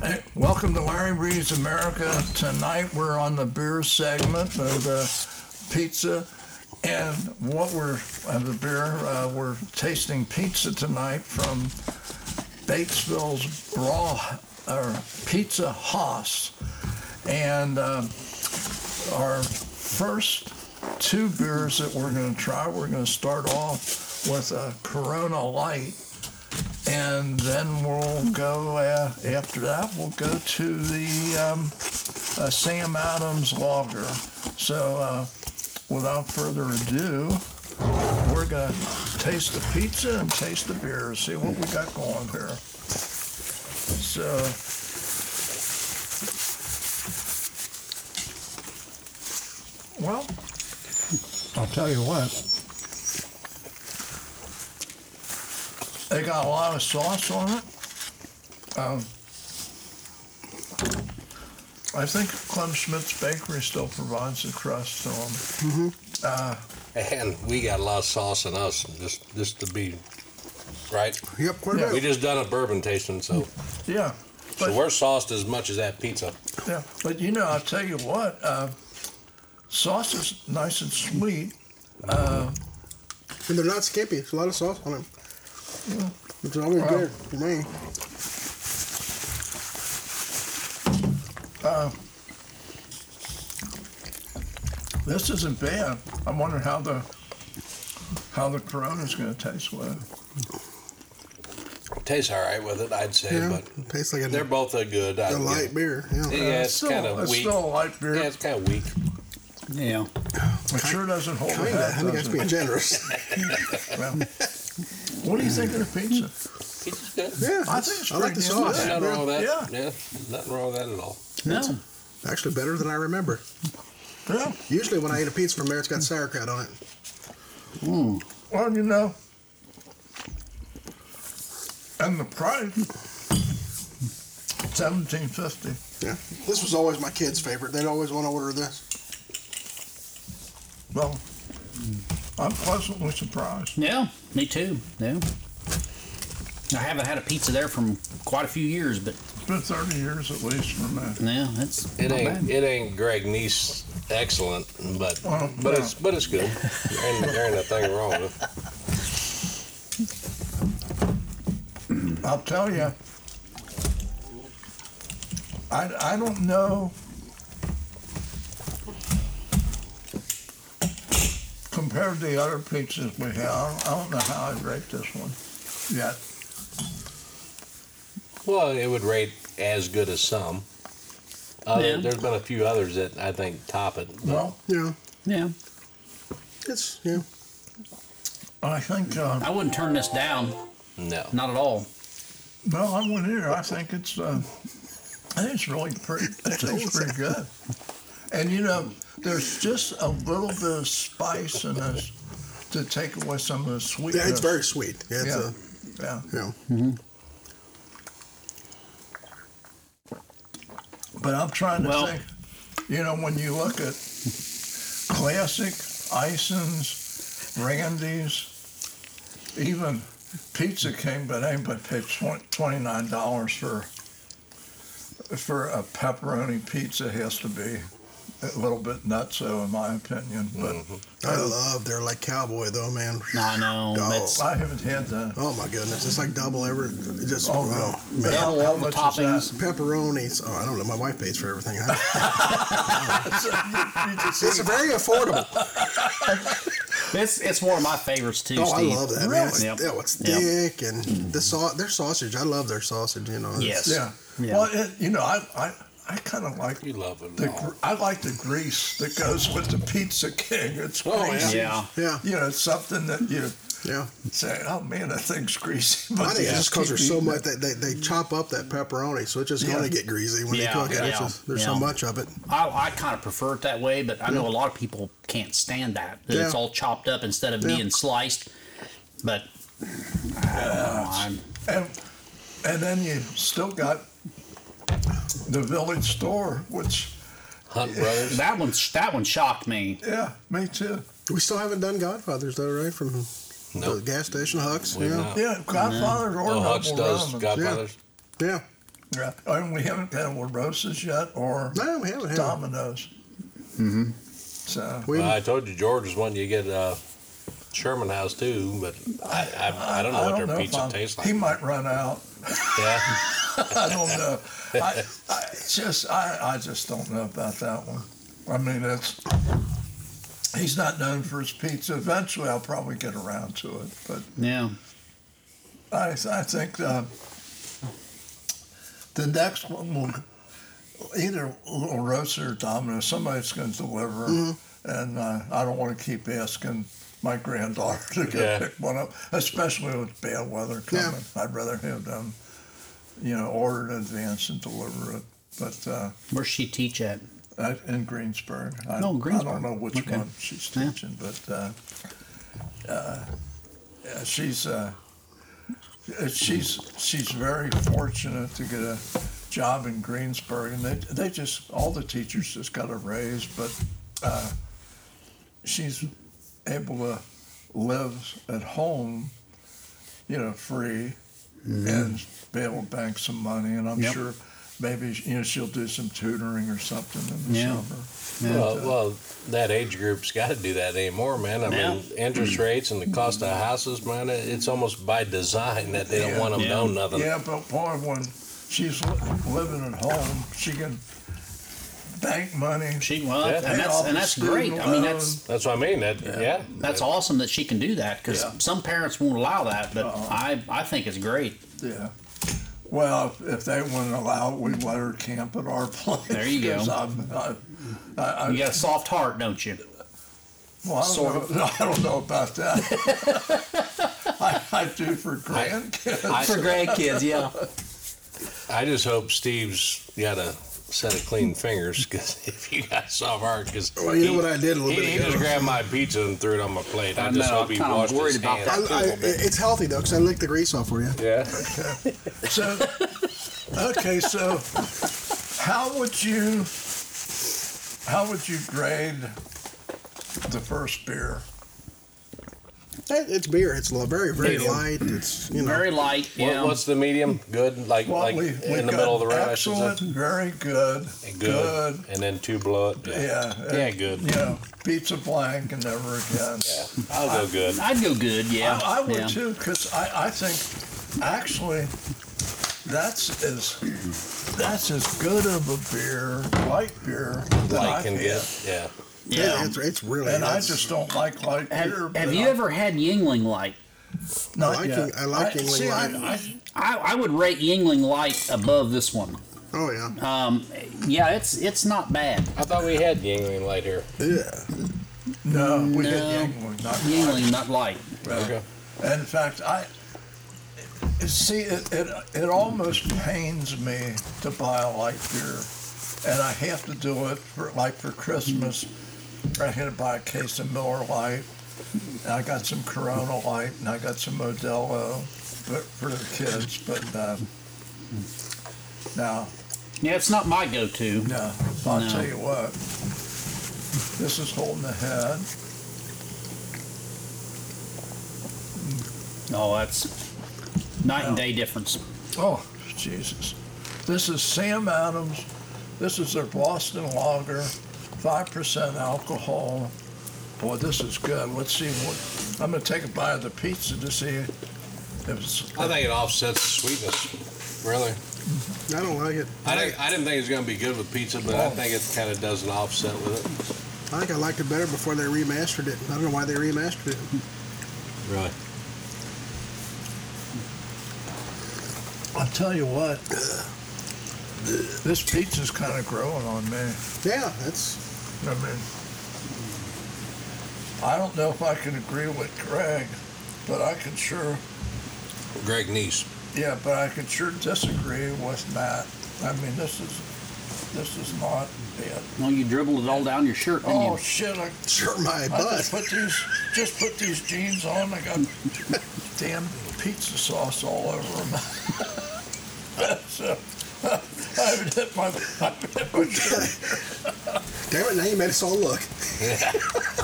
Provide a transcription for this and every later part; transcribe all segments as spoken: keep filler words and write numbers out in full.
Hey, welcome to Larry Breed's America. Tonight we're on the beer segment of the pizza, and what we're uh, the beer uh, we're tasting pizza tonight from Batesville's Brawl or uh, Pizza Haas, and uh, our first two beers that we're going to try. We're going to start off with a Corona Light. And then we'll go, uh, after that, we'll go to the um, uh, Sam Adams Lager. So uh, without further ado, we're going to taste the pizza and taste the beer, see what we got going here. So, well, I'll tell you what. They got a lot of sauce on it. Um, I think Clem Schmitz Bakery still provides the crust to them. Mm-hmm. Uh, and we got a lot of sauce in us, just just to be right. Yep, we're yeah. We just done a bourbon tasting, so yeah. But, so we're sauced as much as that pizza. Yeah, but you know, I'll tell you what, uh, sauce is nice and sweet, uh, and they're not skimpy. There's a lot of sauce on them. Yeah. It's always uh, good for me. Uh, this isn't bad. I wonder how the how the Corona's going to taste with it. It tastes all right with it, I'd say. Yeah, but it tastes like a, they're both a good. A light beer. Yeah, yeah it's, it's kind of weak. It's still a light beer. Yeah, it's kind of weak. Yeah. It sure doesn't hold it back. I think that's being generous. Well, what do you think of the pizza? Pizza's good. Yeah, I think it's I like the sauce. There's nothing wrong with that. Yeah. yeah, nothing wrong with that at all. No, it's actually better than I remember. Yeah. Usually when I eat a pizza from there, it's got sauerkraut on it. Mm. Well, you know, and the price, seventeen fifty. Yeah, this was always my kids' favorite. They'd always want to order this. Well. Mm. I'm pleasantly surprised. Yeah, me too. Yeah, I haven't had a pizza there from quite a few years, but it's been thirty years at least for me. Yeah, that's it ain't bad. It ain't Greg Niece excellent, but well, but no. it's but it's good. there, ain't, there ain't nothing wrong with it. I'll tell you, I I don't know. Compared to the other pizzas we had, I don't know how I'd rate this one yet. Well, it would rate as good as some. Uh, yeah. There's been a few others that I think top it. Well, yeah. Yeah. It's, yeah. I think... Uh, I wouldn't turn this down. No. Not at all. No, I wouldn't either. I think it's, uh, I think it's really pretty, it tastes pretty good. And, you know, there's just a little bit of spice in this to take away some of the sweetness. Yeah, it's very sweet. Yeah. It's yeah. A, yeah. yeah. Mm-hmm. But I'm trying to well, think, you know, when you look at Classic, Isen's, Randy's, even Pizza King, but anybody paid twenty-nine dollars for... for a pepperoni pizza has to be a little bit nutso, in my opinion. But mm-hmm. I love their like cowboy though, man. I know. Oh, I haven't had that. Oh my goodness, it's like double ever. Just oh, oh man, double all the toppings, pepperonis. Oh, I don't know. My wife pays for everything. It's very affordable. It's it's one of my favorites too. Oh, Steve. I love that. Really? Man. It's, yep. yeah, it's yep. thick and mm. the sauce. Their sausage. I love their sausage. You know. Yes. Yeah. Yeah. Well, it, you know, I I, I kind of like you love it. The, I like the grease that goes with the Pizza King. It's oh, greasy. Yeah. yeah, you know, it's something that you yeah say, oh man, that thing's greasy. But I think it's just because there's so much that they, they chop up that pepperoni, so it's just yeah. going to get greasy when yeah, they cook yeah, it. It's just, there's yeah. so much of it. I I kind of prefer it that way, but I know yeah. a lot of people can't stand that. that yeah. It's all chopped up instead of yeah. being sliced. But I don't know. I'm, and, And then you still got the Village Store, which Hunt Brothers. That one, that one shocked me. Yeah, me too. We still haven't done Godfathers though, right? From nope. the gas station, Hucks. Yeah, yeah, Godfathers no. or oh, Noble Romans. Does Godfathers. Yeah. yeah, Right. I mean, we haven't had Warbosa's yet or no, we haven't Domino's. Mm-hmm. So well, I told you George was wanting you to get uh, Sherman House too, but I I, I don't know I, what I don't their know pizza tastes like. He might run out. Yeah. I don't know. I, I just I, I just don't know about that one. I mean, it's he's not known for his pizza. Eventually, I'll probably get around to it. But yeah, I I think uh, the next one will either Little Roaster or Domino's. Somebody's going to deliver, mm-hmm. and uh, I don't want to keep asking my granddaughter to go yeah. pick one up, especially with bad weather coming. Yeah. I'd rather have them, you know, order in advance and deliver it. But uh, where's she teach at? Uh, in Greensburg. I, no, Greensburg. I don't know which okay. one she's teaching, yeah. but uh, uh, yeah, she's uh, she's she's very fortunate to get a job in Greensburg, and they they just all the teachers just got a raise, but uh, she's able to live at home, you know, free, mm. and be able to bank some money, and I'm yep. sure. Maybe, you know, she'll do some tutoring or something in the yeah. summer. Yeah. Well, well, that age group's got to do that anymore, man. I now, mean, interest mm-hmm. rates and the cost of houses, man, it's almost by design that they yeah. don't want them yeah. know nothing. Yeah, but boy, when she's living at home, she can bank money. She well, yeah. and that's, and that's great. Loans. I mean, that's that's what I mean. That yeah, yeah. that's that, awesome that she can do that because yeah. some parents won't allow that, but uh-huh. I I think it's great. Yeah. Well, if they wouldn't allow it, we'd let her camp at our place. There you go. I'm, I, I, I, you got a soft heart, don't you? Well, I don't, sort know, of. I don't know about that. I, I do for grandkids. I, for grandkids, yeah. I just hope Steve's got a set of clean fingers, because if you got soft heart, because well, you he, know what I did a little he, bit ago. He just grabbed my pizza and threw it on my plate. I, I just know, hope I'm he washed worried his about hands. That I, I, it's healthy though, because I licked the grease off for you. Yeah. Okay. So, okay, so how would you how would you grade the first beer? It's beer. It's very, very medium. Light. It's you know very light. Yeah. You know. What's the medium? Good, like well, like we, in the middle of the road. Excellent, very good, good, good, and then two blow it. Yeah, yeah, yeah good. Yeah, you know, pizza blank and never again. Yeah, I'll go good. I'd go good. Yeah, I, I would yeah. too, because I, I think actually that's as that's as good of a beer, light beer, that light I can had. Get. Yeah. Yeah, yeah it's, it's really. And nice. I just don't like light have, beer. Have you I, ever had Yingling Light? No, I like, yeah. I like I, Yingling see, Light. I, I, I would rate Yingling Light above this one. Oh yeah. Um, yeah, it's it's not bad. I thought we had Yingling Light here. Yeah. No, we no, had Yingling, not Yingling, light. Not light. Right. Okay. And in fact, I see it, it. It almost pains me to buy a light beer, and I have to do it for like for Christmas. I had to buy a case of Miller Lite, and I got some Corona Light, and I got some Modelo for the kids, but uh, no. Yeah, it's not my go-to. No, I'll no. tell you what. This is holding the head. Oh, that's night no. and day difference. Oh, Jesus. This is Sam Adams. This is their Boston Lager. five percent alcohol. Boy, this is good. Let's see what. I'm going to take a bite of the pizza to see if it's. I think it offsets the sweetness, really. I don't like it. I, I, think, I didn't think it was going to be good with pizza, but oh. I think it kind of does an offset with it. I think I liked it better before they remastered it. I don't know why they remastered it. Really? I'll tell you what. This pizza's kind of growing on me. Yeah, that's. I mean, I don't know if I can agree with Greg, but I can sure... Greg Niece. Yeah, but I can sure disagree with Matt. I mean, this is this is not it. Well, you dribbled it all down your shirt, didn't oh, you? Oh, shit. I, sure my I butt. Just put, these, just put these jeans on. I got damn pizza sauce all over them. That's uh, I haven't hit my... I haven't hit my Damn it, now you made us all look. Yeah.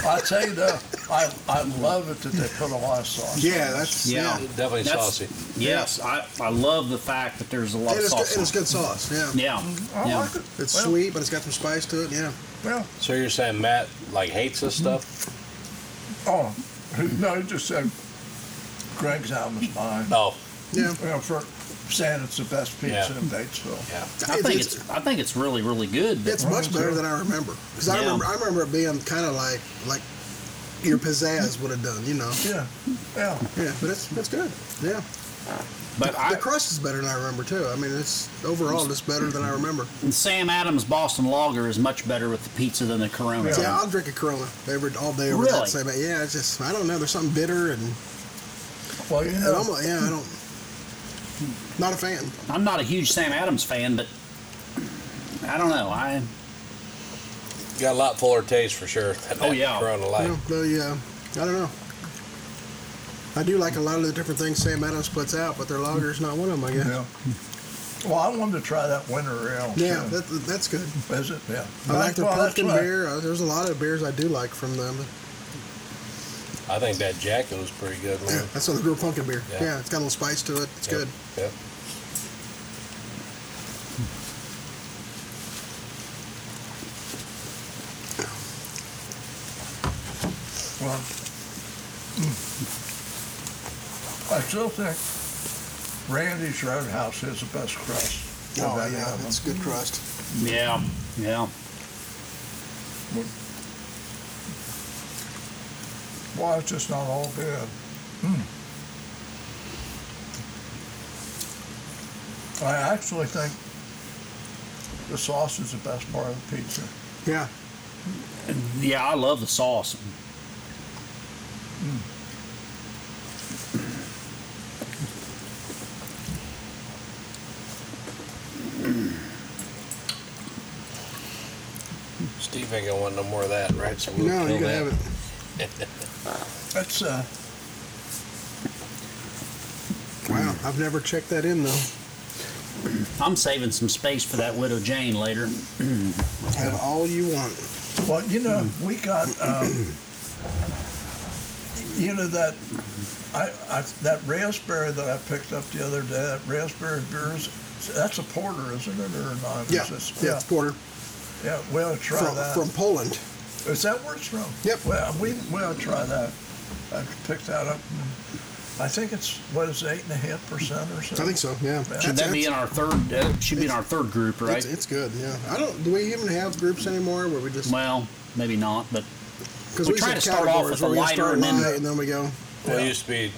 I'll tell you though, I, I love it that they put a lot of sauce. Yeah, that's yeah, yeah definitely that's, saucy. Yes, I, I love the fact that there's a lot and of sauce. Good, and it's good sauce. Yeah, yeah. Mm-hmm. I yeah. like it. It's well, sweet, but it's got some spice to it. Yeah. Well. So you're saying Matt like hates this mm-hmm. stuff? Oh no, he just said Greg's album is mine. Oh. Yeah. You know, for saying it's the best pizza yeah. in Batesville. Yeah. I think it's, it's I think it's really really good. It's much better than I remember because yeah. I remember I remember it being kind of like like. Your pizzazz would have done, you know. Yeah, yeah, yeah. But it's that's good. Yeah, but the, I, the crust is better than I remember too. I mean, it's overall just better than I remember. And Sam Adams Boston Lager is much better with the pizza than the Corona. Yeah, yeah I'll drink a Corona every all day. Over really? That same, yeah, it's just I don't know. There's something bitter and well, you know, and almost, yeah, I don't. Not a fan. I'm not a huge Sam Adams fan, but I don't know. I. Got a lot fuller taste for sure. Oh yeah. Corona Light. No, no, yeah. I don't know. I do like a lot of the different things Sam Adams puts out, but their lager's not one of them, I guess. Yeah. Well, I wanted to try that winter ale. Yeah, that, that's good. Is it? Yeah. I like their well, pumpkin beer. I, there's a lot of beers I do like from them. I think that Jacket was pretty good. Yeah, it? That's on the grilled pumpkin beer. Yeah. yeah, it's got a little spice to it. It's yep. good. Yep. Well, I still think Randy's Roadhouse is the best crust. Oh, that yeah, it's good crust. Yeah, yeah. Well, it's just not all good. Mm. I actually think the sauce is the best part of the pizza. Yeah. Yeah, I love the sauce. Steve ain't gonna want no more of that, right? So we'll no, you can have it. That's uh. Wow, I've never checked that in though. I'm saving some space for that Widow Jane later. Have all you want. Well, you know, we got. Um, You know that I, I that raspberry that I picked up the other day. That raspberry beer is that's a porter, isn't it, or not? Yeah, it's, yeah, yeah, it's porter. Yeah, we'll try from, that from Poland. Is that where it's from? Yep. Well, we we'll try that. I picked that up. I think it's what is eight and a half percent or so. I think so. Yeah. yeah. Should that be in our third? Uh, should be in our third group, right? It's, it's good. Yeah. I don't. Do we even have groups anymore? Where we just well, maybe not, but. Because we, we try to start off with a lighter and then, light and then we go. Well, yeah. It used to be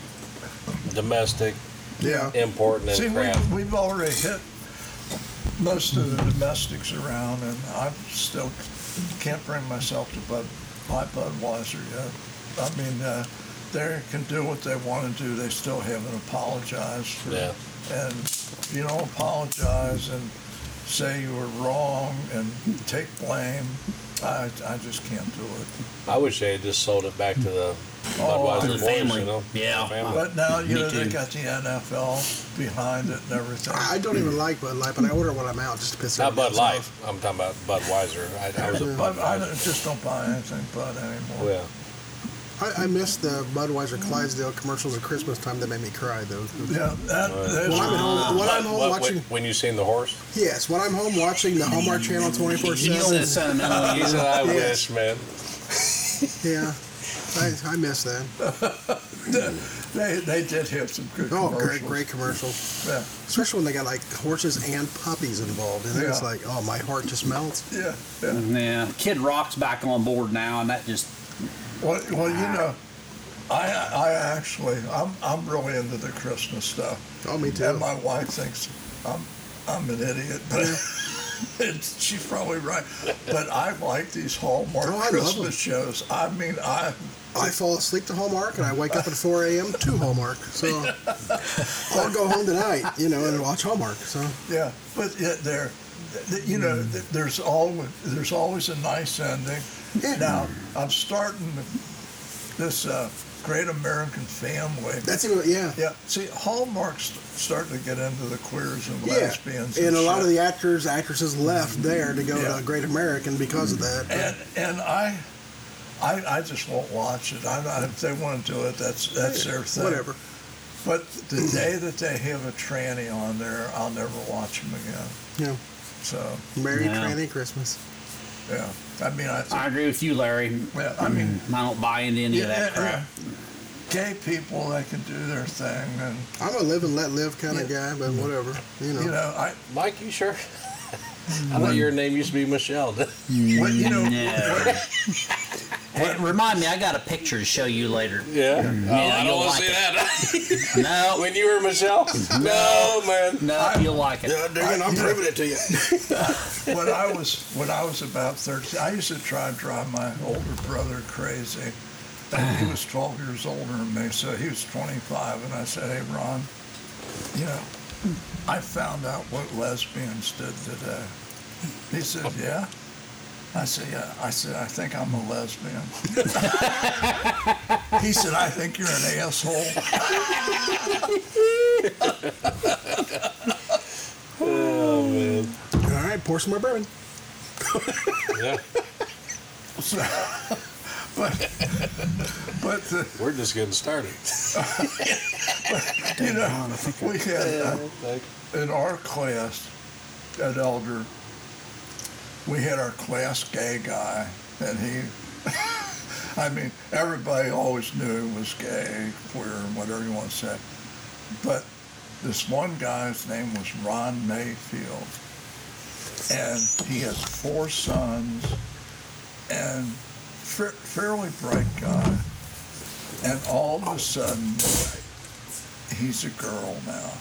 domestic, yeah. import, and then craft. We, we've already hit most of the domestics around, and I still can't bring myself to Bud, buy Budweiser yet. I mean, uh, they can do what they want to do. They still haven't apologized for yeah. And if you don't apologize and say you were wrong and take blame, I, I just can't do it. I wish they had just sold it back to the Budweiser oh, boys, family. You know? Yeah. Family. But now, you Me know, too. They got the N F L behind it and everything. I don't even like Bud Light, but I order when I'm out just to piss off. Not Bud Light. I'm talking about Budweiser. I, I, was yeah. a Budweiser. I just don't buy anything Bud anymore. Yeah. I, I miss the Budweiser Clydesdale commercials at Christmas time. That made me cry, though. Yeah, that, when, I'm at home, when I'm home what, what, watching... When you seen the horse? Yes, when I'm home watching the Hallmark Channel twenty-four seven. He's a sentimental. He's an I wish, man. Yeah, I, I miss that. they, they did have some good oh, commercials. Oh, great, great commercials. Yeah. Especially when they got, like, horses and puppies involved. And yeah. It's like, oh, my heart just melts. Yeah, yeah. Yeah, Kid Rock's back on board now, and that just... Well, well, you know, I I actually I'm I'm really into the Christmas stuff. Oh, me too. And my wife thinks I'm I'm an idiot, but it's, she's probably right. But I like these Hallmark oh, Christmas shows. I mean, I I fall asleep to Hallmark and I wake up at four a.m. to Hallmark. So I'll go home tonight, you know, and watch Hallmark. So yeah, but yeah, there, you know, there's always there's always a nice ending. Yeah. Now, I'm starting this uh, Great American Family. That's it, yeah. Yeah. See, Hallmark's starting to get into the queers and lesbians. Yeah. And, and a shit. lot of the actors, actresses left there to go yeah. to Great American because of that. But. And and I I, I just won't watch it. I, I, if they want to do it, that's that's yeah, their thing. Whatever. But the day that they have a tranny on there, I'll never watch them again. Yeah. So. Merry yeah. Tranny Christmas. Yeah. I mean, I, think, I agree with you, Larry. Yeah, I mean, I don't buy into any yeah, of that crap. Uh, gay people, they can do their thing. And I'm a live and let live kind yeah. of guy, but whatever. You know. You know, I, Mike, you sure? I thought your name used to be Michelle. What, you know, no. what, hey, remind me, I got a picture to show you later. Yeah, oh, you know, I don't want to like see it. That. No, when you were Michelle. No, no man. No, I, you'll like it. No, dude, I'm proving it to you. When I was when I was about thirteen, I used to try and drive my older brother crazy. And he was twelve years older than me, so he was twenty-five, and I said, "Hey, Ron, you know." I found out what lesbians did today. He said, yeah? I said, yeah. I said, I think I'm a lesbian. He said, I think you're an asshole. Oh, man. All right, pour some more bourbon. Yeah. So, But, but the, we're just getting started. But, you know, we had uh, in our class at Elder, we had our class gay guy, and he, I mean, everybody always knew he was gay, queer, whatever you want to say. But this one guy's name was Ron Mayfield, and he has four sons, and fairly bright guy, and all of a sudden he's a girl now.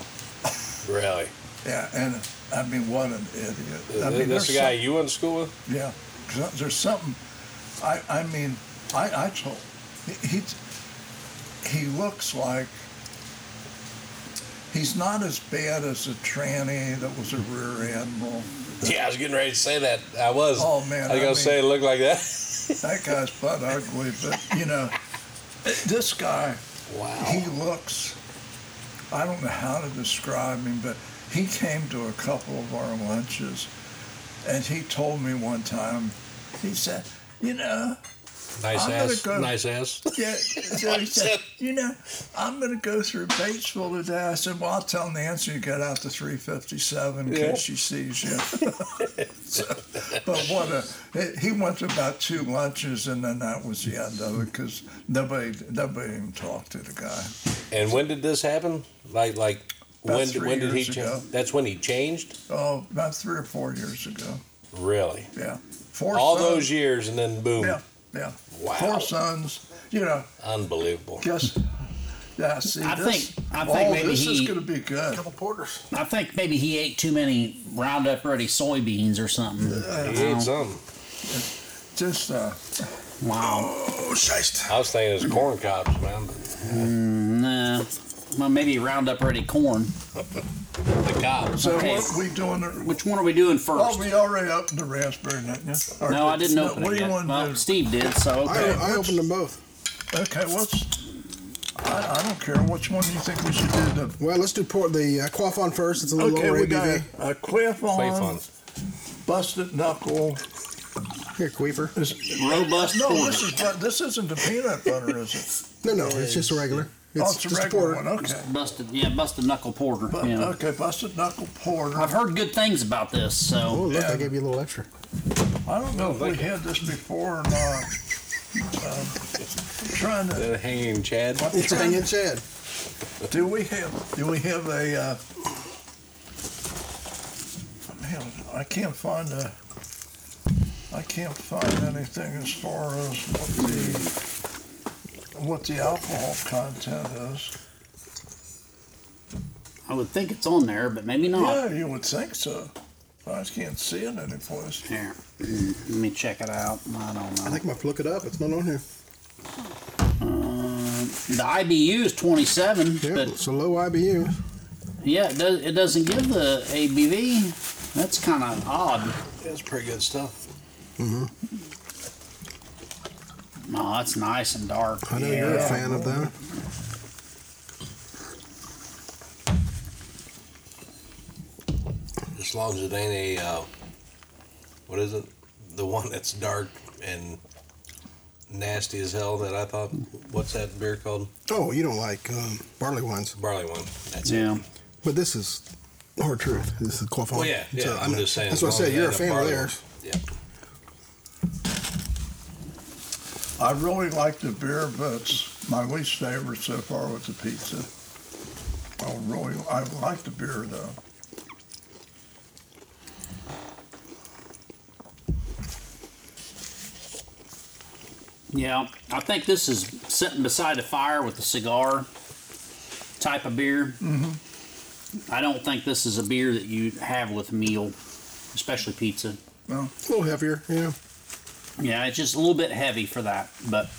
Really? Yeah, and I mean, what an idiot! I mean, this guy you went to school with? Yeah, there's something. I I mean, I I told he he looks like he's not as bad as a tranny that was a rear admiral. Yeah, I was getting ready to say that. I was. Oh man, I was gonna I mean, say it looked like that. That guy's butt ugly, but, you know, this guy, wow. He looks, I don't know how to describe him, but he came to a couple of our lunches, and he told me one time, he said, you know, nice I'm ass, gonna go, nice ass. Yeah, so he said, you know, I'm going to go through Batesville today. I said, well, I'll tell Nancy to get out to three fifty-seven in yeah. case she sees you. So, but what a, he went to about two lunches, and then that was the end of it, because nobody, nobody even talked to the guy. And when did this happen? Like, like about when, three when years did he ago. Change? That's when he changed? Oh, about three or four years ago. Really? Yeah. Four All seven. Those years, and then boom. Yeah. Yeah, wow. Four sons, you know. Unbelievable. Guess, yeah, see, I this, think, I think oh, maybe this he, is going to be good. A couple porters. I think maybe he ate too many Roundup Ready soybeans or something. Yeah, he ate some. Just, uh, wow. Oh, shiest. I was thinking it was corn cobs, man. Mm, nah. Well, maybe Roundup Ready corn. The cops. So okay. What are we doing? There? Which one are we doing first? Oh, we already opened the raspberry nut. Yeah? No, I didn't open no, it. What do you yet. want to well, do? Steve did, so okay. I, I opened them both. Okay, what's? I, I don't care. Which one do you think we should do? The, well, let's do pour the uh, Quaffon first. It's a little okay, lower A B V. We got a, a Quaffon, Busted Knuckle. Here, Queefer. Robust. No, corn. this is this isn't a peanut butter, is it? No, no, it's just a regular. It's, oh, it's just a regular a porter. One, okay. Busted, yeah, busted knuckle porter. But, yeah. Okay, busted knuckle porter. I've heard good things about this, so. Oh, look, yeah. I gave you a little extra. I don't know oh, if we you. had this before or not. uh, trying to. The hanging Chad. It's hanging Chad. Do we have? Do we have a? Uh, man, I can't find a. I can't find anything as far as what the. what the alcohol content is. I would think it's on there, but maybe not. Yeah, you would think so. I just can't see it anyplace. Here, let me check it out. I don't know. I think I'm going to look it up. It's not on here. Uh, the I B U is twenty-seven. Yeah, but it's a low I B U. Yeah, it, does, it doesn't give the A B V. That's kind of odd. That's pretty good stuff. Mm-hmm. No, that's nice and dark. I know yeah. you're a fan of that. As long as it ain't a, uh, what is it? The one that's dark and nasty as hell that I thought, what's that beer called? Oh, you don't like um, barley wines. Barley wine, that's yeah. it. But this is hard truth. This is Quaffon. Well, yeah, yeah, so, I'm just saying. That's what I said, you're a fan of theirs. Yeah. I really like the beer, but it's my least favorite so far with the pizza. I really, I like the beer though. Yeah, I think this is sitting beside a fire with a cigar type of beer. Mm-hmm. I don't think this is a beer that you have with a meal, especially pizza. Well, a little heavier, yeah. Yeah, it's just a little bit heavy for that, but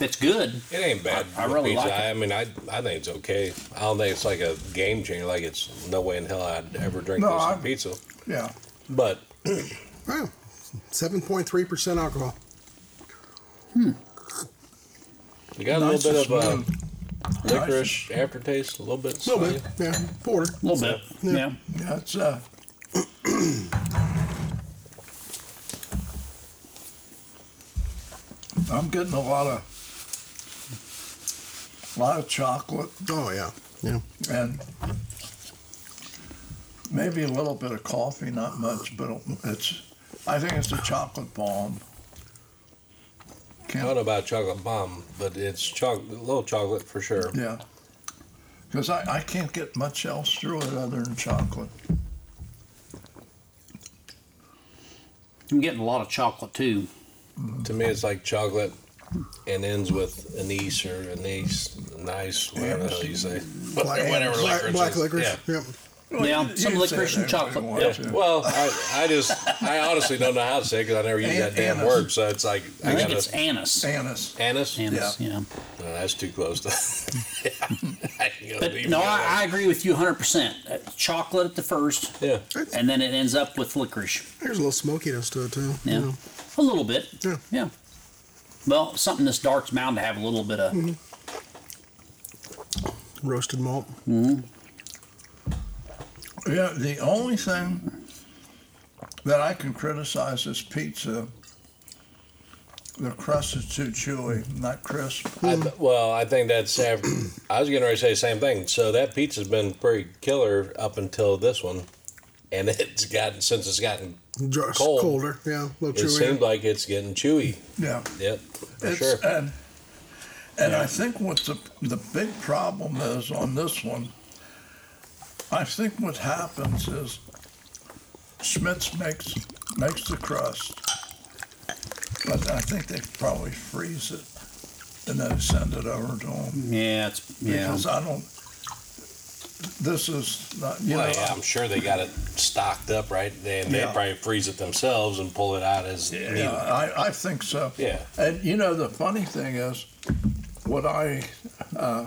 it's good. It ain't bad. I, I really pizza. like it. I mean, I I think it's okay. I don't think it's like a game changer. Like, it's no way in hell I'd ever drink no, this I, pizza. Yeah. But. Wow. seven point three percent alcohol. Hmm. You got nice a little bit of uh, licorice nice. aftertaste, a little bit. A little bit, yeah. Porter. A little bit, yeah. yeah. yeah it's, uh... I'm getting a lot of, a lot of chocolate. Oh yeah, yeah. And maybe a little bit of coffee, not much, but it's. I think it's a chocolate bomb. Can't. Not about chocolate bomb, but it's chocolate, a little chocolate for sure. Yeah, because I, I can't get much else through it other than chocolate. I'm getting a lot of chocolate too. Mm-hmm. To me, it's like chocolate and ends with anise or anise, nice, whatever yeah, you say. Black, whatever black, licorice. Black licorice. Yeah. Yep. Well, yeah, you, some licorice and chocolate. Yeah. Well, I, I just, I honestly don't know how to say it because I never use An- that damn anise. word. So it's like, I, I think gotta, it's anise. Anise. Anise? Anise, yeah. yeah. No, that's too close to. yeah. But no, I, I agree with you one hundred percent. Chocolate at the first, yeah, and then it ends up with licorice. There's a little smokiness to it, too. Yeah. You know. A little bit. Yeah. yeah. Well, something this dark's bound to have a little bit of. Mm-hmm. Roasted malt. Mm-hmm. Yeah, the only thing that I can criticize is pizza. The crust is too chewy, not crisp. I th- well, I think that's... Av- I was getting ready to say the same thing. So that pizza's been pretty killer up until this one. And it's gotten, since it's gotten Just cold, colder, yeah, a little chewy. It seems like it's getting chewy. Yeah. Yep, for it's, sure. And, and yeah. I think what the, the big problem is on this one, I think what happens is Schmitz makes makes the crust, but I think they probably freeze it and then send it over to them. Yeah, it's yeah. Because I don't. This is not. You well, know, yeah, I'm sure they got it stocked up, right? And they yeah. probably freeze it themselves and pull it out as yeah, needed. I I think so. Yeah. And you know the funny thing is, what I. Uh,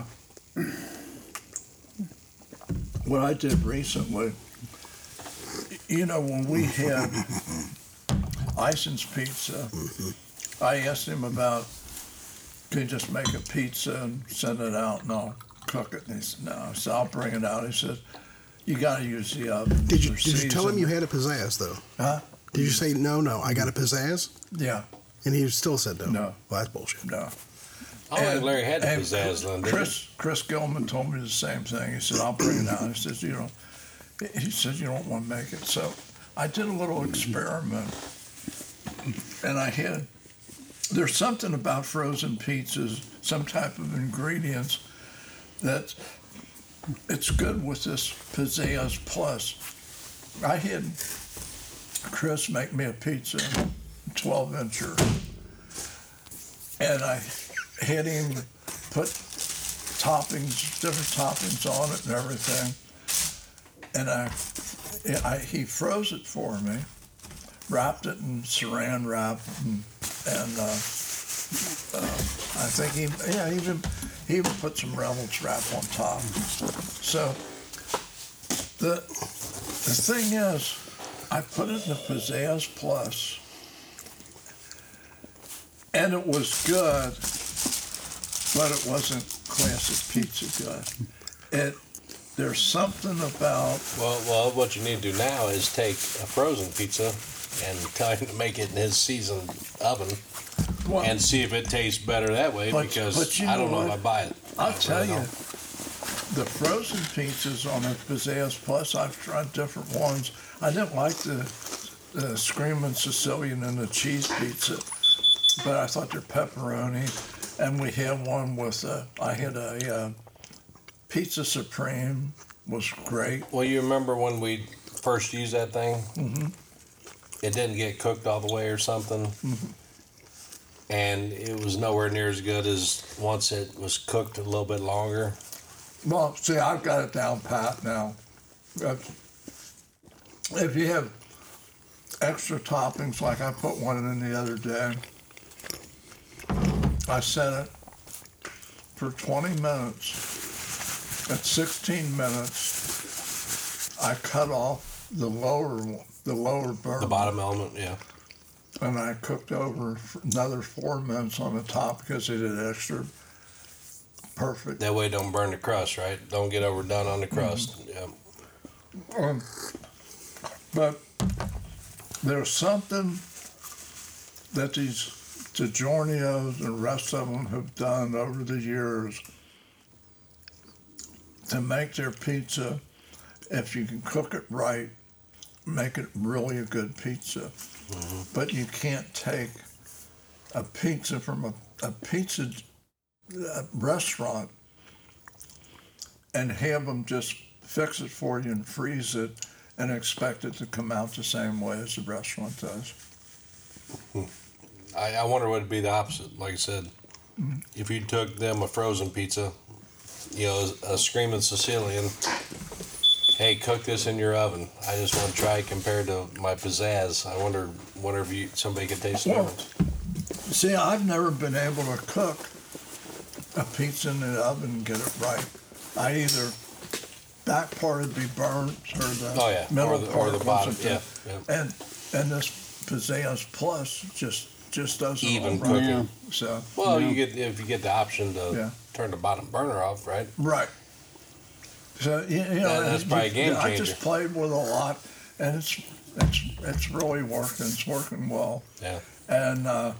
What I did recently, you know, when we had Isen's pizza, I asked him about, can you just make a pizza and send it out and I'll cook it? And he said, no. I said, I'll bring it out. He said, you got to use the oven. Did you, did you tell him you had a pizzazz, though? Huh? Did you say, no, no, I got a pizzazz? Yeah. And he still said no? No. Well, that's bullshit. No. I don't think Larry had to pizzazz London. Chris, Chris Gilman told me the same thing. He said, I'll bring it out. He says, you know, he said, you don't want to make it. So I did a little experiment. And I had, there's something about frozen pizzas, some type of ingredients that it's good with this Pizzazz Plus. I had Chris make me a pizza, twelve-incher. And I... Had him put toppings, different toppings on it and everything. And I, I he froze it for me, wrapped it in saran wrap, and, and uh, uh, I think he, yeah, even he even put some Reynolds wrap on top. So the the thing is, I put it in the Pizzazz Plus, and it was good. But it wasn't classic pizza good. It there's something about well, well, what you need to do now is take a frozen pizza and tell him to make it in his seasoned oven, well, and see if it tastes better that way, but, because but you know I don't what? know if I buy it. I'll tell you, the frozen pizzas on the Pizzazz Plus, I've tried different ones. I didn't like the, the Screamin' Sicilian and the cheese pizza, but I thought they're pepperoni. And we had one with, a, I had a uh, Pizza Supreme, was great. Well, you remember when we first used that thing? Mm-hmm. It didn't get cooked all the way or something. Mm-hmm. And it was nowhere near as good as once it was cooked a little bit longer. Well, see, I've got it down pat now. If you have extra toppings, like I put one in the other day, I set it for twenty minutes. At sixteen minutes, I cut off the lower one, the lower burn. The bottom element, yeah. And I cooked over another four minutes on the top because it had extra perfect. That way, don't burn the crust, right? Don't get overdone on the crust. Mm-hmm. Yeah. Um, but there's something that these DiGiorno's and the rest of them have done over the years to make their pizza, if you can cook it right, make it really a good pizza. Mm-hmm. But you can't take a pizza from a, a pizza a restaurant and have them just fix it for you and freeze it and expect it to come out the same way as the restaurant does. Hmm. I, I wonder what would be the opposite. Like I said, mm-hmm. if you took them a frozen pizza, you know, a Screamin' Sicilian, hey, cook this in your oven. I just want to try it compared to my Pizzazz. I wonder, wonder if you, somebody could taste the well, difference. See, I've never been able to cook a pizza in the oven and get it right. I either, that part would be burnt or the oh, yeah. middle or the, part or the bottom, yeah, yeah. And, and this Pizzazz Plus just just doesn't even right. cooking. Yeah. So well, yeah. you get if you get the option to yeah. turn the bottom burner off, right? Right. So you know, that, that's probably a game changer. I just played with a lot, and it's it's it's really working. It's working well. Yeah. And uh,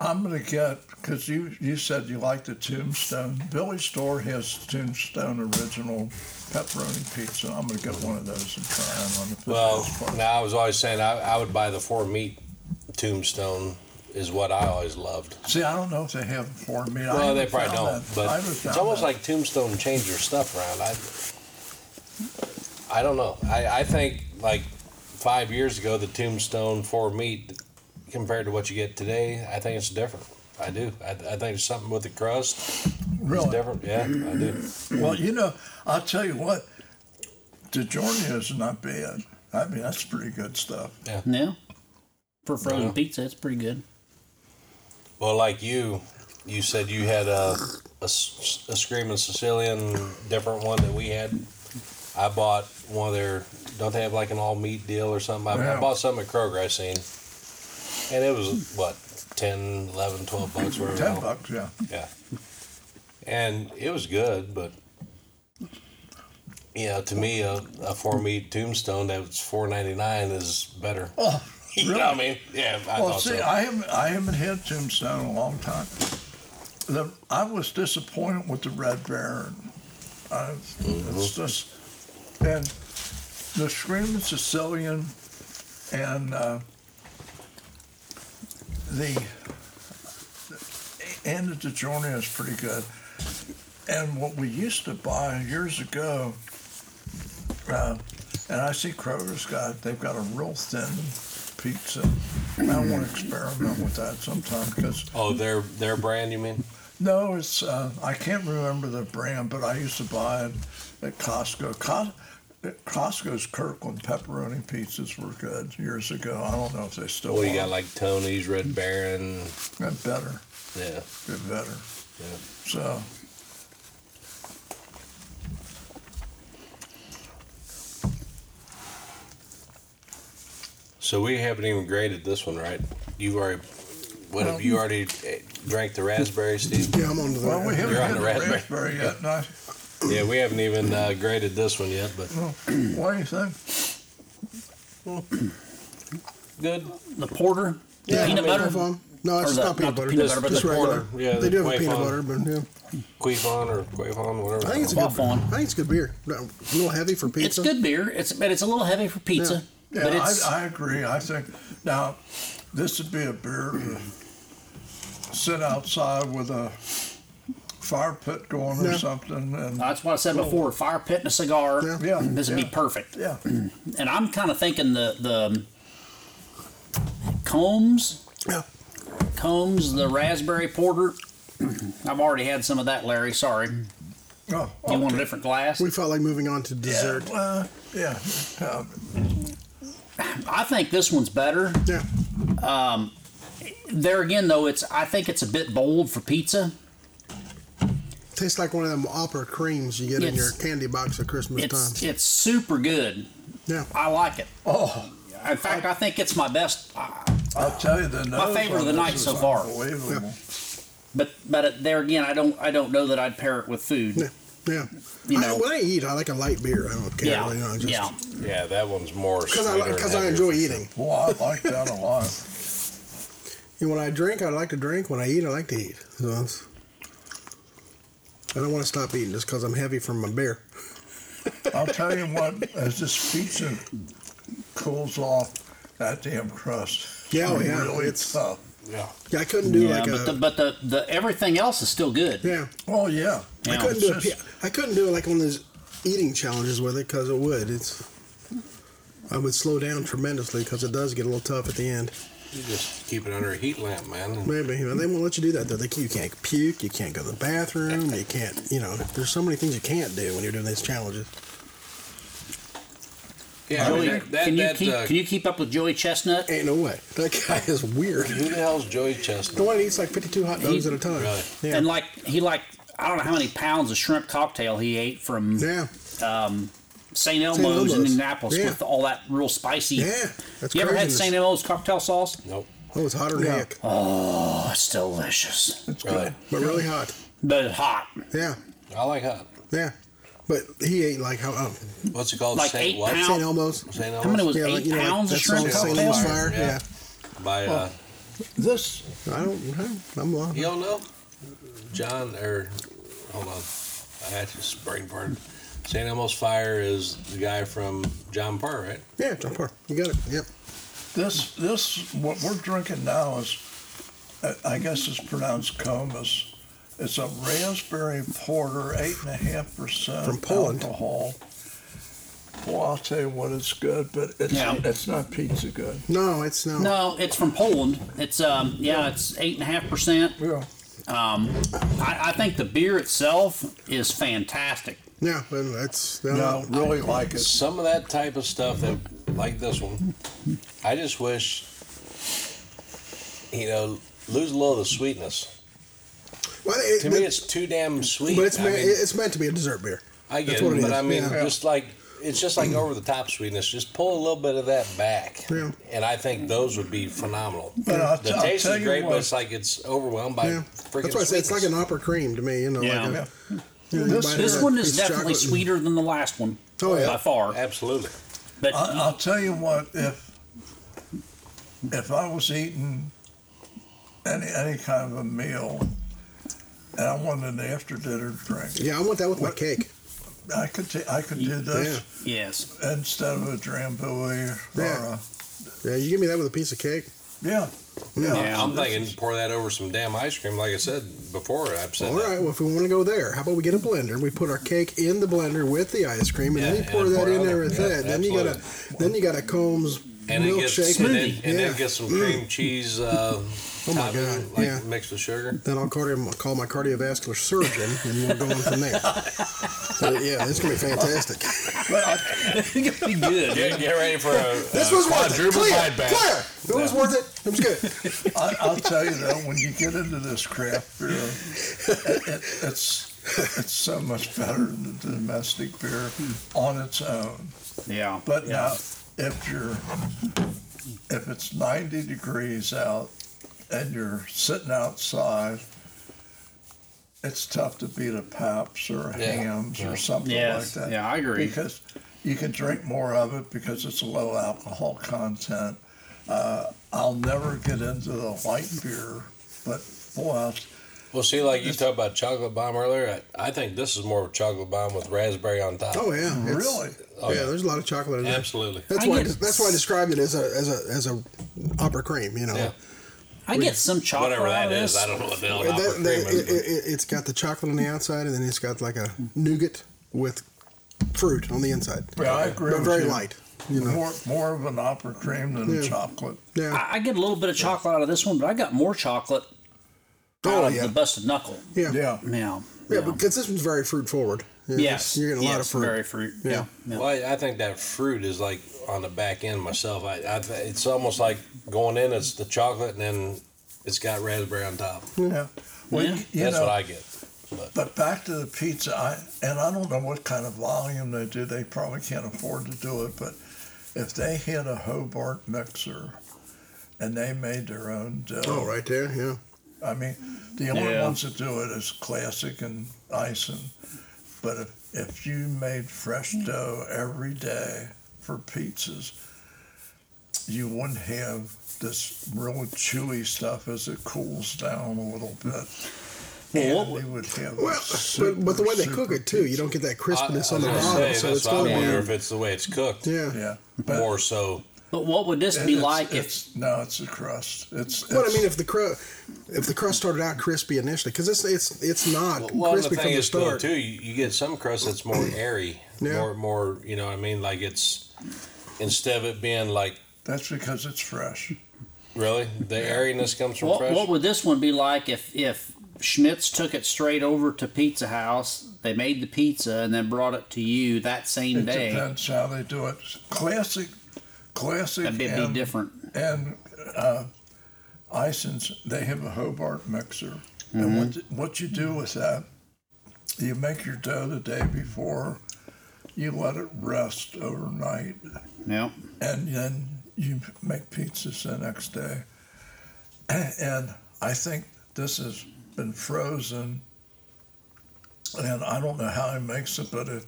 I'm gonna get because you you said you like the Tombstone. Billy's store has Tombstone original pepperoni pizza. I'm gonna get one of those and try them on the pizza. Well, now I was always saying I, I would buy the four meat Tombstone. Is what I always loved. See, I don't know if they have it for me. Well, they probably don't, that. But it's almost that. Like Tombstone changed their stuff around. I, I don't know. I, I think like five years ago, the Tombstone for meat compared to what you get today, I think it's different. I do. I, I think there's something with the crust. Really? It's different. Yeah, I do. Well, you know, I'll tell you what, DiGiorno's is not bad. I mean, that's pretty good stuff. Yeah. Yeah. For frozen yeah. pizza, it's pretty good. Well, like you, you said you had a, a, a Screamin' Sicilian, different one that we had. I bought one of their, don't they have like an all-meat deal or something? I, yeah. I bought something at Kroger I seen. And it was, what, ten, eleven, twelve bucks? Whatever. ten bucks, yeah. Yeah. And it was good, but, you know, to me, a, a four-meat Tombstone that was four ninety-nine is better. Oh. Really? You know what I mean? Yeah, I well, thought see, so. I haven't, I haven't had Tombstone in a long time. The, I was disappointed with the Red Baron. I, mm-hmm. It's just, and the Screamin' Sicilian and uh, the and the DiGiorno is pretty good. And what we used to buy years ago, uh, and I see Kroger's got, they've got a real thin pizza. And I want to experiment with that sometime because oh, their their brand, you mean? No, it's uh, I can't remember the brand, but I used to buy it at Costco. Co- Costco's Kirkland pepperoni pizzas were good years ago. I don't know if they still. Well, you got like Tony's, Red Baron. They're better. Yeah, they're better. Yeah. So. So we haven't even graded this one, right? You've already, what well, have you already drank the raspberry, Steve? Yeah, I'm on the well, raspberry. You're on the raspberry, raspberry yet, no. Yeah, we haven't even uh, graded this one yet, but. Well, what do you think? Good. The porter, the yeah, peanut butter. No, it's the, not peanut not butter. Peanut just, butter, just regular. Porter. Yeah, they do have a peanut butter, but yeah. Quaffon or Quaffon, whatever. I think it's a good beer. I think it's good beer. A little heavy for pizza. It's good beer. It's but it's a little heavy for pizza. Yeah, but yeah it's, I, I agree. I think now this would be a beer to sit outside with a fire pit going yeah. or something. And that's what I said cool. before. Fire pit and a cigar. Yeah, yeah. This would yeah. be perfect. Yeah, and I'm kind of thinking the the Combs. Yeah. Combs, the raspberry porter. I've already had some of that, Larry. Sorry. Oh, okay. You want a different glass? We felt like moving on to dessert. Yeah. Uh, yeah. Um, I think this one's better. Yeah. Um, there again, though, it's I think it's a bit bold for pizza. Tastes like one of them opera creams you get it's, in your candy box at Christmas it's, time. It's super good. Yeah. I like it. Oh. In fact, I, I think it's my best. Uh, I'll tell you the my favorite of the night so far. Yeah. But but there again, I don't I don't know that I'd pair it with food. Yeah, yeah. You know, I, when I eat, I like a light beer. I don't care. Yeah, you know, just, yeah. yeah. That one's more because I because I enjoy eating. Well, I like that a lot. And when I drink, I like to drink. When I eat, I like to eat. So I don't want to stop eating just because I'm heavy from my beer. I'll tell you what, as this pizza cools off, that damn crust. Yeah, oh, yeah, really it's tough. Yeah. yeah, I couldn't do yeah, like but a. The, but the, the everything else is still good. Yeah. Oh yeah. yeah. I couldn't do just, a, I couldn't do like one of those eating challenges with it because it would. It's. I would slow down tremendously because it does get a little tough at the end. You just keep it under a heat lamp, man. Maybe you know, they won't let you do that though. They you can't puke. You can't go to the bathroom. You can't. You know, there's so many things you can't do when you're doing these challenges. Yeah, Joey, I mean, that, that, can you that, keep uh, can you keep up with Joey Chestnut? Ain't no way. That guy is weird. Who the hell's Joey Chestnut? The one that eats like fifty-two hot dogs he, at a time. Really? Yeah. And like he like I don't know how many pounds of shrimp cocktail he ate from yeah. um, Saint Elmo's, Elmo's in Indianapolis yeah. with all that real spicy. Yeah, that's You craziness. Ever had Saint Elmo's cocktail sauce? Nope. Oh, it's hotter than heck. Oh, it's delicious. It's good, really. But really hot. But hot. Yeah. I like hot. Yeah. But he ate like how? Um, What's it called? Like Saint eight pounds. Saint Elmo's. Saint Elmo's. How many was yeah, eight like, you know, pounds of shrimp? Saint Elmo's fire. Yeah. yeah. By uh, well, this, I don't know. I'm lost. You don't know, John? Or hold on, I had to spring part. Saint Elmo's fire is the guy from John Parr, right? Yeah, John Parr. You got it. Yep. This this what we're drinking now is, I guess it's pronounced Comus. It's a raspberry porter, eight and a half percent from Poland. Alcohol. Well, I'll tell you what, it's good, but it's yeah. it's not pizza good. No, it's not. No, it's from Poland. It's um, yeah, yeah. it's eight and a half percent. Yeah. Um, I, I think the beer itself is fantastic. Yeah, that's yeah, no, I really I, like it. Some of that type of stuff, that, like this one, I just wish, you know, lose a little of the sweetness. Well, it, to me, it, it's too damn sweet. But it's meant, mean, it's meant to be a dessert beer. I get That's what it, it but is. I mean, yeah. just like it's just like over the top sweetness. Just pull a little bit of that back, yeah. and I think those would be phenomenal. Yeah. The I'll, taste I'll is great, what. But it's like it's overwhelmed by yeah. freaking. That's why I say it's like an opera cream to me. You know, yeah. like a, you know, this, this one is definitely sweeter and, than the last one. Oh yeah, by far, absolutely. But I'll, I'll tell you what, if if I was eating any any kind of a meal. And I want an after-dinner drink. Yeah, I want that with what, my cake. I could t- I could do this. Yeah. Yes. Instead of a Drambuie or yeah. a... Yeah, you give me that with a piece of cake. Yeah. Yeah, yeah I'm thinking pour that over some damn ice cream, like I said before. I've said All right, that. Well, if we want to go there, how about we get a blender, and we put our cake in the blender with the ice cream, and yeah, then we pour that in there with yeah, that. Then you, got a, then you got a Combs... And then, gets, and then, and yeah. then get some cream cheese uh, oh my God. Like yeah. mixed with sugar. Then I'll call, him, call my cardiovascular surgeon, and we're going from there. So, yeah, it's going to be fantastic. It's going to be good. Get, get ready for a, this a was quadruple side back. Clear. It no. was worth it. It was good. I, I'll tell you, though, when you get into this craft beer, it, it, it's it's so much better than the domestic beer on its own. Yeah. But yeah. now... If you're, if it's ninety degrees out and you're sitting outside, it's tough to beat a Pabst or a yeah. Hams yeah. or something yes. like that. Yeah, I agree. Because you can drink more of it because it's a low alcohol content. Uh, I'll never get into the white beer, but boy, well, see, like you talked about chocolate bomb earlier, I, I think this is more of a chocolate bomb with raspberry on top. Oh yeah, it's, really? Oh, yeah, yeah, there's a lot of chocolate in there. Absolutely. That's I why. Get, that's why I described it as a as a as a opera cream. You know. Yeah. I get some chocolate. Whatever that is, I don't know what the hell that, cream that, is. It, it, it's got the chocolate on the outside, and then it's got like a nougat with fruit on the inside. Yeah, I agree. But very light. You know. More more of an opera cream than yeah. chocolate. Yeah. I, I get a little bit of chocolate out of this one, but I got more chocolate oh, out of yeah. the Busted Knuckle. Yeah. Yeah. Now, yeah, yeah, because this one's very fruit forward. You know, yes. You're getting a yes, lot of fruit. Very fruit. Yeah. yeah. yeah. Well, I, I think that fruit is like on the back end myself. I, I It's almost like going in, it's the chocolate, and then it's got raspberry on top. Yeah. Well, yeah. You That's know, what I get. But. but back to the pizza, I, and I don't know what kind of volume they do. They probably can't afford to do it, but if they hit a Hobart mixer and they made their own dough. Oh, right there, yeah. I mean, the only yeah. ones that do it is Classic and Isen's. But if, if you made fresh dough every day for pizzas, you wouldn't have this real chewy stuff as it cools down a little bit. Well, what, would have well super, but, but the way they cook it, too, you don't get that crispiness I, I on the bottom. So it's I wonder if it's the way it's cooked. Yeah. yeah. But, more so. But what would this be it's, like it's, if... No, it's the crust. It's, it's, well, I mean, if the, cru- if the crust started out crispy initially, because it's, it's it's not well, well, crispy the from the start. Well, the thing is, too, you, you get some crust that's more airy. Yeah. More, more, you know what I mean? Like it's... Instead of it being like... That's because it's fresh. Really? The airiness comes from what, fresh? What would this one be like if... if Schmitz took it straight over to Pizza House. They made the pizza and then brought it to you that same it day. It depends how they do it. Classic, classic, that'd be and, different. And uh, Isen's, they have a Hobart mixer. Mm-hmm. And what what you do with that, you make your dough the day before. You let it rest overnight. Yep. And then you make pizzas the next day. And I think this is. Been frozen, and I don't know how he makes it, but it,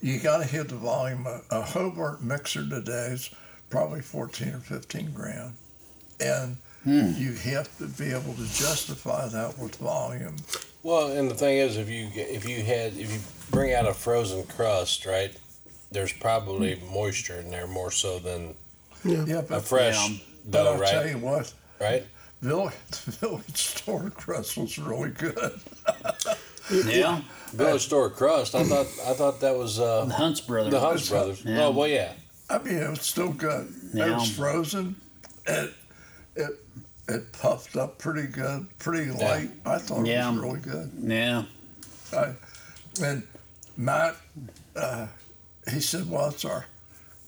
you got to hit the volume. A, a Hobart mixer today is probably fourteen or fifteen grand, and hmm. you have to be able to justify that with volume. Well, and the thing is, if you if you had if you bring out a frozen crust, right? There's probably hmm. moisture in there more so than yeah. Yeah, but, a fresh yeah. dough, but right? I'll tell you what, right? Village, village store crust was really good. yeah, village store crust. I thought I thought that was uh, the Hunt's brothers. The Hunt's brothers. Yeah. Oh well, yeah. I mean, it was still good. Yeah. It was frozen. It it it puffed up pretty good, pretty yeah. light. I thought yeah. it was really good. Yeah. I, and Matt, uh, he said, "Well, it's our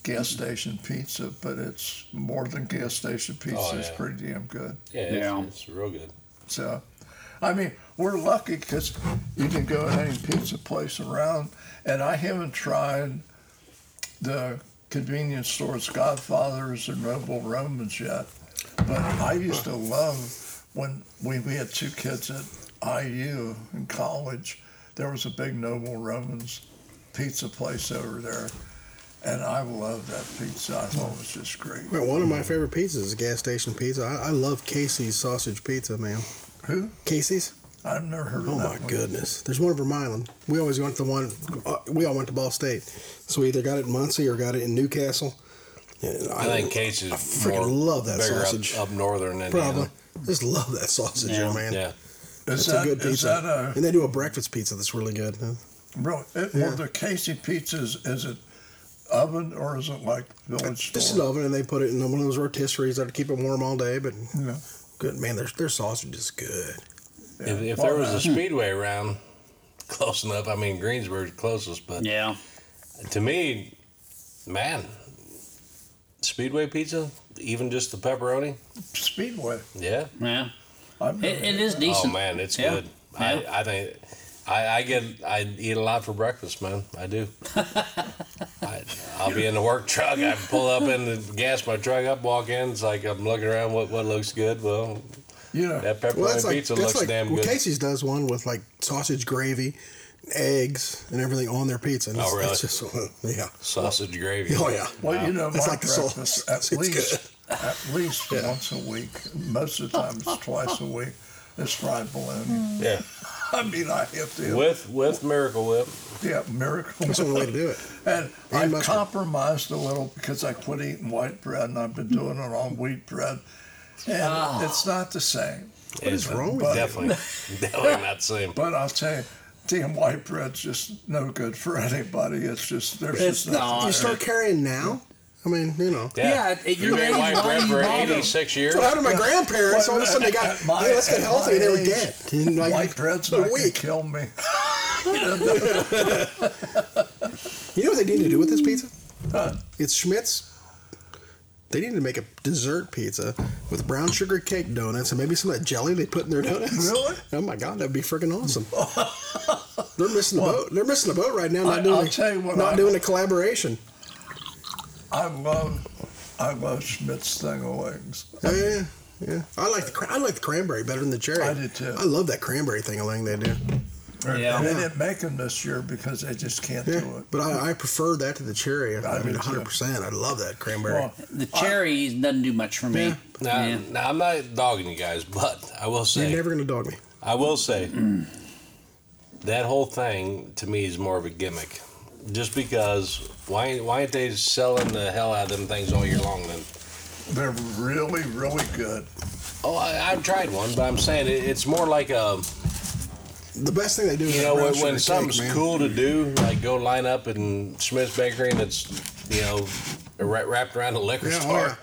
gas station pizza, but it's more than gas station pizza. Oh, yeah. It's pretty damn good. Yeah, it's, yeah. it's real good. So, I mean, we're lucky because you can go to any pizza place around, and I haven't tried the convenience stores, Godfathers and Rebel Romans yet, but I used to love when we, we had two kids at I U in college. There was a big Noble Romans pizza place over there. And I love that pizza. I thought it was just great. Well, one of my favorite pizzas is gas station pizza. I, I love Casey's sausage pizza, man. Who? Casey's. I've never heard oh of that. Oh, my one. Goodness. There's one over in Milan. We always went to the one, uh, we all went to Ball State. So we either got it in Muncie or got it in Newcastle. And I, I think Casey's. I freaking love that sausage. Up, up northern Indiana. Probably. Just love that sausage, yeah. man. Yeah. Is that, a good pizza. Is that a, and they do a breakfast pizza that's really good. Huh? Really? It, yeah. Well, the Casey pizzas, is it oven or is it like village store? It's an oven, and they put it in one of those rotisseries that keep it warm all day. But yeah. good man, their their sausage is good. Yeah. If, if well, there was a Speedway around close enough, I mean Greensburg's closest, but yeah, to me, man, Speedway pizza, even just the pepperoni. Speedway, yeah, yeah, it, it is decent. Oh man, it's yeah. good. Yeah. I, I think. I, I get I eat a lot for breakfast, man. I do. I, I'll be in the work truck. I pull up in the gas my truck up, walk in. It's like I'm looking around. What what looks good? Well, yeah. That pepperoni well, pizza like, looks like, damn well, good. Casey's does one with like sausage gravy, eggs and everything on their pizza. And oh, it's, really? It's just, yeah. Sausage gravy. Oh, yeah. Well, wow. You know, it's my like breakfast, the at, least, at least yeah. once a week, most of the time it's twice a week, is fried bologna. Yeah. I mean, I have to. With, with Miracle Whip. Yeah, Miracle Whip. That's the way to do it. And, and I compromised a little because I quit eating white bread and I've been doing it on wheat bread. And oh. it's not the same. What is wrong with definitely, definitely not the same. But I'll tell you, damn white bread's just no good for anybody. It's just, there's it's just not. You start carrying now? I mean, you know. Yeah, yeah you made white bread for eighty-six years. So out of my grandparents, all of a sudden they got, my, hey, let's get healthy, age, they were dead. Like, white bread's not going to kill me. You know what they need to do with this pizza? Huh? It's Schmitz. They need to make a dessert pizza with brown sugar cake donuts and maybe some of that jelly they put in their donuts. Really? Oh my God, that'd be freaking awesome. They're missing the well, boat. They're missing the boat right now. Not I, doing. I'll a, tell you what. Not I, doing a collaboration. I love, I love Schmitz Thingel Wings. Oh, yeah, yeah. I like the I like the cranberry better than the cherry. I did too. I love that cranberry Thingel they do. Yeah. They didn't make them this year because they just can't yeah, do it. But I, I prefer that to the cherry. I, I mean, one hundred percent. I love that cranberry. Well, the cherry I, doesn't do much for me. Yeah. Now, yeah. now, I'm not dogging you guys, but I will say... You're never going to dog me. I will say, mm. that whole thing, to me, is more of a gimmick. Just because, why, why aren't they selling the hell out of them things all year long, then? They're really, really good. Oh, I, I've tried one, but I'm saying it, it's more like a... The best thing they do is you know when, when something's cake, cool to do, like go line up in Schmitz Bakery and it's you know wrapped around a liquor yeah, store. Yeah.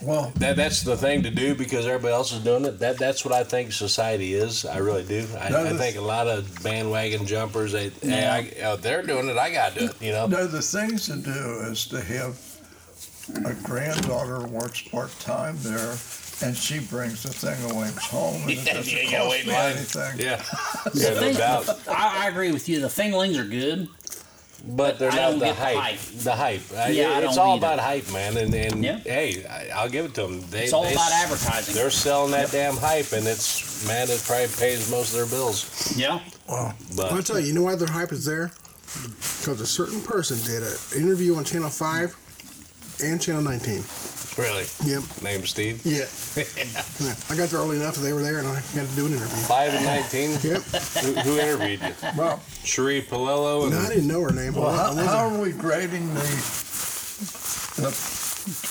Well, that that's the thing to do because everybody else is doing it. That that's what I think society is. I really do. I, no, I think a lot of bandwagon jumpers. They yeah. hey, I, oh, they're doing it. I got to do it. You know. No, the things to do is to have a granddaughter works part time there. And she brings the thing away home, and it doesn't yeah, yeah, cost wait, me man. anything. Yeah, yeah no doubt. I, I agree with you. The Thinglings are good, but, but they're not the hype. the hype. The hype. Yeah, I, I it's don't all about it. hype, man. And, and yeah. hey, I, I'll give it to them. They, it's all they, about advertising. They're selling that yep. damn hype, and it's man, it probably pays most of their bills. Yeah. Well, but I'll tell you, you know why their hype is there? Because a certain person did an interview on Channel Five and Channel nineteen. Really? Yep. Name Steve? Yeah. yeah. I got there early enough that they were there and I had to do an interview. five and nineteen? Yep. who, who interviewed you? Well, Cherie Palillo. And no, I didn't know her name. Well, well how, how are we grading the, the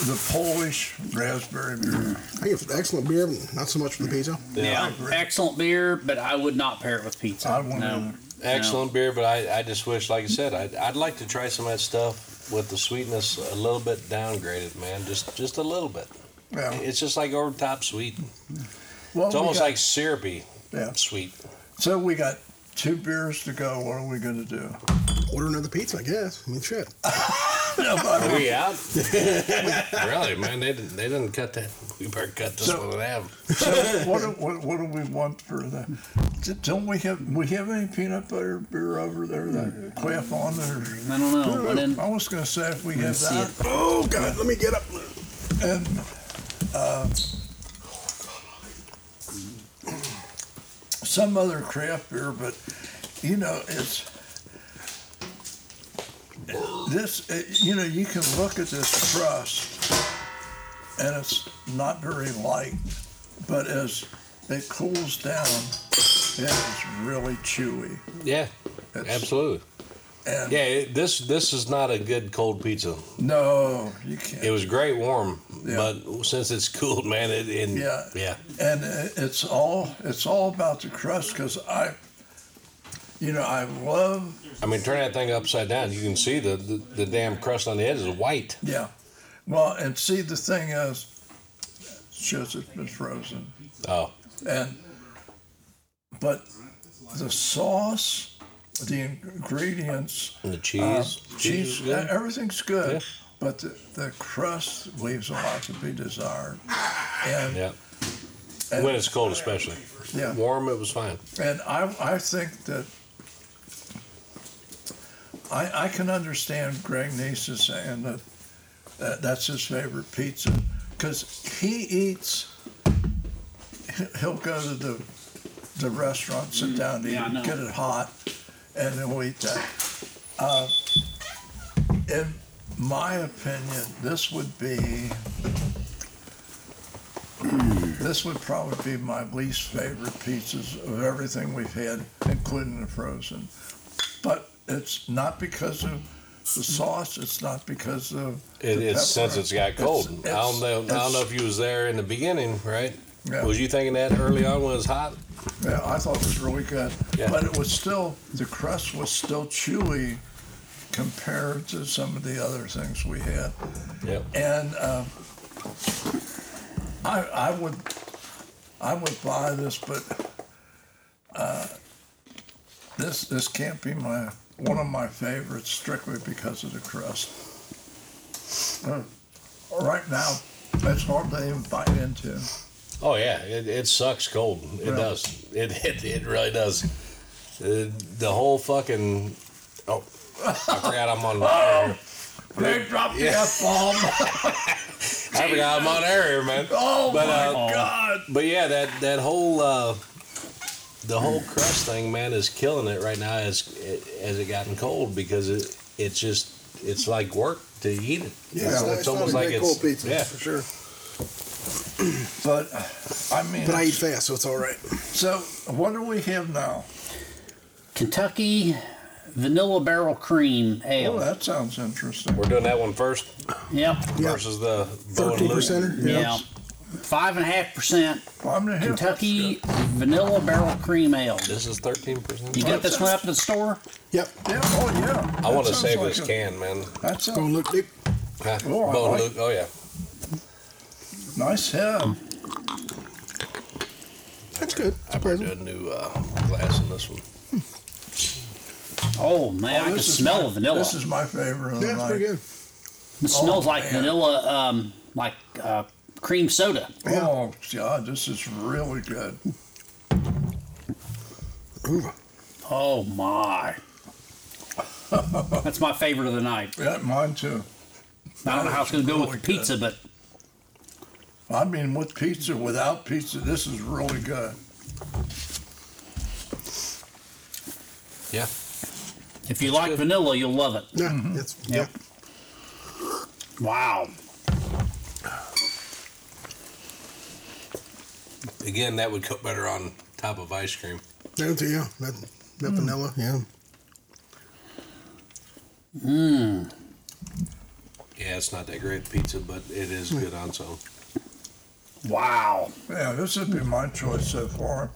the Polish raspberry beer? I give it excellent beer, but not so much for the pizza. Yeah, yeah. Excellent beer, but I would not pair it with pizza. I wouldn't. No. Excellent no. beer, but I, I just wish, like I said, I'd, I'd like to try some of that stuff. With the sweetness a little bit downgraded, man, just just a little bit. Yeah. It's just like over top sweet. Well, it's almost got, like syrupy yeah. sweet. So we got two beers to go. What are we gonna do? Order another pizza, I guess. I mean, shit. no, are we out? really, man? They didn't. They didn't cut that. We better cut this so, one in half. So what, do, what? What do we want for that? Don't we have? We have any peanut butter beer over there? That Quaffon there? I don't know. What in, I was gonna say if we have that. It. Oh God! Yeah. Let me get up. And uh, some other craft beer, but you know it's. This, you know, you can look at this crust, and it's not very light, but as it cools down, it is really chewy. Yeah, it's, absolutely. And yeah, it, this this is not a good cold pizza. No, you can't. It was great warm, yeah. but since it's cooled, man, it and, yeah, yeah, and it's all it's all about the crust because I. You know, I love... I mean, turn that thing upside down. You can see the, the, the damn crust on the edge is white. Yeah. Well, and see, the thing is, it shows it's been frozen. Oh. And, but the sauce, the ingredients... And the cheese. Uh, cheese, cheese good. Everything's good. Yeah. But the, the crust leaves a lot to be desired. And, yeah. And, when it's cold, especially. Yeah. Warm, it was fine. And I, I think that... I, I can understand Greg Niece is saying that, that that's his favorite pizza because he eats, he'll go to the the restaurant, sit down to yeah, eat, get it hot, and then we take. Uh, in my opinion, this would be this would probably be my least favorite pizzas of everything we've had, including the frozen. But it's not because of the sauce. It's not because of it, the it's pepper. Since it's got cold. It's, it's, I don't know. I don't know if you was there in the beginning, right? Yeah. Was you thinking that early on when it was hot? Yeah, I thought it was really good, yeah. But it was still the crust was still chewy compared to some of the other things we had. Yeah. And uh, I I would I would buy this, but uh, this this can't be my one of my favorites strictly because of the crust. Uh, right now, it's hard to even bite into. Oh yeah, it, it sucks cold. It yeah. does. It, it it really does. Uh, the whole fucking oh, I forgot I'm on air. They dropped the F bomb. I forgot I'm on air, man. Oh but, my uh, god! But yeah, that that whole uh, the whole crust thing, man, is killing it right now. As as it gotten cold because it it's just it's like work to eat it. Yeah, it's, it's, it's almost like it's cold pizza, yeah, for sure. But I mean, but I eat fast, so it's all right. So what do we have now? Kentucky Vanilla Barrel Cream Ale. Oh, that sounds interesting. We're doing that one first. Yep. Versus the thirteen percenter. Yeah. Five and a half percent. Kentucky Vanilla Barrel Cream Ale. This is thirteen percent. You got this one up in the store? Yep. Yeah. Oh yeah. I want to save this can, man. That's Bone Luke. Bone Luke. Oh yeah. Nice head. That's good. I put a new uh, glass in this one. Oh man, oh, I can smell my, vanilla. This is my favorite. Of yeah, it's pretty good. It smells oh, like man. vanilla, um, like uh, cream soda. Yeah. Oh god, this is really good. Ooh. Oh my. That's my favorite of the night. Yeah, mine too. I don't that know how it's gonna really go with the pizza, good. but. I mean, with pizza, without pizza, this is really good. Yeah. If you it's like good. vanilla, you'll love it. Yeah. Mm-hmm. It's, yep. Yeah. Wow. Again, that would cook better on top of ice cream. Yeah, yeah. That, that mm. vanilla, yeah. Mmm. Yeah, it's not that great pizza, but it is mm. good on its own. Wow. Yeah, this would be my choice so far.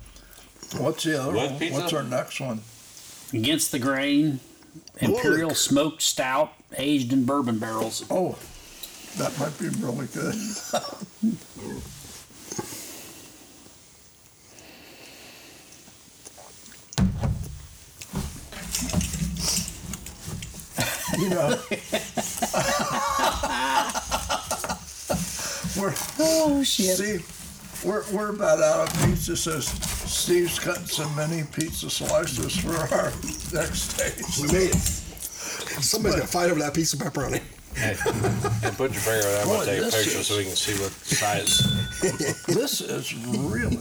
What's the other what one? Pizza? What's our next one? Against the Grain, Imperial Look. Smoked Stout, aged in bourbon barrels. Oh, that might be really good. You know... We're, oh shit! See, we're we're about out of pizza, so Steve's cutting so many pizza slices for our next taste. We made it. Somebody's gonna fight over that piece of pepperoni. Hey, hey, put your finger out. I'm gonna take a picture is, so we can see what size. This is really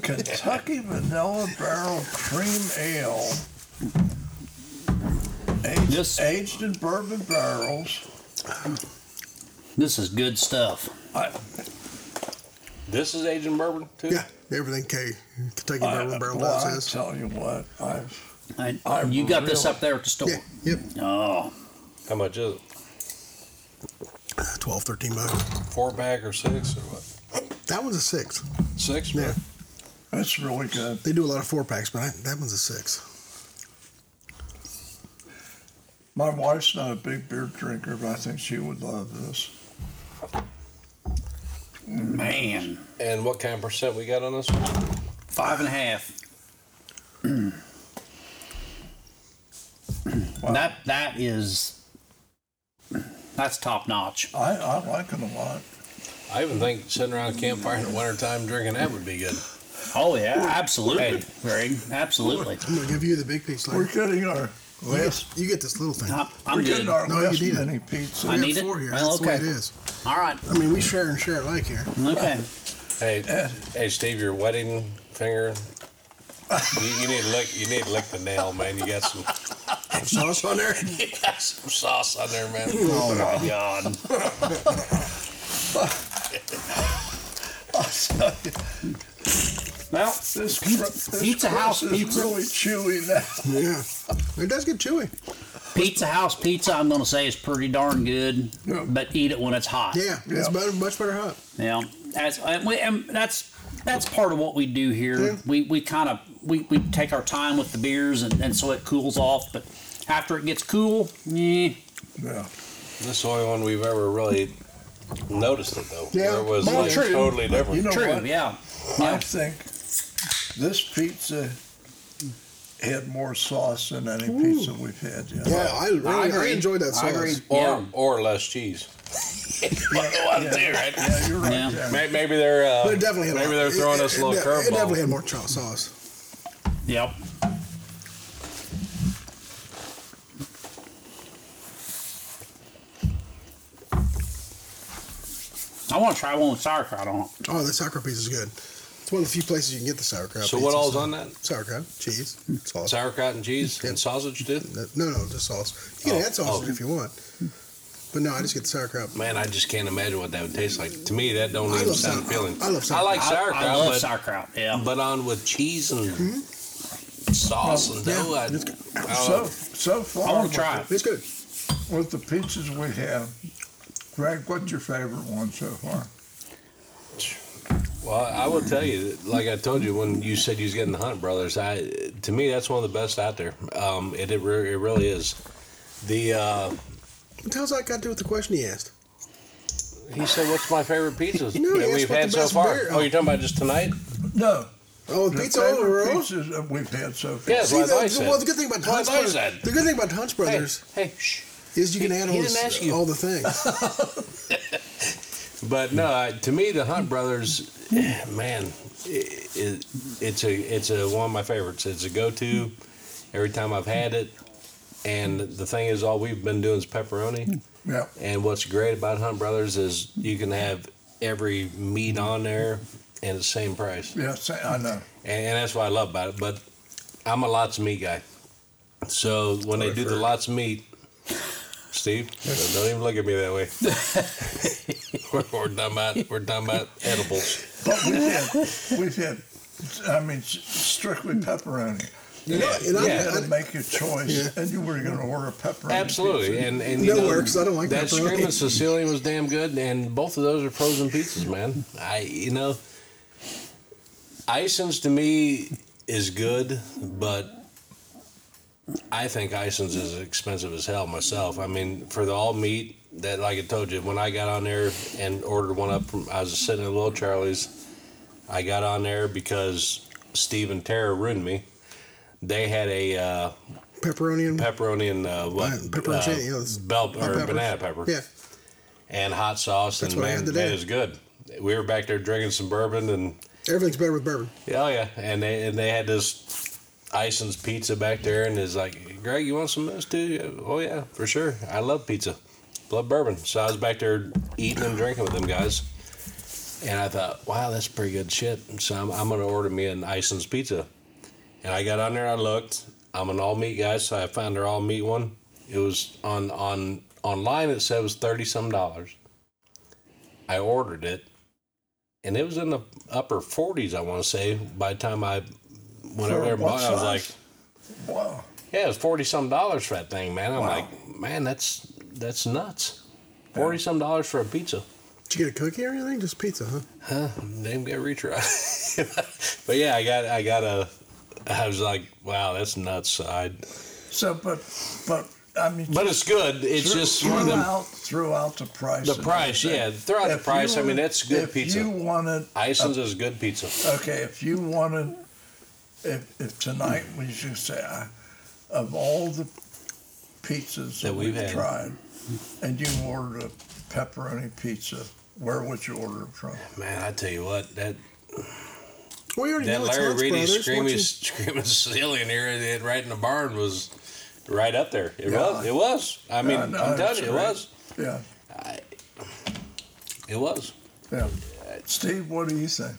Kentucky Vanilla Barrel Cream Ale. Aged, this, aged in bourbon barrels. This is good stuff. I, this is aged in bourbon too. Yeah, everything K Kentucky I, bourbon barrel well, I is. Tell you what, I've, I, I you got really, this up there at the store. Yeah, yep. Oh, how much is it? Twelve, thirteen bucks. Four pack or six or what? That one's a six. Six. Yeah, right? That's really good. They do a lot of four packs, but I, that one's a six. My wife's not a big beer drinker, but I think she would love this. Man. And what kind of percent we got on this one? Five and a half. Wow. That that is that's top notch. I, I like it a lot. I even think sitting around a campfire in the wintertime drinking that would be good. Oh yeah, We're, absolutely. Greg, absolutely. I'm gonna give you the big piece later. We're cutting our Yes, you, you get this little thing. I'm, I'm We're getting good. Our no, last you need mini it. pizza. I we need have four it. Here. Well, that's okay. the way it is. All right. I mean, we share and share alike here. Okay. Hey, uh, hey, Steve, your wedding finger You, you need to lick. You need to lick the nail, man. You got some sauce on there. You got some sauce on there, man. Oh my God. Now this pizza, pizza house is pizza. Really chewy now. Yeah, it does get chewy. Pizza House pizza, I'm going to say, is pretty darn good, yeah. But eat it when it's hot. Yeah, it's yeah. better, much better hot. Yeah, that's and we, and that's that's part of what we do here. Yeah. We we kind of we, we take our time with the beers, and, and so it cools off. But after it gets cool, eh. yeah. That's the only one we've ever really noticed it though. Yeah, it was well, like true. Totally different. You know true. What? Yeah, I yeah. think this pizza had more sauce than any Ooh. Pizza we've had. Yeah, yeah I really I agree. enjoyed that sauce. I agree. Or, yeah. or less cheese. yeah, yeah. There, right? yeah, you're right. Yeah. Yeah. Maybe they're uh, but definitely maybe had, they're throwing it, us a little it, curveball. It definitely had more sauce. Yep. I want to try one with sauerkraut on it. Oh, the sauerkraut piece is good. One of the few places you can get the sauerkraut. So what all's on that? Sauerkraut, cheese, sauce. Sauerkraut and cheese and sausage, dude? No, no, just sauce. You can oh, add sausage oh. if you want. But no, I just get the sauerkraut. Man, I just can't imagine what that would taste like. To me, that don't I even sound appealing. I, I love sauerkraut. I like sauerkraut. I, I love but, sauerkraut, yeah. But on with cheese and mm-hmm. sauce well, and dough, yeah, I, I so, so far, I want to try it. It's good. With the pizzas we have, Greg, what's your favorite one so far? Well, I will tell you, like I told you when you said you was getting the Hunt Brothers, I to me that's one of the best out there. Um, it it, re- it really is. The uh, what how's that got to do with the question he asked? He said, "What's my favorite pizzas you know, that we've had so far?" Beer. Oh, you're talking about just tonight? No. Oh, the pizza overall pizzas that we've had so far. Yeah, See, what the, I said. Well, the good thing about Hunt Brothers, the good thing about Hunt Brothers, hey, hey, shh. is you he, can add all, this, all the things. But no, I, to me the Hunt Brothers, man, it, it, it's a it's a one of my favorites. It's a go-to every time I've had it. And the thing is, all we've been doing is pepperoni. Yeah. And what's great about Hunt Brothers is you can have every meat on there and the same price. Yeah, I know. And, and that's what I love about it. But I'm a lots of meat guy, so when they do the lots of meat. Steve, don't even look at me that way. we're, we're done about we're done about edibles. But we've had, we've had, I mean, strictly pepperoni. You know, and yeah. I, I, I had to make your choice, yeah. and you were going to order pepperoni. Absolutely, pizza. and and you no know, works. I don't like that. That Screamin' Sicilian was damn good, and both of those are frozen pizzas, man. I you know, Isen's to me is good, but. I think Isen's is expensive as hell myself. I mean, for the all meat, that like I told you, when I got on there and ordered one up, from I was sitting at Little Charlie's. I got on there because Steve and Tara ruined me. They had a uh, pepperoni and pepperoni and uh, what? Pepperoncini, uh, bell or peppers. Banana pepper. Yeah, and hot sauce. That's and man, that is good. We were back there drinking some bourbon and everything's better with bourbon. Oh yeah, and they and they had this. Isen's pizza back there and is like, Greg, you want some of this too? Oh yeah, for sure. I love pizza, love bourbon. So I was back there eating and drinking with them guys, and I thought, wow, that's pretty good shit. So I'm, I'm gonna order me an Isen's pizza, and I got on there, I looked. I'm an all meat guy, so I found their all meat one. It was on on online. It said it was thirty some dollars. I ordered it, and it was in the upper forties. I want to say by the time I. Whenever I bought, I was like, "Wow, yeah, it was forty some dollars for that thing, man." I'm wow. like, "Man, that's that's nuts, forty yeah. some dollars for a pizza." Did you get a cookie or anything? Just pizza, huh? Huh? Didn't get retried. But yeah, I got, I got a. I was like, "Wow, that's nuts." I. So, but, but I mean. But it's good. It's through, just throughout throughout the price. The price, yeah, throughout the price. Would, I mean, that's good if pizza. If you wanted, Isen's is good pizza. Okay, if you wanted. If, if tonight we should say, I, of all the pizzas that, that we've, we've tried, and you ordered a pepperoni pizza, where would you order it from? Man, I tell you what, that we already that know Larry Reedy's Screamin' Screamin' Sicilian here, right in the barn, was right up there. It yeah. was. It was. I mean, yeah, no, I'm telling you, it was. Yeah. I, it was. Yeah. Steve, what do you say?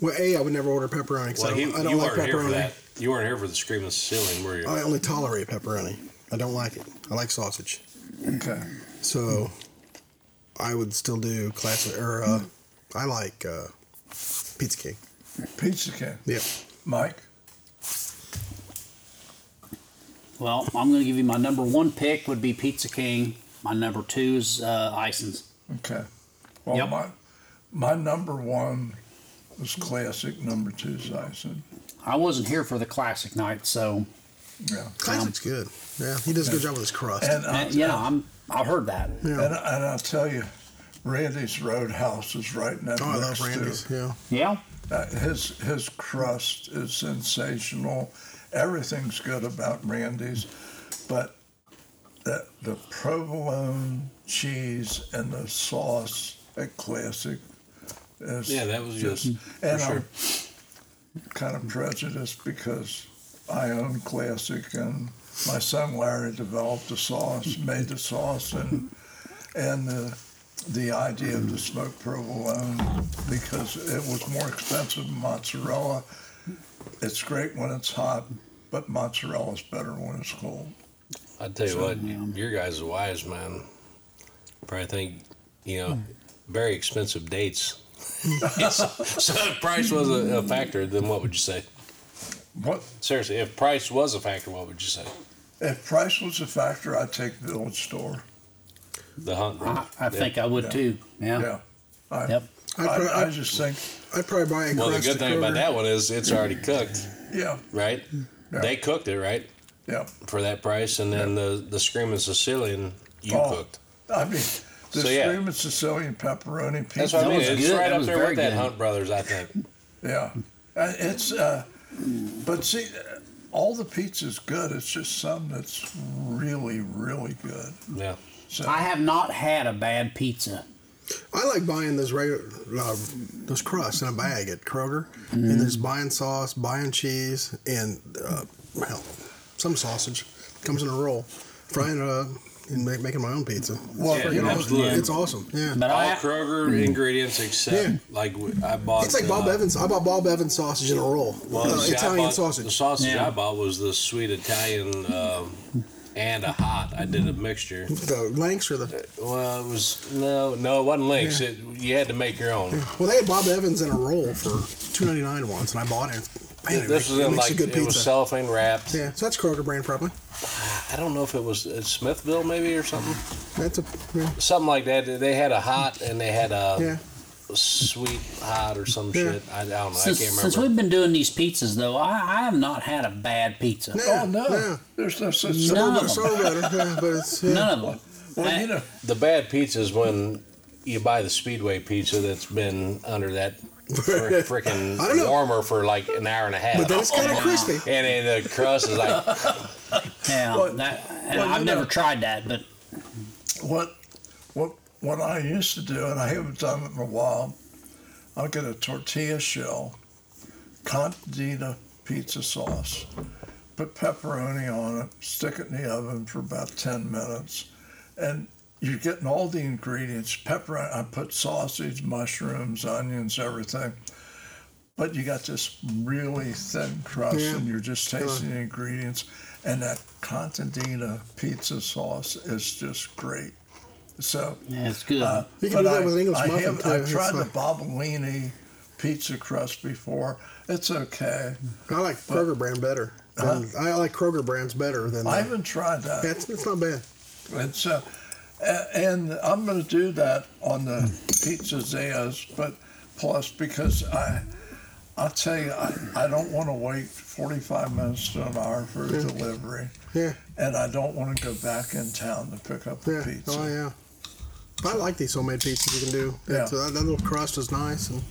Well, A, I would never order pepperoni because well, I don't, I don't like pepperoni. You weren't here for the Screamin' Sicilian, were you? I only tolerate pepperoni. I don't like it. I like sausage. Okay. So I would still do classic, or uh, I like uh, Pizza King. Pizza King? Yep. Mike? Well, I'm going to give you my number one pick would be Pizza King. My number two is uh, Isen's. Okay. Well, yep. my, my number one was Classic. Number two is Isen's. I wasn't here for the Classic night, so... Yeah. Classic's um, good. Yeah, he does a good job with his crust. And, uh, and, yeah, I'm, I've heard that. Yeah. And, and I'll tell you, Randy's Roadhouse is right next to it. Oh, I love Randy's, yeah. Yeah? Uh, his, his crust is sensational. Everything's good about Randy's, but the, the provolone cheese and the sauce at Classic is yeah, that was just... just and sure. I'm kind of prejudiced because I own Classic, and my son Larry developed the sauce, made the sauce, and and the, the idea of the smoked provolone, because it was more expensive than mozzarella. It's great when it's hot, but mozzarella's better when it's cold. I tell you so, what, yeah. Your guys are wise, man. Probably think, you know, very expensive dates. So if price was a, a factor, then what would you say? What? Seriously, if price was a factor, what would you say? If price was a factor, I'd take Village Store. The Hunt Brothers. I, I yeah. think I would yeah. too. Yeah. Yeah. I, yep. I, I, I, I just think I'd probably buy a. Well, the good thing Kroger. About that one is it's already cooked. Yeah. Right. Yeah. They cooked it right. Yeah. For that price, and then yeah. the the Screamin' Sicilian you oh, cooked. I mean, the so, yeah. Screamin' Sicilian pepperoni pizza. That's what I mean. It's good. Right that up there with good. That Hunt Brothers, I think. Yeah. It's. uh But see, all the pizza's good. It's just some that's really, really good. Yeah. So. I have not had a bad pizza. I like buying those regular uh, those crusts in a bag at Kroger, mm-hmm. and there's buying sauce, buying cheese, and uh, well, some sausage comes in a roll. Frying it up and make, making my own pizza. Well, yeah, you know, absolutely. It's awesome. Yeah. But all I, Kroger mm-hmm. ingredients except yeah. like I bought. It's like Bob uh, Evans. I bought Bob Evans sausage in a roll. Well, uh, see, Italian bought, sausage. The sausage yeah. I bought was the sweet Italian uh, and a hot. I did a mixture. The links or the? Well, it was no, no, it wasn't links. Yeah. It, you had to make your own. Yeah. Well, they had Bob Evans in a roll for two ninety-nine once, and I bought it. Man, this was in like, it was cellophane wrapped. Yeah, so that's Kroger brand probably. I don't know if it was Smithville maybe or something. That's a yeah. Something like that. They had a hot and they had a yeah. sweet hot or some yeah. shit. I, I don't know. Since, I can't remember. Since we've been doing these pizzas though, I, I have not had a bad pizza. No, oh, no. no. There's no such thing. None of them. None of them. Well, you know, the bad pizza is when you buy the Speedway pizza that's been under that. Freaking warmer for like an hour and a half. But then it's kind of oh, crispy. And, and the crust is like. Yeah, but, that, and well, I've never know, tried that, but. What, what, what I used to do, and I haven't done it in a while, I'll get a tortilla shell, contadina pizza sauce, put pepperoni on it, stick it in the oven for about ten minutes, and. You're getting all the ingredients, pepper, I put sausage, mushrooms, onions, everything. But you got this really thin crust yeah. and you're just tasting sure. the ingredients. And that contadina pizza sauce is just great. So, yeah, it's good. Uh, you can do that I, with English I muffin have, too. I've tried like... the Bobolini pizza crust before. It's okay. I like but, Kroger brand better. Than, uh, I like Kroger brands better than that. I haven't tried that. That's, it's not bad. It's... Uh, And I'm going to do that on the pizzazzias, but plus because I, I'll tell you, I, I don't want to wait forty-five minutes to an hour for a yeah. delivery. Yeah. And I don't want to go back in town to pick up the yeah. pizza. Oh, yeah. I like these homemade pizzas you can do. Yeah. So that, that little crust is nice. And,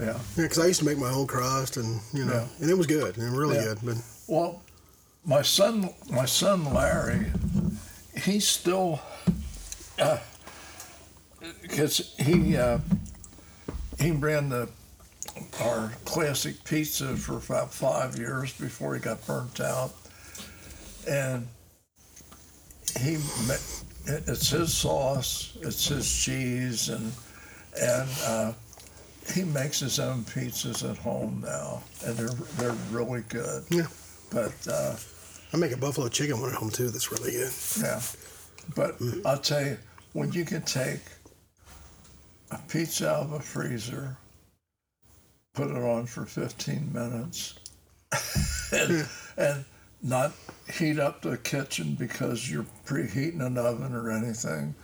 yeah. Yeah, because I used to make my own crust, and, you know, yeah. and it was good, and really yeah. good. But well, my son, my son Larry, he's still... Because uh, he uh, he ran the our classic pizza for about five years before he got burnt out, and he it's his sauce, it's his cheese, and and uh, he makes his own pizzas at home now, and they're they're really good. Yeah. But uh, I make a buffalo chicken one at home, too, that's really good. Yeah. But mm. I'll tell you, when you can take a pizza out of a freezer, put it on for fifteen minutes, and, and not heat up the kitchen because you're preheating an oven or anything.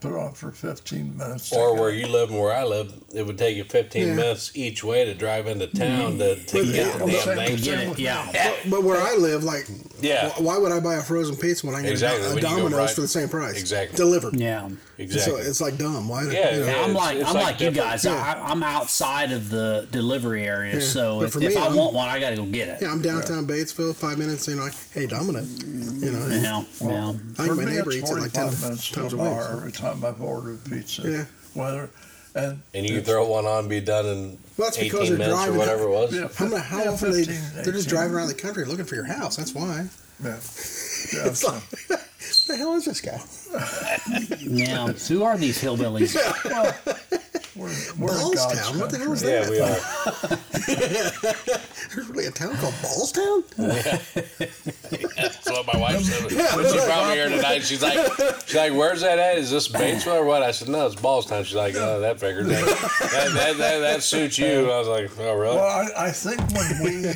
Put it on for fifteen minutes. Or where you live and where I live, it would take you fifteen yeah. minutes each way to drive into town to, to yeah. get the damn thing. Yeah. yeah. yeah. But, but where I live, like, yeah. why would I buy a frozen pizza when I get exactly. a, a Domino's right. for the same price? Exactly. Delivered. Yeah. Exactly. So it's like dumb. Why? Yeah. You know? yeah I'm like I'm like, like you guys. Yeah. I, I'm outside of the delivery area, yeah. so if, me, if I I'm, want one, I got to go get it. Yeah, I'm downtown yeah. Batesville, five minutes, and you know, like, hey, Domino's. You know. Yeah. Well, yeah. I think my neighbor eats it like ten times a week every time. I've ordered pizza, yeah. whether and and you throw one on, be done in well, that's eighteen minutes or whatever it was. Yeah, I don't know how yeah, often they they're just driving around the country looking for your house. That's why. Yeah, yeah it's like, what the hell is this guy? Yeah, who are these hillbillies? Yeah. Well, we're, we're Ballstown. What the hell is yeah, that? Yeah, we are. There's really a town called Ballstown? Yeah. That's what my wife said. Yeah, when she brought me here tonight, she's like, she's like, where's that at? Is this Batesville or what? I said, no, it's Ballstown. She's like, oh, that figures. That, that, that, that, that suits you. I was like, oh, really? Well, I, I think when we,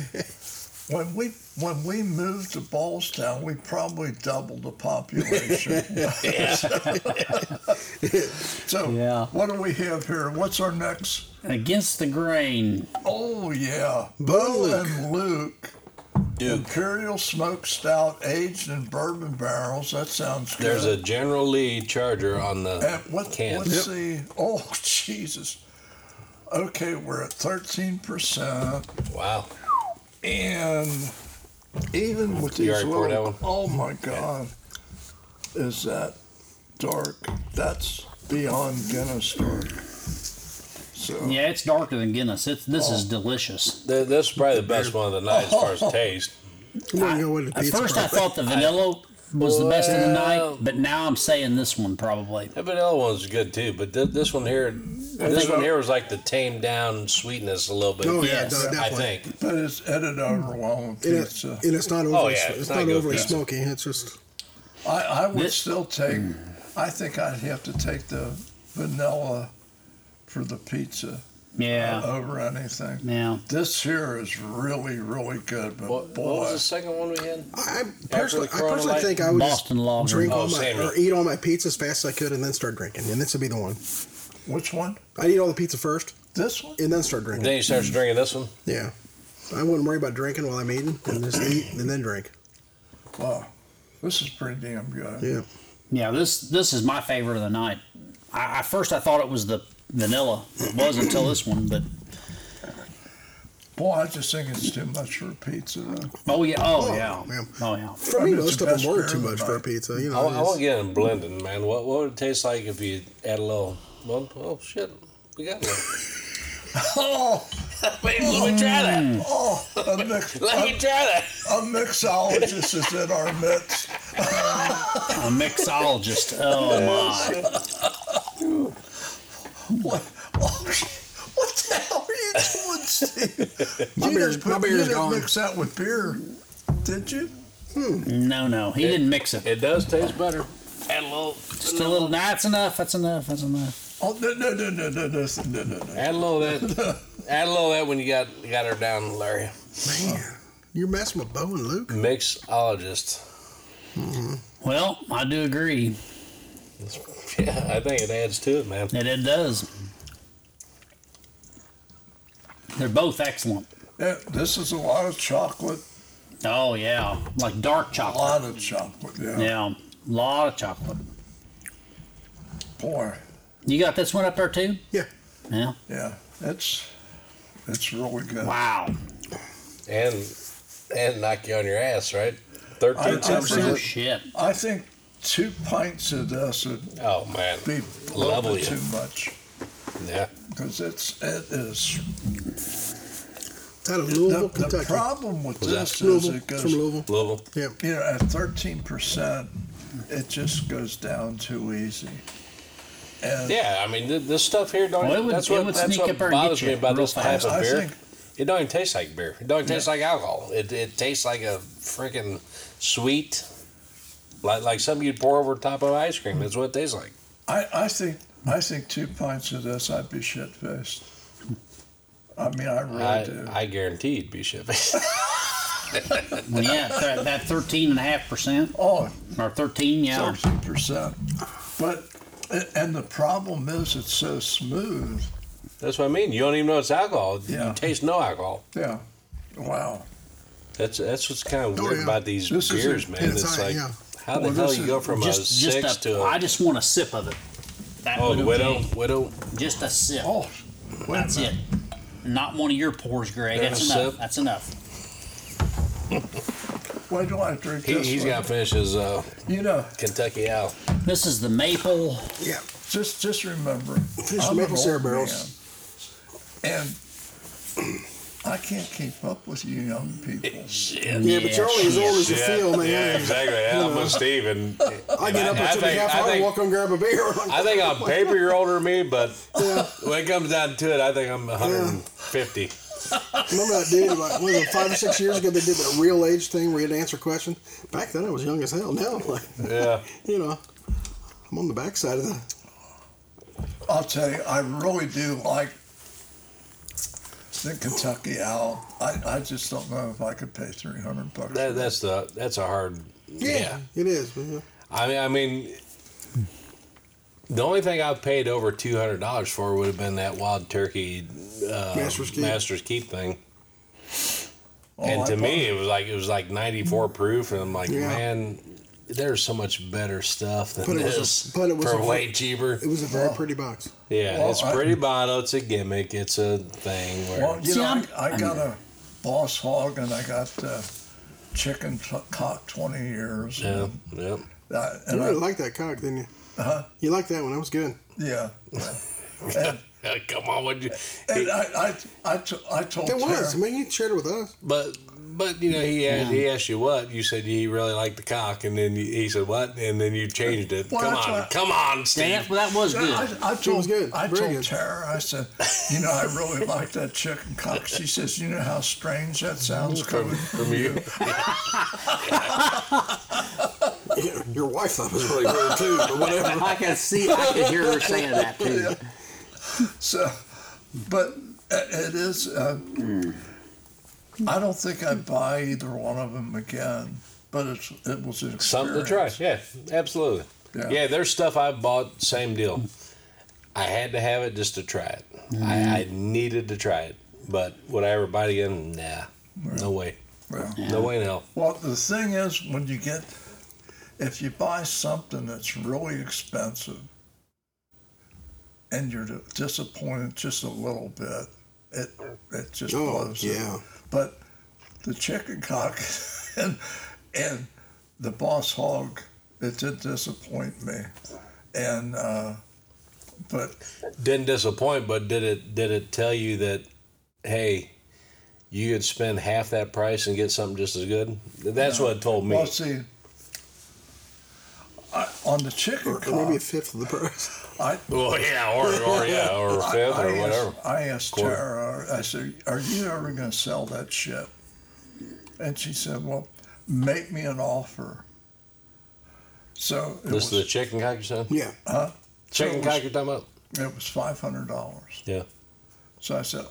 when we, when we moved to Ballstown, we probably doubled the population. Yeah. So, yeah. What do we have here? What's our next? Against the Grain. Oh, yeah. Bo and Luke. Duke. Imperial Smoke Stout aged in bourbon barrels. That sounds good. There's a General Lee Charger on the and what, can. Let's yep. see. Oh, Jesus. Okay, we're at thirteen percent. Wow. And even with you these little, oh my God, yeah. is that dark? That's beyond Guinness dark. So yeah, it's darker than Guinness. It's, this oh. is delicious. The, this is probably the best one of the night as far as taste. I, at first I thought the vanilla I, was well, the best of the night, but now I'm saying this one probably. The vanilla one's good too, but th- this one here... This one here was like the tamed down sweetness a little bit. Oh, yeah, yes, I think. But it's edited overwhelming pizza. And it's not overly, oh, yeah, it's it's not not overly smoky. It's just. I, I would this, still take, mm. I think I'd have to take the vanilla for the pizza. Yeah. Uh, over anything. Yeah. This here is really, really good. But what, boy, what was the second one we had? I personally, I personally think I would Boston just drink all oh, my, or eat all my pizza as fast as I could and then start drinking. And this would be the one. Which one? I'd eat all the pizza first. This one? And then start drinking. Then you start mm. drinking this one? Yeah. I wouldn't worry about drinking while I'm eating, and just eat and then drink. Wow. This is pretty damn good. Yeah. Yeah, this this is my favorite of the night. I, at first I thought it was the vanilla. It was until this one, but... Boy, I just think it's too much for a pizza, though. Oh, yeah. Oh, oh yeah. Man. Oh, yeah. For me, most of them were too much for a pizza. You know, I, I want to get in blending, man. What, what would it taste like if you add a little... Well, oh shit, we got one. oh, wait, oh, let me try that. Oh, a mix, let a, me try that. A mixologist is in our midst. A mixologist. Oh my! What? Oh, what the hell are you doing, Steve? My you beer's, put, my beer's you gone. Didn't mix that with beer, did you? Hmm. No, no, he it, didn't mix it. It does taste better. Add a little. Just a little. That's enough. That's enough. That's enough. Oh no no no no no no no no! Add a little that. Add a little that when you got you got her down, Larry. Man, you're messing with Bo and Luke. Mixologist. Mm-hmm. Well, I do agree. Yeah, I think it adds to it, man. It it does. They're both excellent. Yeah, this is a lot of chocolate. Oh yeah, like dark chocolate. A lot of chocolate. Yeah. Yeah. A lot of chocolate. Boy. You got this one up there too? Yeah. Yeah. Yeah. That's that's really good. Wow. And and knock you on your ass, right? Thirteen percent. Shit. I think two pints of this would oh man be a little bit too much. Yeah. Because it's it is. It's out of Louisville, the, Kentucky. The problem with was this is it goes from Louisville. Louisville. Yeah. You know, at thirteen percent. It just goes down too easy. And yeah, I mean, this stuff here don't. Well, it would, that's it what, would that's sneak what up bothers me about this type of I beer. Think It don't even taste like beer. It don't even taste no. like alcohol. It it tastes like a freaking sweet, like like something you'd pour over top of ice cream. That's what it tastes like. I, I think I think two pints of this, I'd be shit faced. I mean, I really I, do. I guarantee you'd be shit faced. Well, yeah, th- that thirteen and a half percent. Oh, or thirteen, yeah, thirteen percent. But and the problem is, it's so smooth. That's what I mean. You don't even know it's alcohol. Yeah. You taste no alcohol. Yeah. Wow. That's that's what's kind of oh, weird yeah. about these this beers, a, man. It's, it's like, yeah. how the well, hell you go from just, a six just a, to a... I just want a sip of it. That oh, Widow Widow, Widow. Just a sip. Oh, that's it. Not one of your pours, Greg. There's that's enough. Sip. That's enough. Why do I drink he, this He's got to finish his uh, you know, Kentucky Owl. This is the maple. Yeah. Just just remember. Finish the maple syrup barrels. And I can't keep up with you young people. Shit. Yeah, but you're only as old as you feel, man. Yeah, exactly. Yeah, I'm with Steve. And, and I get up at two and a half hour and walk on and grab a beer. I think on paper you're older than me, but yeah. when it comes down to it, I think I'm one hundred fifty. Yeah. Remember that dude, like, what was it, five or six years ago, they did that real age thing where you had to answer questions? Back then I was young as hell. Now, like, yeah. you know, I'm on the backside of that. I'll tell you, I really do like the Kentucky Owl. I, I just don't know if I could pay three hundred bucks. That, that's the that's a hard. Yeah, yeah. it is. Yeah. I mean, I mean, the only thing I've paid over two hundred dollars for would have been that Wild Turkey uh, Master's Keep. Master's Keep thing. Oh, and I to me, it. it was like it was like ninety four proof, and I'm like, yeah. man, there's so much better stuff than but it this was a, but it was for a, way cheaper. It was a very well, pretty box. Yeah, well, it's a pretty I, bottle. It's a gimmick. It's a thing. Where well, you know, I, I, I got a Boss Hog and I got uh, chicken t- cock twenty years. Yeah, and, yeah. Uh, and you really I, liked that cock, didn't you? Huh? You liked that one. That was good. Yeah. and, Come on, would you? And I, I, I, t- I told It was. I mean, you shared it with us. But. But you know, he asked, yeah. he asked you what you said. You really liked the cock, and then you, he said what, and then you changed it. Well, come on, I, come on, Steve. Yeah, well, that was good. I, I, I told, was good. I Brilliant. told Tara. I said, you know, I really like that chicken cock. She says, you know how strange that sounds coming from, from you. yeah, your wife thought it was really weird too, but whatever. I can see, I can hear her saying that too. Yeah. So, but it is. Uh, mm. I don't think I'd buy either one of them again, but it's, it was an experience. Something to try, yeah, absolutely. Yeah. yeah, there's stuff I bought, same deal. I had to have it just to try it. Mm. I, I needed to try it, but would I ever buy it again? Nah, yeah. no way. Yeah. No way in hell. Well, the thing is, when you get, if you buy something that's really expensive and you're disappointed just a little bit, it it just oh, blows yeah. It. But the chicken cock and, and the Boss Hog, it did disappoint me. And uh, but didn't disappoint, but did it did it tell you that, hey, you could spend half that price and get something just as good? That's no. what it told me. Well, see, I, on the chicken or, cock, maybe a fifth of the price. I, well, yeah, or, or yeah, or a fifth I, I or whatever. Asked, I asked Tara, I said, are you ever going to sell that shit? And she said, well, make me an offer. So it This was, is the chicken cock you said? Yeah. Huh? Chicken so was, cock you're talking about? It was five hundred dollars. Yeah. So I said,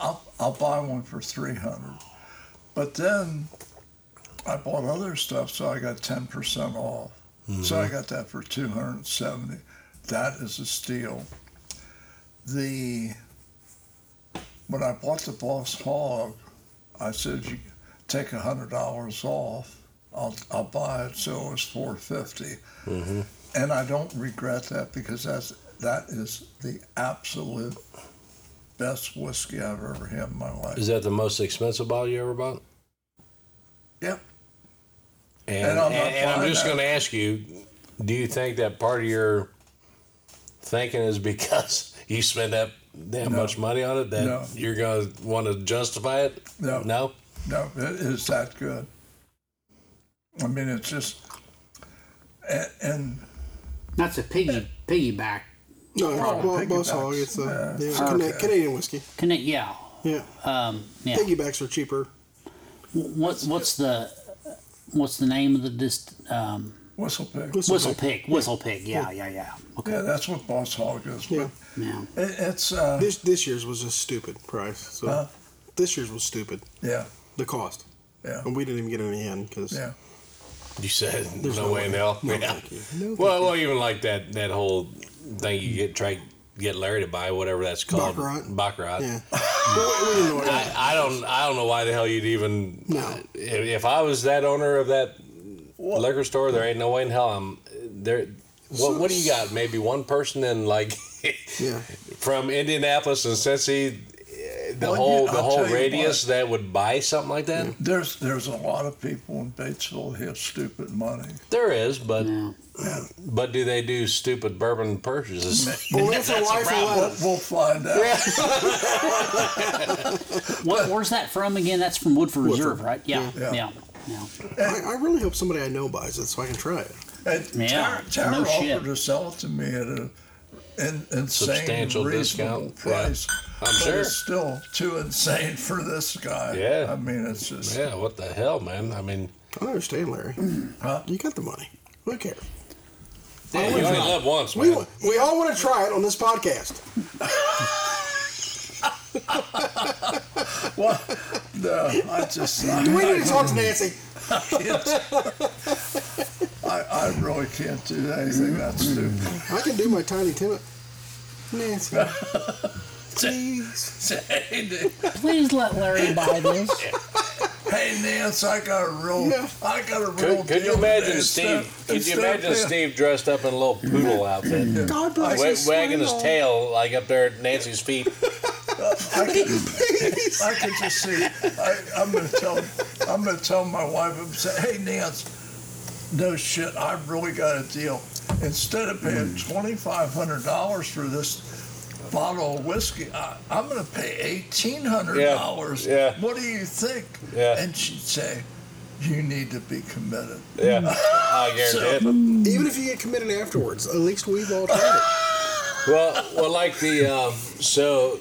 I'll, I'll buy one for three hundred dollars. But then I bought other stuff, so I got ten percent off. Mm-hmm. So I got that for two hundred seventy dollars. That is a steal. The when I bought the Boss Hog, I said, "You take a hundred dollars off. I'll I'll buy it." So it was four fifty, mm-hmm. and I don't regret that because that's that is the absolute best whiskey I've ever had in my life. Is that the most expensive bottle you ever bought? Yep. And and I'm, and, and I'm just going to ask you: do you think that part of your thinking is because you spend that damn no. much money on it that no. you're going to want to justify it? No. No? No, it is that good. I mean, it's just... And... and That's a piggy, it, piggyback. No, it's a Boss Hog. It's a yeah. Yeah, it's okay. Canadian whiskey. Can- yeah. Yeah. Um, yeah. Piggybacks are cheaper. What what's the what's the name of the dist? Um, Whistle pig. Whistle, Whistle pig. pig. Whistle pig. Yeah, yeah, yeah. Okay. Yeah, that's what Boss Hog is. Yeah. yeah. It, it's uh, this this year's was a stupid price. So huh? This year's was stupid. Yeah. The cost. Yeah. And we didn't even get it in the end because. Yeah. You said there's no, no way in hell. No, yeah. thank you. No, well, thank well, you. Even like that that whole thing you get tried. Get Larry to buy whatever that's called. Baccarat. Baccarat. Yeah. I, I don't. I don't know why the hell you'd even. No. If I was that owner of that what? liquor store, there ain't no way in hell I'm there. What, what do you got? Maybe one person in like. Yeah. From Indianapolis and Cincy, the well, whole yeah, the whole radius what, that would buy something like that. Yeah. There's there's a lot of people in Batesville who have stupid money. There is, but. Yeah. Yeah. But do they do stupid bourbon purchases? Well, that's a life of we'll find out. Yeah. what, where's that from again? That's from Woodford, Woodford. Reserve, right? Yeah, yeah. yeah. yeah. yeah. I, I really hope somebody I know buys it so I can try it. And yeah, Tara, Tara no offered shit. to sell it to me at an in, insane, substantial discount price. Yeah. I'm but sure. It's still too insane for this guy. Yeah, I mean, it's just yeah. What the hell, man? I mean, I understand, Larry. Huh? You got the money. Who cares? Yeah, you only live once, man. We, we all want to try it on this podcast. What? No, I just... Do I, we need I, to talk I, to Nancy? I, I, I really can't do anything that stupid. I can do my Tiny Tim. Nancy. Please. Please let Larry buy this. Hey Nance, I got a roll. Yeah. I got a roll. Could, could you imagine Steve? Stuff, could you imagine stuff, Steve yeah. dressed up in a little poodle outfit, yeah. God bless w- his wagging his tail like up there at Nancy's feet? I could, Please. I could just see. I, I'm gonna tell. I'm gonna tell my wife. I'm saying, hey Nance, no shit, I've really got a deal. Instead of paying twenty-five hundred dollars for this bottle of whiskey, I, I'm going to pay eighteen hundred dollars. Yeah, yeah. What do you think? Yeah. And she'd say, you need to be committed. Yeah, I guarantee so, it. Even if you get committed afterwards, at least we've all tried it. Well, well, like the, um, so,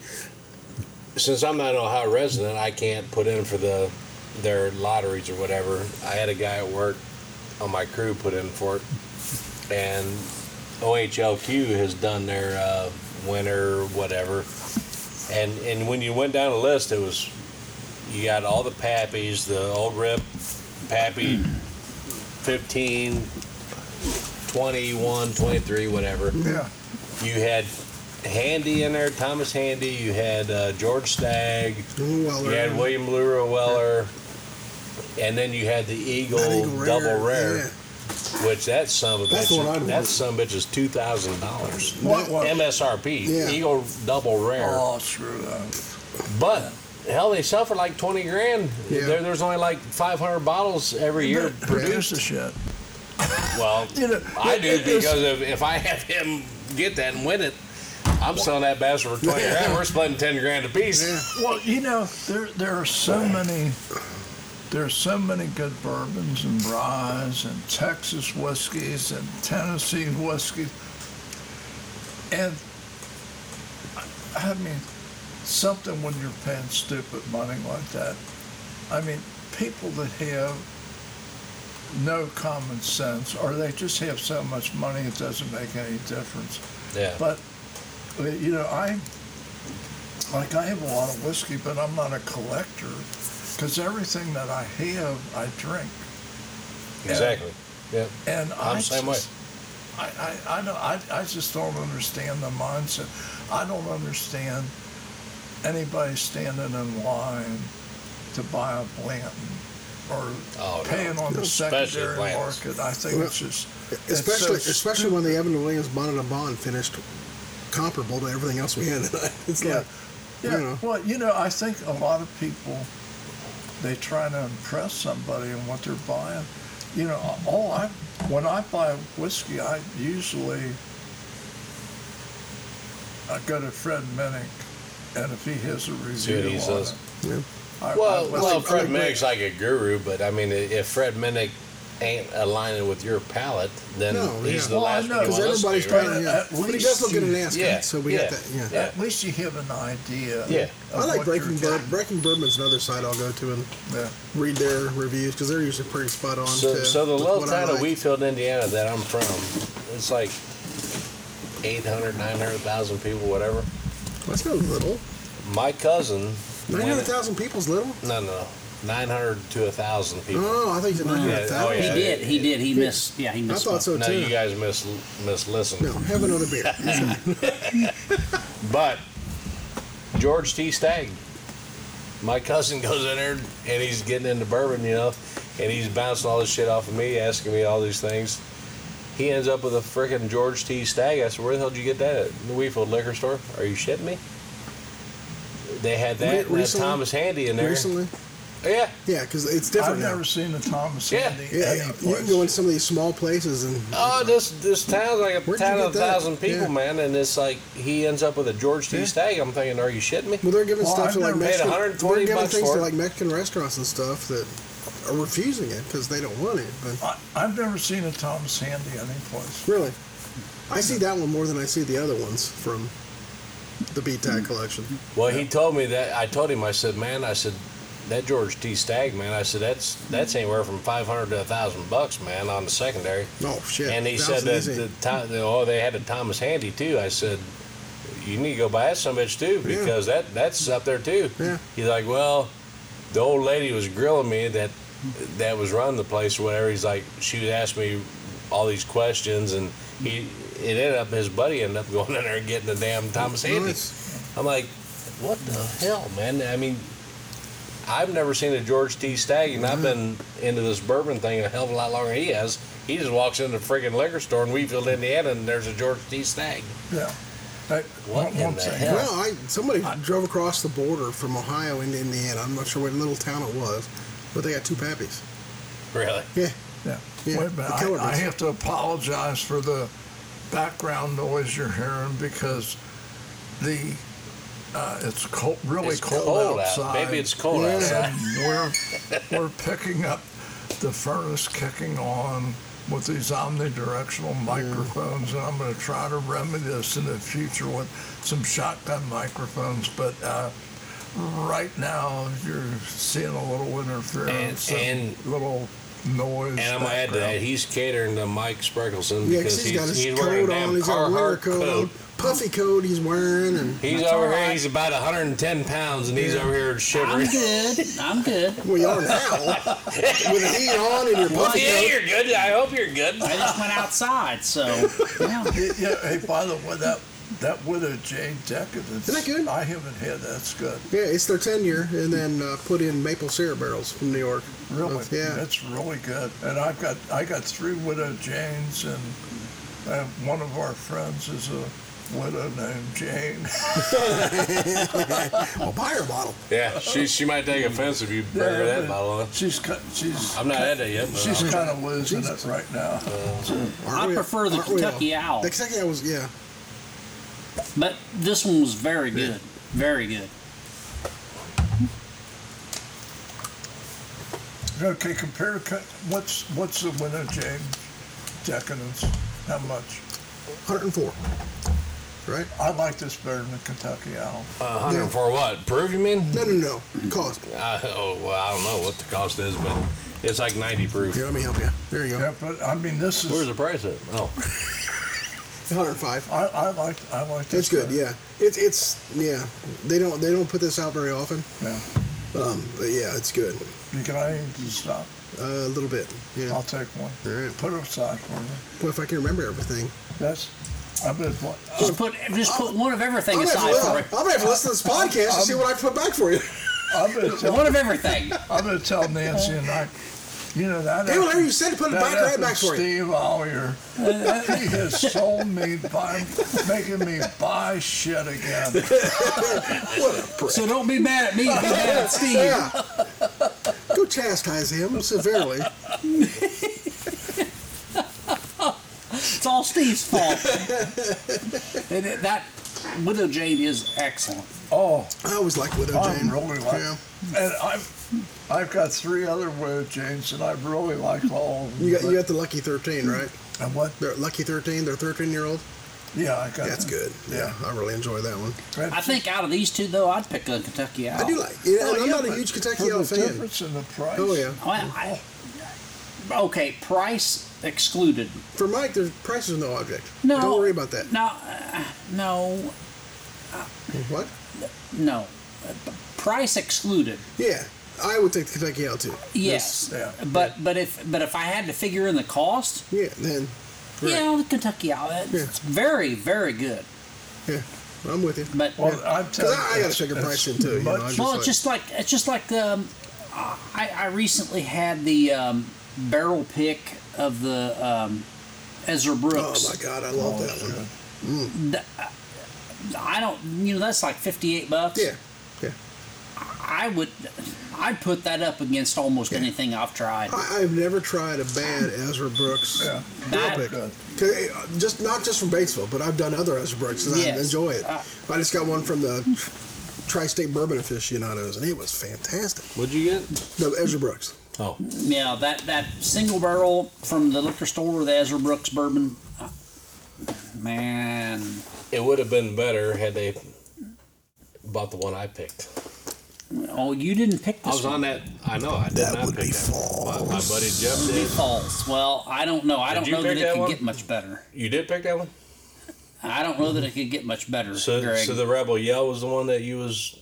since I'm not an Ohio resident, I can't put in for the their lotteries or whatever. I had a guy at work on my crew put in for it, and O H L Q has done their uh, winter, whatever, and and when you went down the list, it was you got all the Pappies, the old rip Pappy, fifteen, twenty-one, twenty-three, whatever. Yeah. You had Handy in there, Thomas Handy. You had uh, George Stagg. Weller. You had William Lura Weller, and then you had the Eagle, Eagle double rare. rare. Yeah. Which that sum of that's bitch, that sum bitch is two thousand dollars. M S R P. Yeah. Eagle double rare. Oh, screw that. But hell, they sell for like twenty grand. Yeah. There, there's only like five hundred bottles every year but produced. The shit. Well, you know, I do because if, if I have him get that and win it, I'm what? selling that bastard for twenty grand. We're splitting ten grand a piece. Yeah. Well, you know, there there are so many. There's so many good bourbons and ryes and Texas whiskeys and Tennessee whiskeys. And, I mean, something when you're paying stupid money like that. I mean, people that have no common sense or they just have so much money it doesn't make any difference. Yeah. But, you know, I, like I have a lot of whiskey, but I'm not a collector. Because everything that I have, I drink. Exactly. And, yeah. And I'm I the same just, way. I, I, I, don't, I, I just don't understand the mindset. I don't understand anybody standing in line to buy a Blanton or oh, paying no. on the secondary Blantons. market. I think well, it's just especially it's so especially when the Evan Williams Bonnet and Bond finished comparable to everything else we had tonight. It's yeah. like yeah. You know. Well, you know, I think a lot of people. They try to impress somebody in what they're buying. You know, all I when I buy whiskey, I usually I go to Fred Minnick, and if he has a review on says. it, yeah. I, well, I, well, Fred Minnick's like a guru, but I mean, if Fred Minnick ain't aligning with your palate, then no, he's yeah. the well, last one. Because everybody's probably, right? yeah. But he does look at an ass yeah. so we yeah. got that. Yeah. Yeah. At least you have an idea. Yeah. Of I like Breaking Bourbon. Breaking Bourbon's another site I'll go to and yeah. read their reviews because they're usually pretty spot on. So, to, so the little town of like. Wheatfield, Indiana, that I'm from, it's like eight hundred, nine hundred thousand people, whatever. That's no little. My cousin. nine hundred thousand people's little? No, no. nine hundred to one thousand people. Oh, I think it's nine hundred thousand. Oh, yeah. He did. He did. He missed. Yeah, he missed. I thought so, too. No, you guys miss, miss listen. No, have another beer. But George T. Stagg, my cousin goes in there, and he's getting into bourbon, you know, and he's bouncing all this shit off of me, asking me all these things. He ends up with a freaking George T. Stagg. I said, where the hell did you get that at? The Wheatfield liquor store? Are you shitting me? They had that, Re- recently, that Thomas Handy in there. Recently? Yeah. Yeah, because it's different I've now. Never seen a Thomas yeah. Handy. Yeah, yeah. You can go in some of these small places and... Oh, this this town's like a town of a thousand people, yeah. man, and it's like he ends up with a George T. Yeah. Stagg. I'm thinking, are you shitting me? Well, they're giving well, stuff I've to like Mexican... They're giving things to like Mexican restaurants and stuff that are refusing it because they don't want it. But I, I've never seen a Thomas Handy at any place. Really? I see that one more than I see the other ones from... The B T A C collection. Well, yeah. he told me that. I told him, I said, man, I said, that George T. Stagg, man, I said, that's that's anywhere from five hundred to one thousand bucks, man, on the secondary. Oh, shit. And he said that, the, the, oh, they had a Thomas Handy, too. I said, you need to go buy that some bitch, too, because yeah. that that's up there, too. Yeah. He's like, well, the old lady was grilling me that that was running the place or whatever. He's like, she would ask me all these questions, and he... It ended up, his buddy ended up going in there and getting the damn Thomas Handy. I'm like, what the hell, man? I mean, I've never seen a George T. Stagg, and I've been into this bourbon thing a hell of a lot longer than he has. He just walks into the friggin' liquor store in Wheatfield, Indiana, and there's a George T. Stagg. Yeah. I, what in the hell? Well, I, somebody I, drove across the border from Ohio into Indiana. I'm not sure what little town it was, but they got two pappies. Really? Yeah. Yeah. yeah. Wait a minute. I, I have to apologize for the... background noise you're hearing because the uh, it's cold, really it's cold, cold outside. Out. Maybe it's cold yeah. outside. we're we're picking up the furnace kicking on with these omnidirectional microphones, yeah. and I'm going to try to remedy this in the future with some shotgun microphones. But uh, right now you're seeing a little interference and, and little. Noise and I'm going to add to that, he's catering to Mike Spreckleson yeah, because he's, he's, got his he's wearing coat a damn on, he's got a winter coat, puffy coat he's wearing. And he's over right. here, he's about one hundred ten pounds, and yeah. he's over here shivering. I'm good, I'm good. Well, you are now. With a heat on and your puffy well, yeah, coat. You're good, I hope you're good. I just went outside, so. yeah. yeah. Hey, by the way, that, that Widow Jane decadence. Isn't that good? I haven't had that. That's good. Yeah, it's their ten year, and then uh, put in maple syrup barrels from New York. Really? Yeah. That's really good. And I've got I got three Widow Janes, and uh, one of our friends is a widow named Jane. Well, buy her bottle. Yeah, she she might take offense if you bring yeah, her that bottle. Huh? She's she's. I'm not at it yet. But she's kind of losing Jesus. It right now. Uh, I prefer the Kentucky Owl. The Kentucky Owl was yeah. But this one was very good. Yeah. Very good. Okay, compare what's what's the Widow Jane decadence? How much? one hundred four. Right? I like this better than the Kentucky Owl. Uh, one hundred four yeah. what? Proof you mean? No, no, no. Cost. Uh, oh, well, I don't know what the cost is, but it's like ninety proof. Here, let me help you. There you go. Yeah, but I mean, this is... Where's the price at? Oh. one hundred five. I, I like I like this. It's good, yeah. It's it's yeah. They don't they don't put this out very often. Yeah. Um, but yeah, it's good. You can I stop? Uh, a little bit. Yeah. I'll take one. All right. Put it aside for me. Well, if I can remember everything. That's. I bet. Uh, just put just I'll, put one of everything I'll aside to, for it. I'm gonna have to listen to this podcast I'm, and see what I put back for you. I'm gonna tell, one of everything. I'm gonna tell Nancy and I. You know that. Hey, whatever you said, put it back right back for you. Steve Ollier, he has sold me by making me buy shit again. What a prick. So don't be mad at me. Be mad at Steve. Yeah. Go chastise him severely. It's all Steve's fault. And that Widow Jane is excellent. Oh, I always like Widow I Jane. I really like. Yeah. And I've I've got three other Widow Janes, and I really like all of them. You got you got the Lucky Thirteen, right? And what? They're Lucky Thirteen. They're thirteen-year-old. Yeah, I got that's them. Good. Yeah, yeah, I really enjoy that one. I think out of these two, though, I'd pick a Kentucky Owl. I do like. Yeah, oh, I'm yeah, not a huge Kentucky Owl fan. The difference in the price. Oh yeah. Well, I, okay, price excluded. For Mike, the price is no object. No, don't worry about that. No, uh, no. Uh, what? No, uh, price excluded. Yeah, I would take the Kentucky Owl too. Yes, yeah. but yeah. but if but if I had to figure in the cost, yeah, then. Right. Yeah, the Kentucky Owl. It's yeah. very, very good. Yeah, I'm with you. But well, yeah. I'm telling you, I, I got to check a price in too. You know, well, just like, it's just like it's just like um, I, I recently had the um, barrel pick of the um, Ezra Brooks. Oh my God, I love oh, that one. Mm. The, I don't, you know, that's like fifty-eight bucks. Yeah, yeah. I would, I'd put that up against almost yeah. anything I've tried. I, I've never tried a bad Ezra Brooks yeah. barrel pick. Just not just from Batesville, but I've done other Ezra Brooks and yes. I enjoy it. Uh, I just got one from the Tri-State Bourbon Aficionados, and it was fantastic. What'd you get? The Ezra Brooks. Oh, yeah, that that single barrel from the liquor store, the Ezra Brooks bourbon. Uh, man, it would have been better had they bought the one I picked. Oh, you didn't pick this one. I was one. on that. I know. I did that not would pick be that. false. My, my buddy Jeff did. Would be false. Well, I don't know. I did don't know that, that it could one? get much better. You did pick that one? I don't know mm-hmm. that it could get much better, so, Greg. So the Rebel Yell was the one that you was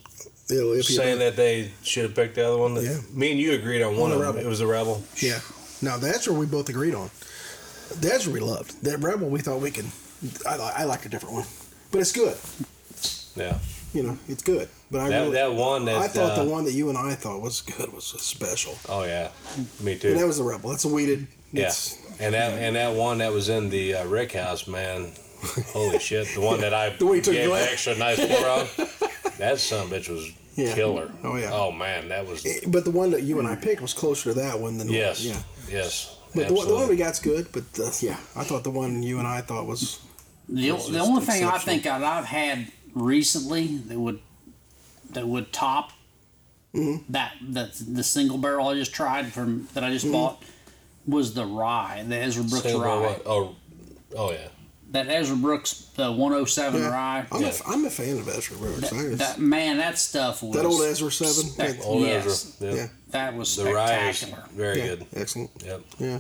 It'll, saying that they should have picked the other one? That, yeah. Me and you agreed on one on of them. It was the Rebel. Yeah. Now, that's where we both agreed on. That's what we loved. That Rebel, we thought we could... I, I like a different one. But it's good. Yeah. You know, it's good. But I that, really, that one that I thought uh, the one that you and I thought was good was special. Oh yeah, me too. And that was the Rebel. That's a weeded. Yeah, and that yeah. and that one that was in the uh, Rick House, man. Holy shit! The one yeah. that I the gave an extra nice pour on. That son of a bitch was yeah. killer. Oh yeah. Oh man, that was. It, but the one that you and I picked was closer to that one than. Yes. The one, yeah. Yes. But the one, the one we got's good. But uh, yeah, I thought the one you and I thought was. The, was the only thing I think I've, I've had. Recently, that would that would top mm-hmm. that the the single barrel I just tried from that I just mm-hmm. bought was the rye, the Ezra Brooks single rye. Rye. Oh, oh yeah, that Ezra Brooks the one oh seven yeah. rye. I'm, yeah. a, I'm a fan of Ezra Brooks. That, that man, that stuff was that old Ezra seven. Spec- old yes, Ezra. Yeah. yeah, that was spectacular. The rye is very yeah. good, excellent. Yep. Yeah,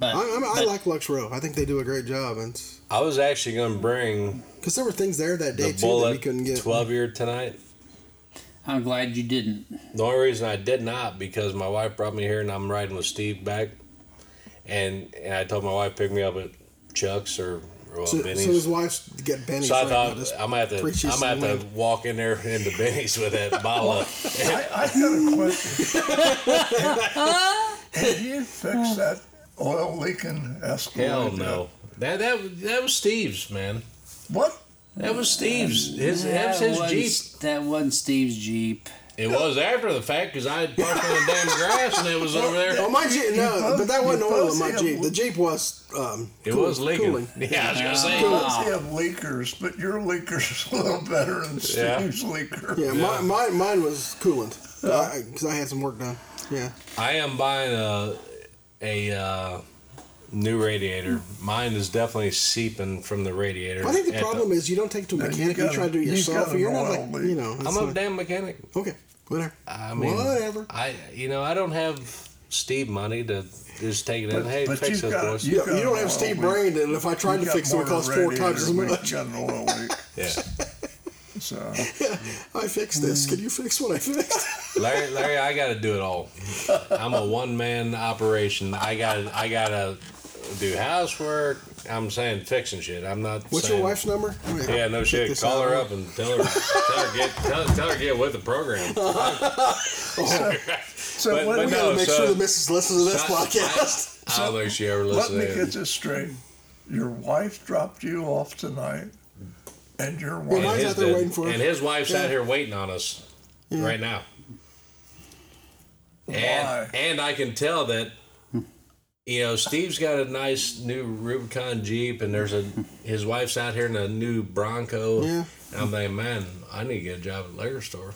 but, I, I'm, but, I like Lux Row. I think they do a great job. And I was actually going to bring. Because there were things there that day the too that we couldn't get. twelve year tonight. I'm glad you didn't. The only reason I did not because my wife brought me here and I'm riding with Steve back, and and I told my wife pick me up at Chuck's or, or so, Benny's. So his wife's get Benny's. So I thought right I'm gonna have to I'm gonna have to walk in there into Benny's with that bottle. I, I got a question. Have you fixed that oil leaking escalator? Hell no. That that that was Steve's, man. What? That was Steve's. His, that was his was, Jeep. That wasn't Steve's Jeep. It no. was after the fact because I had parked on the damn grass and it was over there. Oh, my Jeep. No, both, but that wasn't oil in my Jeep. The Jeep was. Um, it cool, was leaking. Cooling. Yeah, I was going to say. You must have leakers, but your leaker's a little better than Steve's yeah. leaker. Yeah, yeah. My, my, mine was coolant because I, I had some work done. Yeah. I am buying a. a uh, new radiator. Mine is definitely seeping from the radiator. I think the problem the, is you don't take it to a mechanic. You, gotta, you try to do it yourself. You you're not like, you know. I'm a like, damn mechanic. Okay, whatever. I mean, whatever. I you know I don't have Steve money to just take it but, in. Hey, fix this, boys. You, you don't have Steve brain, and if I tried to fix it, it would cost four times as much. Yeah. So I fixed this. Can you fix what I fixed? Larry, Larry, I got to do it all. I'm a one man operation. I got I got to do housework. I'm saying fixing shit. I'm not. What's saying, your wife's number? Yeah, no shit. Call her up and tell her tell her get tell, tell her get with the program. so so but, what but we no, got to make so, sure the missus listens to this so, podcast. I, I don't so, think she ever listens. Let me get this straight. Your wife dropped you off tonight. And your wife. And his, out there waiting for and his wife's yeah. out here waiting on us yeah. right now. And, and I can tell that You know, Steve's got a nice new Rubicon Jeep, and there's a his wife's out here in a new Bronco. Yeah. And I'm thinking, man, I need to get a job at the liquor store.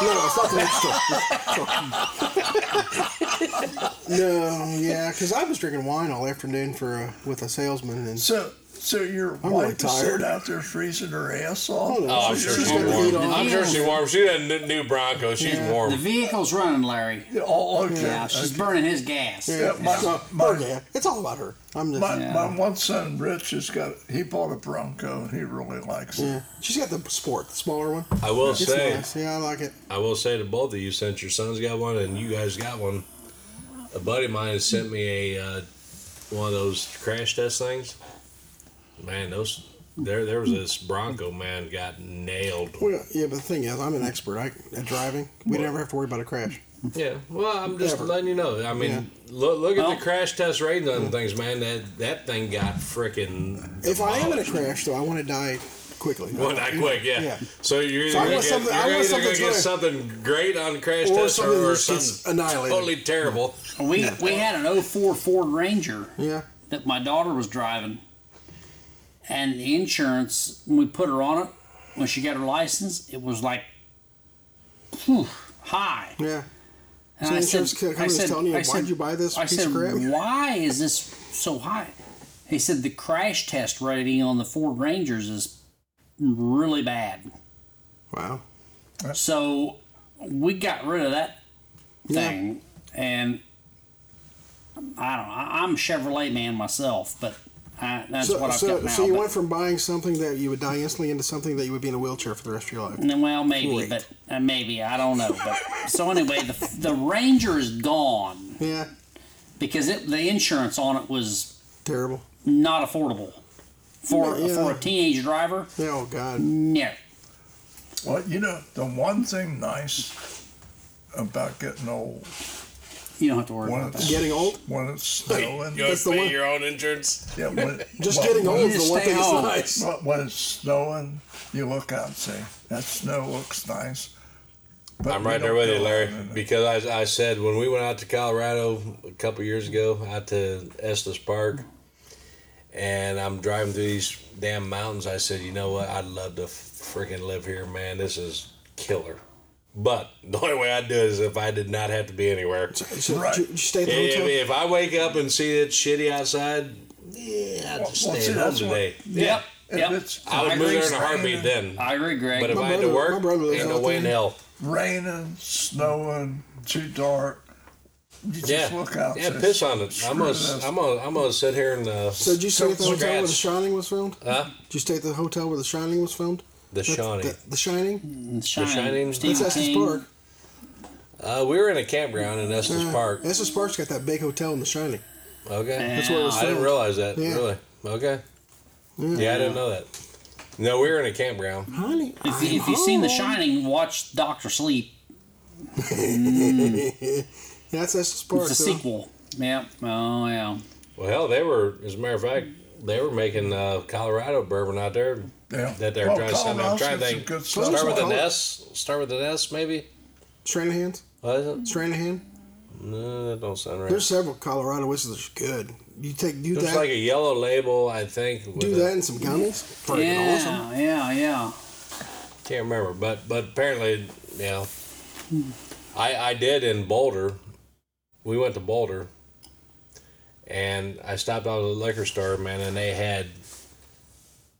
No, no, it's not the liquor store. No, yeah, because I was drinking wine all afternoon for uh, with a salesman. And so, so your I'm wife really is out there freezing her ass off? Oh, no, oh so I'm, sure she's she's warm. I'm sure she's warm. She had a new Bronco. She's yeah. warm. The vehicle's running, Larry. Oh, okay. Yeah, she's okay. burning his gas. Yeah, yeah. My, my, her dad. It's all about her. I'm just, my, yeah. my one son, Rich, has got. He bought a Bronco, and he really likes it. Yeah. She's got the Sport, the smaller one. I will it's say. Nice. Yeah, I like it. I will say to both of you, since your son's got one and you guys got one, a buddy of mine sent me a uh, one of those crash test things. Man, those there there was this Bronco man got nailed. Well, yeah, but the thing is, I'm an expert I, at driving. We well, never have to worry about a crash. Yeah, well, I'm just Ever. letting you know. I mean, yeah. look, look at well, the crash test ratings on things, man. That that thing got frickin'. If I am in a crash, though, I want to die quickly. Well, not quick, yeah. yeah. So you're either so going to get something, something great on crash test or, or something totally terrible. We no. we had an oh four Ford Ranger yeah. that my daughter was driving. And the insurance, when we put her on it, when she got her license, it was like, whew, high. Yeah. And so I insurance said, I said, telling you, I said, why'd you buy this I piece said, of crap? Why is this so high? He said the crash test rating on the Ford Rangers is really bad. Wow. So we got rid of that thing, yeah. and I don't know. I'm a Chevrolet man myself, but. I, that's so, what I've so, got now, so you went from buying something that you would die instantly into something that you would be in a wheelchair for the rest of your life. Well, maybe, Great. but uh, maybe I don't know. But so anyway, the the Ranger is gone. Yeah, because it, the insurance on it was terrible, not affordable for no, yeah. for a teenage driver. Oh God, no. Well, you know the one thing nice about getting old. You don't have to worry when about that. Getting old? When it's snowing. You have to pay your own insurance? Yeah, when, Just well, getting old is the one thing that's nice. When it's snowing, you look out and say, that snow looks nice. But I'm right there with you, Larry, because I, I said when we went out to Colorado a couple years ago, out to Estes Park, and I'm driving through these damn mountains, I said, you know what? I'd love to freaking live here, man. This is killer. But the only way I'd do it is if I did not have to be anywhere. So, right. Did you stay at the hotel? If, if I wake up and see it shitty outside, yeah, I'd just well, stay at home today. Yep. Yep. It's, I would I move there in a heartbeat then. I agree, Greg. But if my I had brother, to work, ain't no there. way in hell. Raining, snowing, too dark. You just yeah. look out. Yeah, says, piss on it. I'm gonna, I'm gonna, I'm gonna sit here and. Uh, so did you stay at the hotel where The Shining was filmed? Huh? Did you stay at the hotel where The Shining was filmed? The Shining. The, the Shining? The Shining. That's Estes Park. Uh, we were in a campground in Estes uh, Park. Estes Park's got that big hotel in The Shining. Okay. Wow. That's where it was I didn't realize that, yeah. really. Okay. Yeah. yeah, I didn't know that. No, we were in a campground. Honey, If, you, if you've seen The Shining, watch Doctor Sleep. mm. That's Estes Park. It's a though. sequel. Yep. Oh, yeah. Well, hell, they were, as a matter of fact, they were making uh, Colorado bourbon out there. Yeah. That they're well, trying to send out. Trying to think. Start slow. with an S. Start with an S, maybe. Stranahan's. What is it? Stranahan. No, that don't sound right. There's several Colorado whiskeys that are good. You take do There's that. It's like a yellow label, I think. With do that a, and some gummies. Freaking yeah, awesome. Yeah, yeah. Can't remember, but but apparently, you know, I I did in Boulder. We went to Boulder, and I stopped out at the liquor store, man, and they had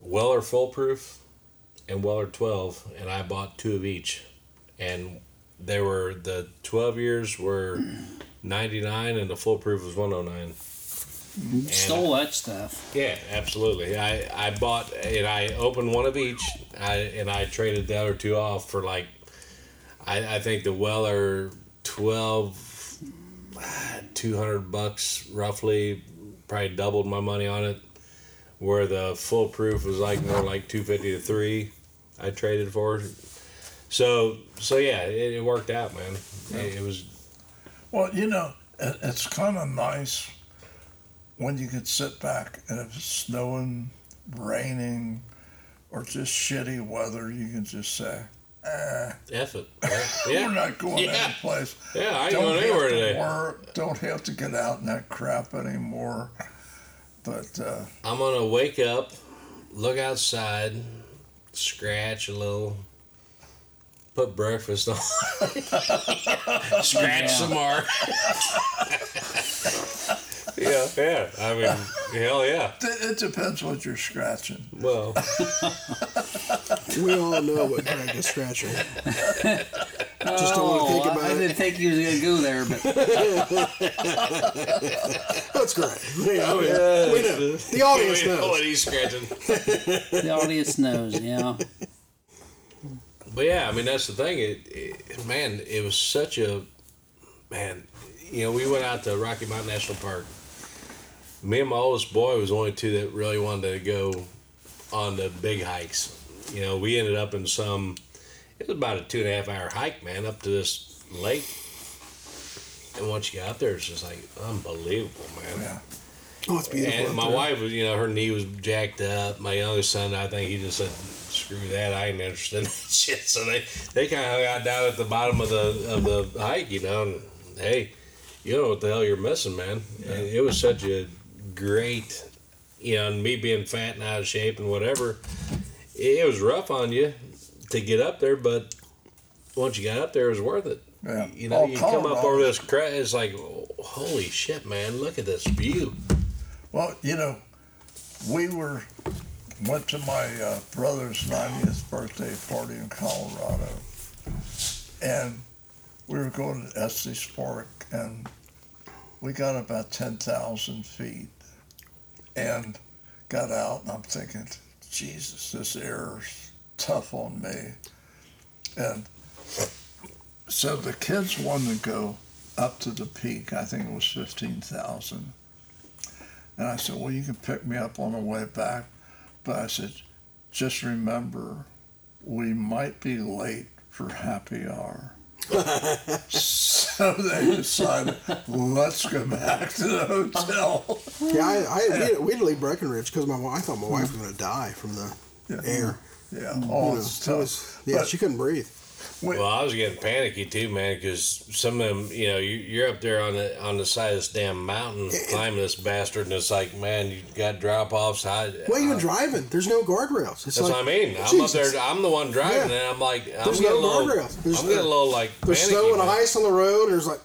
Weller Full Proof and Weller twelve, and I bought two of each, and they were the twelve years were ninety-nine and the Full Proof was one oh nine. You stole that stuff. Yeah, absolutely. I, I bought and I opened one of each, I, and I traded the other two off for like I, I think the Weller twelve, two hundred bucks roughly, probably doubled my money on it. Where the Full Proof was like more like two fifty to three, I traded for. So so yeah, it, it worked out, man. Yeah. It, it was. Well, you know, it, it's kind of nice when you can sit back and if it's snowing, raining, or just shitty weather, you can just say, Uh, F it. Right? Yeah. We're not going yeah. to any place. Yeah, I ain't don't going anywhere to today. Work, don't have to get out in that crap anymore. But uh, I'm going to wake up, look outside, scratch a little, put breakfast on, scratch some more. Yeah, yeah. I mean, hell yeah. It depends what you're scratching. Well, we all know what Greg is scratching. Just don't want to think about it. I didn't think he was going to go there, but that's great. We know. Yeah. We know. The audience knows. We know what he's scratching. The audience knows, yeah. But yeah, I mean, that's the thing. It, it, man, it was such a man. You know, we went out to Rocky Mountain National Park. Me and my oldest boy was the only two that really wanted to go on the big hikes. You know, we ended up in some, it was about a two and a half hour hike, man, up to this lake. And once you got out there, it's just like unbelievable, man. Yeah. Oh, it's beautiful. And my there. wife was, you know, her knee was jacked up. My youngest son, I think he just said, screw that, I ain't interested in that shit. So they, they kind of got down at the bottom of the, of the hike, you know, and hey, you don't know what the hell you're missing, man. Yeah. It was such a great, you know, and me being fat and out of shape and whatever, it was rough on you to get up there, but once you got up there, it was worth it. Yeah. You know, oh, you come up over this crest, it's like, oh, holy shit, man, look at this view. Well, you know, we were, went to my uh, brother's ninetieth birthday party in Colorado, and we were going to Estes Park, and we got about ten thousand feet and got out, and I'm thinking, Jesus, this air's tough on me. And so the kids wanted to go up to the peak. I think it was fifteen thousand. And I said, well, you can pick me up on the way back. But I said, just remember, we might be late for happy hour. So they decided, let's go back to the hotel. Yeah, I, I yeah. we'd leave Breckenridge because my I thought my wife was going to die from the yeah. air. Yeah, all this stuff. Yeah, she couldn't breathe. Well, I was getting panicky too, man, because some of them, you know, you, you're up there on the on the side of this damn mountain climbing this bastard, and it's like, man, you got drop offs. Well, you're I, driving. There's no guardrails. It's that's like, what I mean. Jesus. I'm up there. I'm the one driving, yeah. and I'm like, I'm there's no guardrails. There's I'm no, getting a little like there's panicky, snow and man. Ice on the road. And there's like,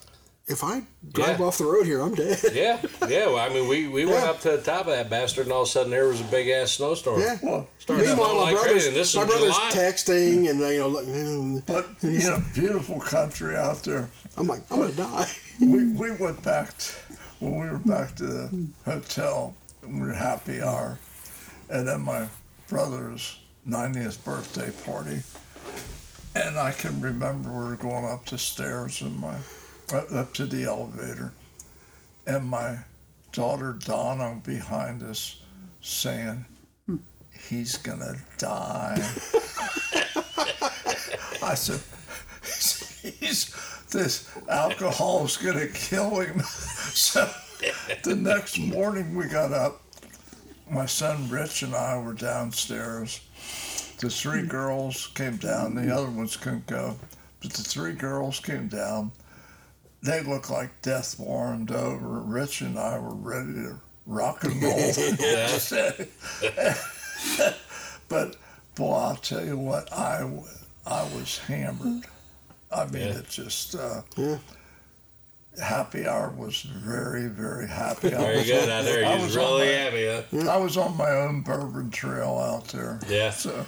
if I drive yeah. off the road here, I'm dead. Yeah, yeah. Well, I mean, we, we yeah. went up to the top of that bastard, and all of a sudden there was a big ass snowstorm. Yeah. Well, meanwhile, my like brother's, and this my brother's texting, and you know, like, but you know, beautiful country out there. I'm like, I'm gonna die. we we went back to, when we were back to the hotel. We were happy hour, and then my brother's ninetieth birthday party, and I can remember we were going up the stairs and my. up to the elevator, and my daughter Donna behind us saying, he's gonna die. I said, he's, this alcohol's gonna kill him. So the next morning we got up, my son Rich and I were downstairs. The three girls came down, the other ones couldn't go, but the three girls came down. They looked like death warmed over. Rich and I were ready to rock and roll. Yeah. But boy, I'll tell you what, I, I was hammered. I mean, yeah. it just uh, yeah. happy hour was very, very happy. Very good out there. You was really happy. Huh? I was on my own bourbon trail out there. Yeah. So.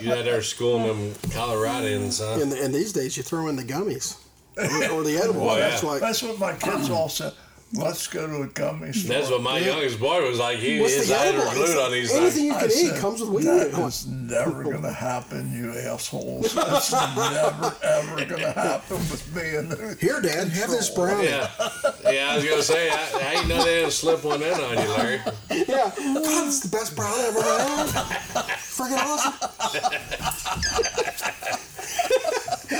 You had our schooling them Coloradans, huh? And, and these days, you throw in the gummies. Or the edible. Boy, that's, yeah. like, that's what my kids all said. Let's go to a gummy store. That's what my yeah. youngest boy was like. He is out of glued on these things. Anything like, you can I eat said, comes with weed. That's never going to happen, you assholes. That's never, ever going to happen with me. And here, Dad, have this brownie. Yeah, yeah I was going to say, I, I ain't know they didn't slip one in on you, Larry. Yeah. God, it's the best brownie I've ever had. Freaking awesome.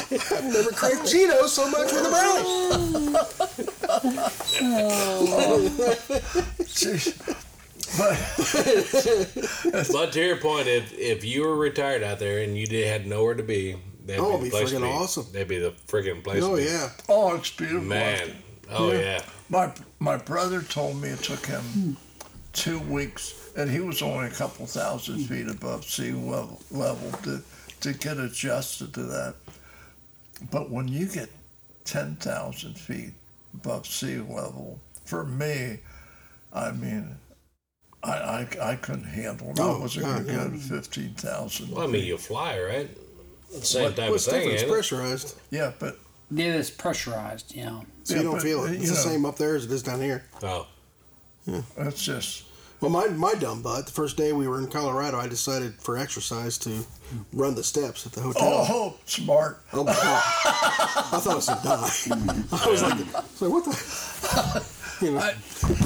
I've never craved Gino so much with a brownie. Oh. Gee, But but to your point, if if you were retired out there and you did had nowhere to be, that'd oh, be, the place be freaking awesome. That'd be the freaking place. Oh to be. yeah. Oh, it's beautiful. Man. Oh yeah. yeah. My my brother told me it took him two weeks, and he was only a couple thousand feet above sea level, level to to get adjusted to that. But when you get ten thousand feet above sea level, for me, I mean. I, I, I couldn't handle it. Oh, I wasn't going to go to fifteen thousand. Well, I mean, you fly, right? Same what, type well, of thing, it's pressurized. Yeah, but... Yeah, it's pressurized, you know. So yeah, you don't but, feel it. It's the know, same up there as it is down here. Oh. Yeah. That's just... Well, my, my dumb butt, the first day we were in Colorado, I decided for exercise to run the steps at the hotel. Oh, smart. Oh, my God. I thought I was going to die. I was like, I was like, what the... You know, I,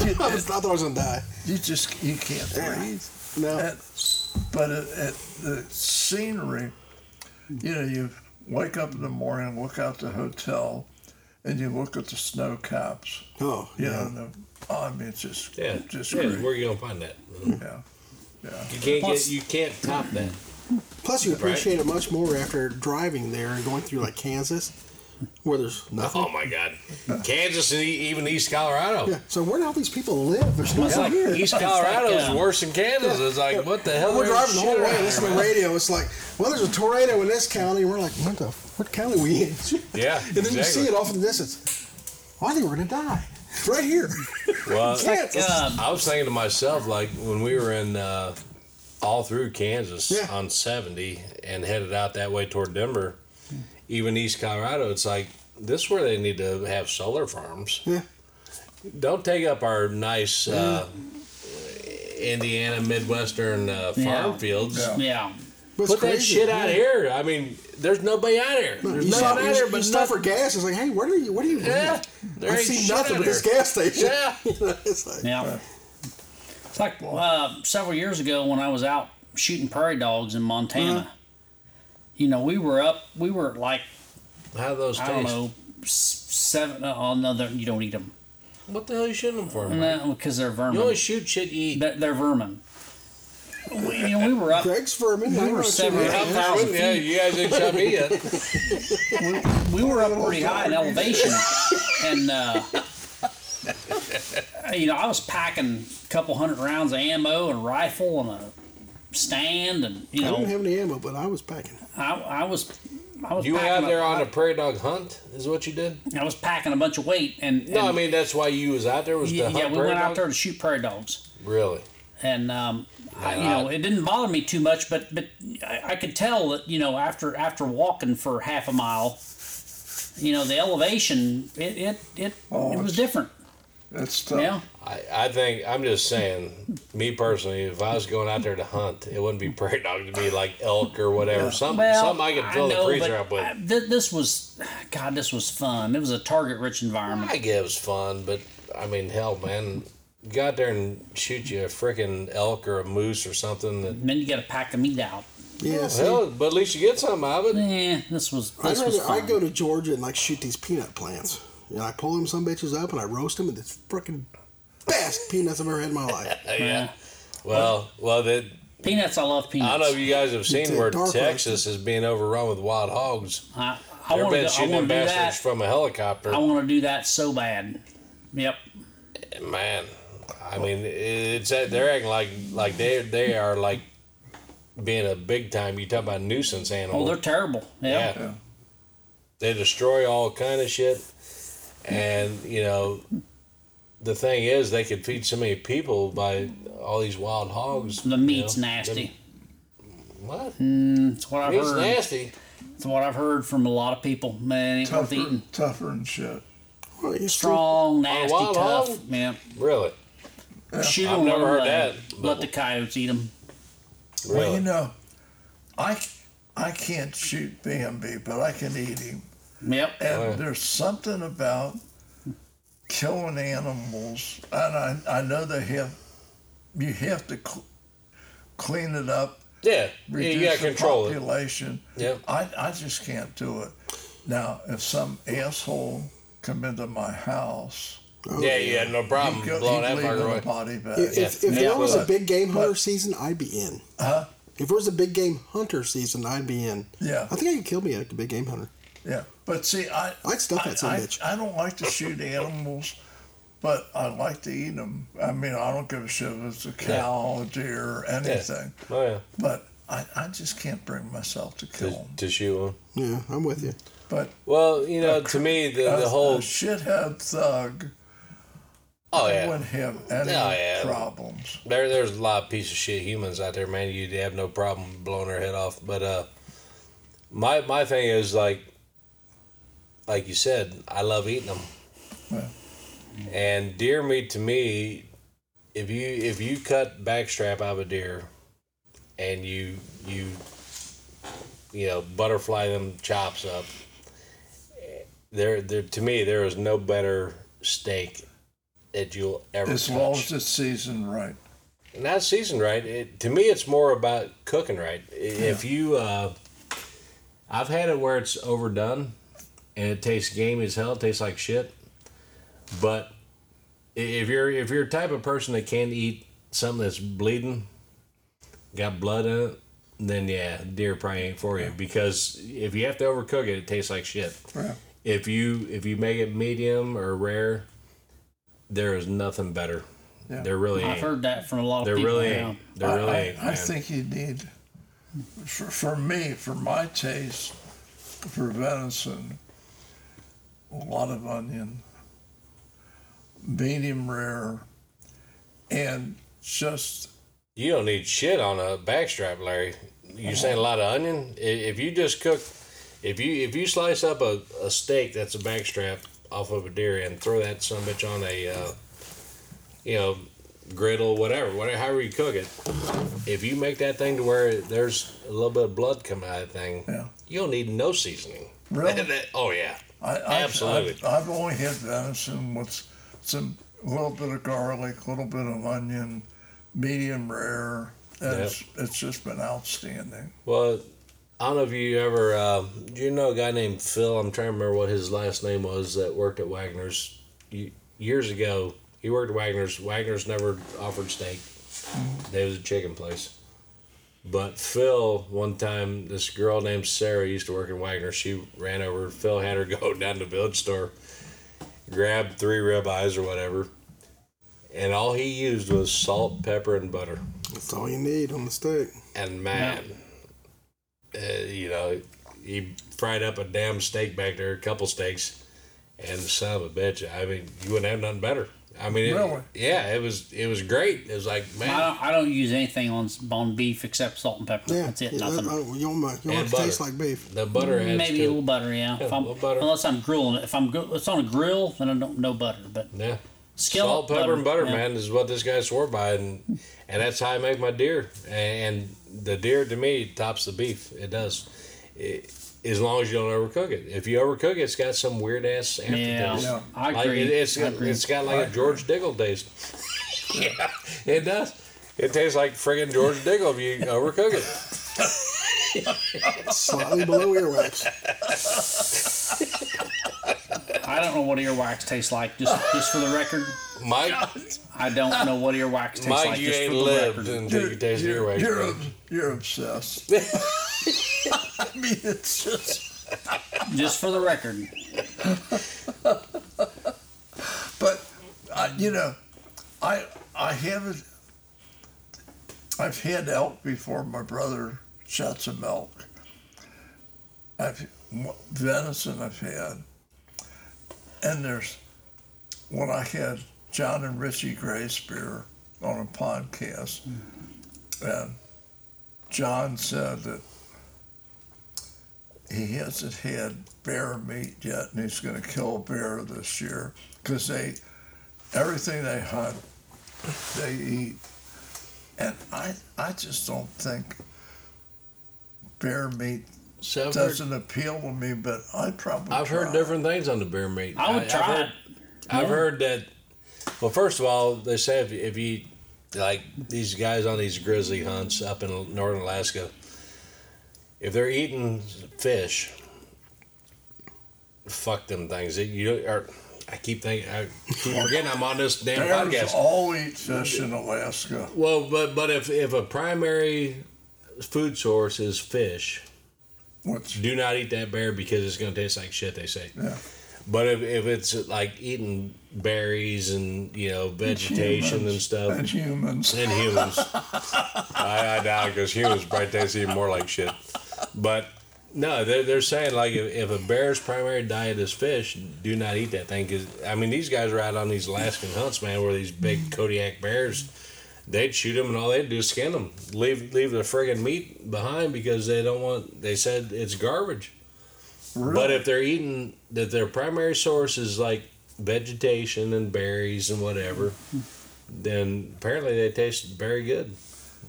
you, I, was, it, I thought I was gonna die. You just you can't breathe. No. At, but at, at the scenery, you know, you wake up in the morning, look out the hotel, and you look at the snow caps. Oh, you yeah. Know, the, I mean, it's just yeah, just yeah, where are you gonna find that? Yeah, yeah. You can't plus, get you can't top that. Plus, you appreciate right? it much more after driving there and going through like Kansas. Where there's nothing. Oh my God, Kansas and even East Colorado. Yeah. So where do all these people live? There's nothing like here. East Colorado is like, um, worse than Kansas. Yeah. It's like yeah. what the hell? We're, we're driving the whole way, listening to the radio. It's like, well, there's a tornado in this county. We're like, what the? What county are we in? Yeah. And then exactly. you see it off in the distance. Well, I think we're gonna die right here. Well, Kansas. Um, I was thinking to myself, like when we were in uh, all through Kansas yeah. on seventy and headed out that way toward Denver. Even East Colorado, it's like, this is where they need to have solar farms. Yeah. Don't take up our nice uh, Indiana, Midwestern uh, farm yeah. fields. Yeah. yeah. Put that crazy. shit out yeah. here. I mean, there's nobody out here. There's you nobody out here but stuff for gas. It's like, hey, where are you? What are you doing? Yeah. I see nothing but this gas station. Yeah. It's like, yeah. Uh, it's like uh, several years ago when I was out shooting prairie dogs in Montana. Uh-huh. You know, we were up, we were like, how those I don't taste? know, seven, oh no, you don't eat them. What the hell are you shooting them for? No, because they're vermin. You only shoot shit you eat. They're, they're vermin. We, you know, we were up. Greg's vermin. We I were seven thousand feet. Yeah, you guys didn't shot me yet. we, we were up pretty high in elevation. And, uh, you know, I was packing a couple hundred rounds of ammo and rifle and a stand and, you know. I didn't have any ammo, but I was packing. I, I was, I was. You were out there a, on I, a prairie dog hunt, is what you did. I was packing a bunch of weight, and, and no, I mean that's why you was out there. Was yeah, to hunt yeah we went dogs? out there to shoot prairie dogs. Really? And um, I, you I, know, it didn't bother me too much, but but I, I could tell that you know after after walking for half a mile, you know the elevation it it it, oh, it was different. That's tough. Yeah. I, I think, I'm just saying, me personally, if I was going out there to hunt, it wouldn't be prairie dog, it'd be like elk or whatever. Yeah. Something, well, something I could fill I know, the freezer up with. I, th- this was, God, this was fun. It was a target-rich environment. I guess it was fun, but, I mean, hell, man, go out there and shoot you a freaking elk or a moose or something. That, and then you got to pack the meat out. Yeah, well, but at least you get something out of it. Yeah, this was, this was fun. I go to Georgia and, like, shoot these peanut plants. And I pull them some bitches up and I roast them, and it's freaking best peanuts I've ever had in my life. yeah. Well, well, that peanuts. I love peanuts. I don't know if you guys have seen where Texas is being overrun with wild hogs. I, I want to do, shooting I them do bastards that. from a helicopter. I want to do that so bad. Yep. Man, I mean, it's they're acting like like they they are like being a big time. You talk about nuisance animal. Oh, they're terrible. Yep. Yeah. yeah. They destroy all kind of shit. And, you know, the thing is, they could feed so many people by all these wild hogs. The meat's you know. nasty. The, what? Mm, it's what the I've heard. It's nasty. It's what I've heard from a lot of people. Man, it ain't tougher, worth eating. Tougher and shit. Well, strong, nasty, wild tough. Hog? Man. Really? Yeah. Shoot I've never heard that. Let the coyotes eat them. Really? Well, you know, I, I can't shoot Bambi, but I can eat him. Yep. And oh, yeah. there's something about killing animals, and I, I know they have, you have to cl- clean it up. Yeah, reduce yeah, you gotta the control population. It. Yep. I, I just can't do it. Now, if some asshole come into my house Oh, yeah, yeah, no problem. Go, blowing that part away. Potty, but if, yes, if, if there was a big game hunter but, season, I'd be in. Huh? If there was a big game hunter season, I'd be in. Yeah. I think I could kill me at a big game hunter. Yeah, but see, I I'd stuff that so much. I don't like to shoot animals, but I like to eat them. I mean, I don't give a shit if it's a cow, yeah. a deer, anything. Yeah. Oh yeah. But I, I just can't bring myself to kill to, them. To shoot them. Yeah, I'm with you. But well, you know, a, to me, the a, the whole a shithead thug. Oh yeah. I wouldn't have any oh, yeah. problems. There, there's a lot of piece of shit humans out there, man. You'd have no problem blowing their head off. But uh, my my thing is like, like you said, I love eating them. Yeah. And deer meat to me, if you if you cut backstrap out of a deer, and you you you know butterfly them chops up, there there to me there is no better steak that you'll ever as touch. Long as it's seasoned right. Not seasoned right. It, to me, it's more about cooking right. Yeah. If you, uh, I've had it where it's overdone, and it tastes gamey as hell. It tastes like shit. But if you're if you're a type of person that can't eat something that's bleeding, got blood in it, then yeah, deer probably ain't for you. Yeah. Because if you have to overcook it, it tastes like shit. Yeah. If you if you make it medium or rare. There is nothing better. Yeah. There really I've ain't. heard that from a lot of there people. Really ain't. There I, really I, ain't. Man. I think you need, for, for me, for my taste, for venison, a lot of onion, medium rare, and just... You don't need shit on a backstrap, Larry. You're uh-huh. saying a lot of onion? If you just cook, if you if you slice up a, a steak that's a backstrap, off of a deer and throw that sumbitch on a, uh, you know, griddle, whatever, whatever, however you cook it. If you make that thing to where there's a little bit of blood coming out of the thing, yeah. you don't need no seasoning. Really? That, that, oh, yeah. I, I've, Absolutely. I've, I've only had venison with some little bit of garlic, a little bit of onion, medium rare. And yep. it's, it's just been outstanding. Well, I don't know if you ever, uh, do you know a guy named Phil? I'm trying to remember what his last name was that worked at Wagner's years ago. He worked at Wagner's. Wagner's never offered steak. They was a chicken place. But Phil, one time, this girl named Sarah used to work at Wagner. She ran over. Phil had her go down to the village store, grab three rib eyes or whatever, and all he used was salt, pepper, and butter. That's all you need on the steak. And man... Yeah. Uh, you know, he fried up a damn steak back there, a couple steaks, and son of a bitch, I mean, you wouldn't have nothing better. I mean, it, really? yeah, it was it was great. It was like, man, I don't, I don't use anything on on beef except salt and pepper. Yeah. That's it. Yeah, nothing. I, you don't want it to taste like beef. The butter, adds maybe to a little butter, yeah. yeah if I'm, a little butter. Unless I'm grilling it. If I'm gr- it's on a grill, then I don't no butter, but yeah, skillet, salt, pepper, butter, and butter, yeah. man, is what this guy swore by, and and that's how I make my deer and. and the deer, to me, tops the beef. It does. It, as long as you don't overcook it. If you overcook it, it's got some weird-ass aftertaste. Yeah, I agree. Like it, it's, I agree. It's got like a George Diggle taste. yeah, it does. It tastes like friggin' George Diggle if you overcook it. Slightly below earwax. I don't know what earwax tastes like, just just for the record. Mike? I don't know what earwax tastes Mike, like, just for the record. Mike, you ain't lived until you taste you're, earwax. You're, you're obsessed. I mean, it's just... just for the record. But, uh, you know, I I haven't... I've had elk before my brother shot some elk. I've, venison I've had. And there's, when I had John and Richie Grayspear on a podcast, and John said that he hasn't had bear meat yet, and he's going to kill a bear this year, because they, everything they hunt, they eat. And I, I just don't think bear meat So doesn't heard, appeal to me, but I probably I've try. heard different things on the bear meat. I would I, try I've heard, it. I've yeah. heard that, well, first of all, they say if, if you, like these guys on these grizzly hunts up in northern Alaska, if they're eating fish, fuck them things. You or, I keep thinking, I keep forgetting I'm on this damn There's podcast. There's always this in Alaska. Well, but but if if a primary food source is fish, What's, do not eat that bear because it's going to taste like shit, they say. Yeah. But if if it's like eating berries and, you know, vegetation humans, and stuff. And humans. And humans. I, I doubt it because humans probably taste even more like shit. But no, they're, they're saying like if, if a bear's primary diet is fish, do not eat that thing. Cause, I mean, these guys are out on these Alaskan hunts, man, where these big Kodiak bears, they'd shoot them and all they'd do is skin them. Leave, leave the friggin' meat behind because they don't want, they said it's garbage. Really? But if they're eating, that their primary source is like vegetation and berries and whatever, then apparently they taste very good.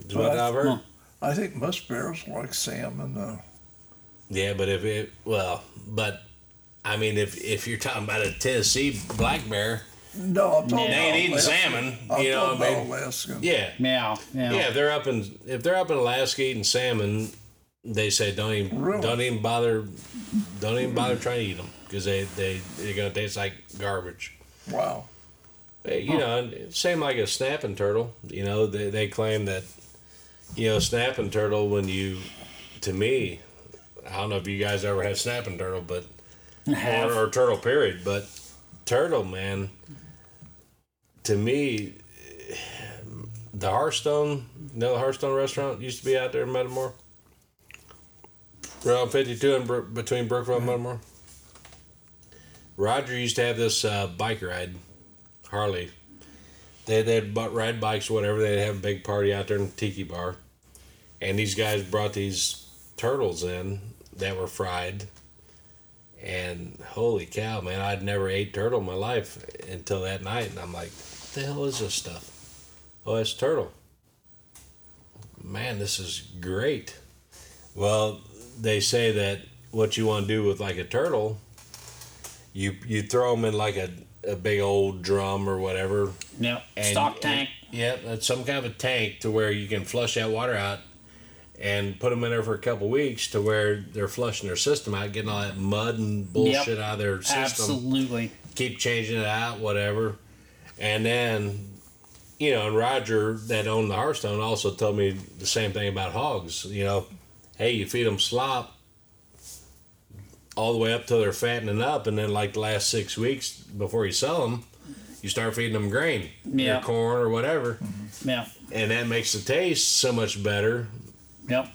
Is well, what I've heard. Well, I think most bears like salmon, though. Yeah, but if it, well, but I mean, if if you're talking about a Tennessee black bear, no, I'm talking they ain't eating Alaska. salmon. I'm you know, what I mean, Alaska. Yeah, meow, meow. Yeah, if they're up in if they're up in Alaska eating salmon. They say don't even really? don't even bother don't even bother trying to eat them because they they they're gonna taste like garbage. Wow. They, you huh. know, same like a snapping turtle. You know, they they claim that, you know, snapping turtle when you, to me, I don't know if you guys ever had snapping turtle, but or, or turtle period, but turtle, man, to me, the Hearthstone, you know, the Hearthstone restaurant used to be out there in Metamore. Around fifty-two and between Brookville and Metamore. Roger used to have this uh, bike ride, Harley. They they'd ride bikes, whatever. They'd have a big party out there in the Tiki Bar, and these guys brought these turtles in that were fried. And holy cow, man! I'd never ate turtle in my life until that night, and I'm like, "What the hell is this stuff?" Oh, it's turtle. Man, this is great. Well. They say that what you want to do with like a turtle, you you throw them in like a, a big old drum or whatever. Yep, and stock tank. Yep, yeah, some kind of a tank to where you can flush that water out and put them in there for a couple of weeks to where they're flushing their system out, getting all that mud and bullshit yep, out of their system. Absolutely. Keep changing it out, whatever. And then, you know, and Roger that owned the Hearthstone also told me the same thing about hogs, you know. Hey, you feed them slop all the way up till they're fattening up, and then like the last six weeks before you sell them, you start feeding them grain, yeah. or corn or whatever, mm-hmm. yeah, and that makes the taste so much better. Yep.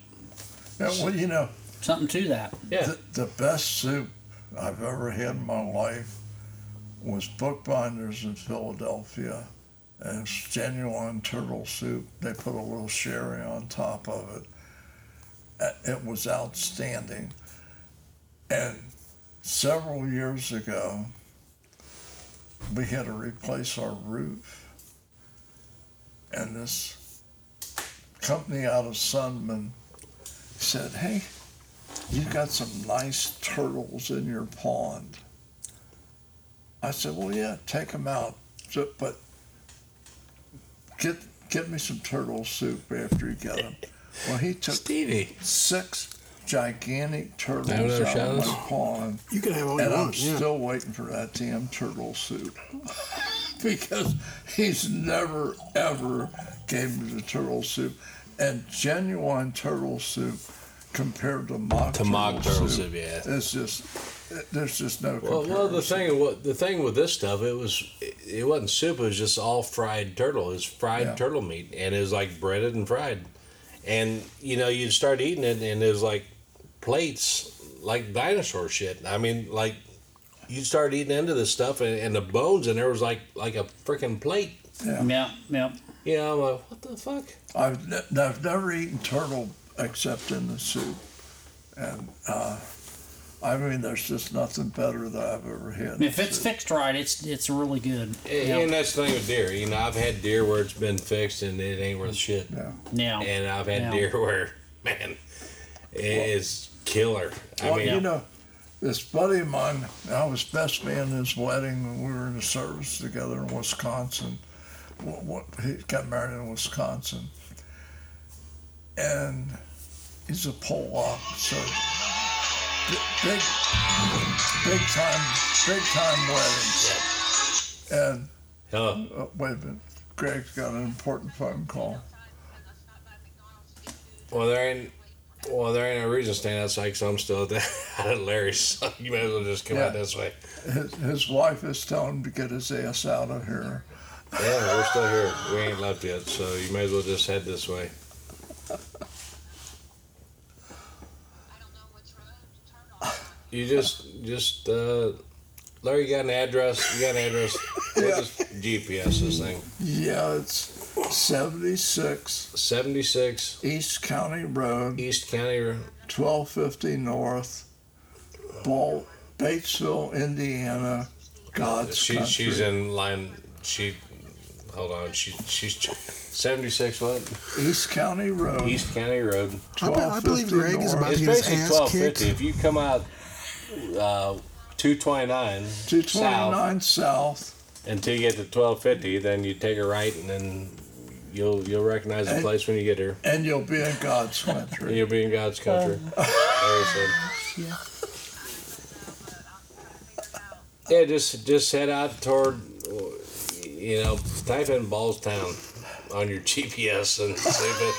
Yeah, well, you know, something to that. Yeah. The, the best soup I've ever had in my life was Bookbinders in Philadelphia, and it's genuine turtle soup. They put a little sherry on top of it. It was outstanding. And several years ago, we had to replace our roof. And this company out of Sunman said, hey, you got some nice turtles in your pond. I said, well, yeah, take them out. So, but get, get me some turtle soup after you get them. Well, he took Stevie. six gigantic turtles out of my pond, you can have all and you I'm want, still yeah. waiting for that damn turtle soup because he's never, ever gave me the turtle soup. And genuine turtle soup compared to mock to turtle, mock turtle soup, soup yeah. it's just, it, there's just no well, comparison. Well, the thing, the thing with this stuff, it, was, it, it wasn't soup, it was just all fried turtle. It was fried yeah. turtle meat, and it was like breaded and fried. And, you know, you'd start eating it, and it was like plates, like dinosaur shit. I mean, like, you'd start eating into this stuff, and, and the bones in there was like like a freaking plate. Yeah, yeah. yeah. You know, I'm like, what the fuck? I've, ne- I've never eaten turtle except in the soup. And, uh, I mean, there's just nothing better that I've ever had. If it's soup. fixed right, it's it's really good. And, yeah. and that's the thing with deer. You know, I've had deer where it's been fixed and it ain't worth shit. Yeah. yeah. And I've had yeah. deer where, man, it's well, killer. I well, mean, you know, this buddy of mine, I was best man at his wedding when we were in the service together in Wisconsin. He got married in Wisconsin. And he's a Pollock, so... Big, big time, big time weddings. And huh. uh, wait a minute, Greg's got an important phone call. Well, there ain't well, there ain't no reason to stand outside because I'm still at, that, at Larry's, so you might as well just come yeah. out this way. His, his wife is telling him to get his ass out of here. Yeah, we're still here. We ain't left yet, so you may as well just head this way. You just, just, uh, Larry, you got an address? You got an address? What yeah. is G P S, this thing? Yeah, it's seventy-six. seventy-six. East County Road. East County Road. twelve fifty North, Bal- Batesville, Indiana, God's she, country. She's in line, she, hold on, she, she's, seventy-six what? East County Road. East County Road. I, be, I believe Greg North. Is about to get his ass twelve fifty. Kicked. If you come out, uh, two twenty-nine two twenty-nine south, south until you get to twelve fifty, then you take a right and then you'll you'll recognize the and, place when you get here. And you'll be in God's country. And you'll be in God's country. Oh. There you said. Yeah. yeah, just just head out toward, you know, type in Ballstown on your G P S and see if it,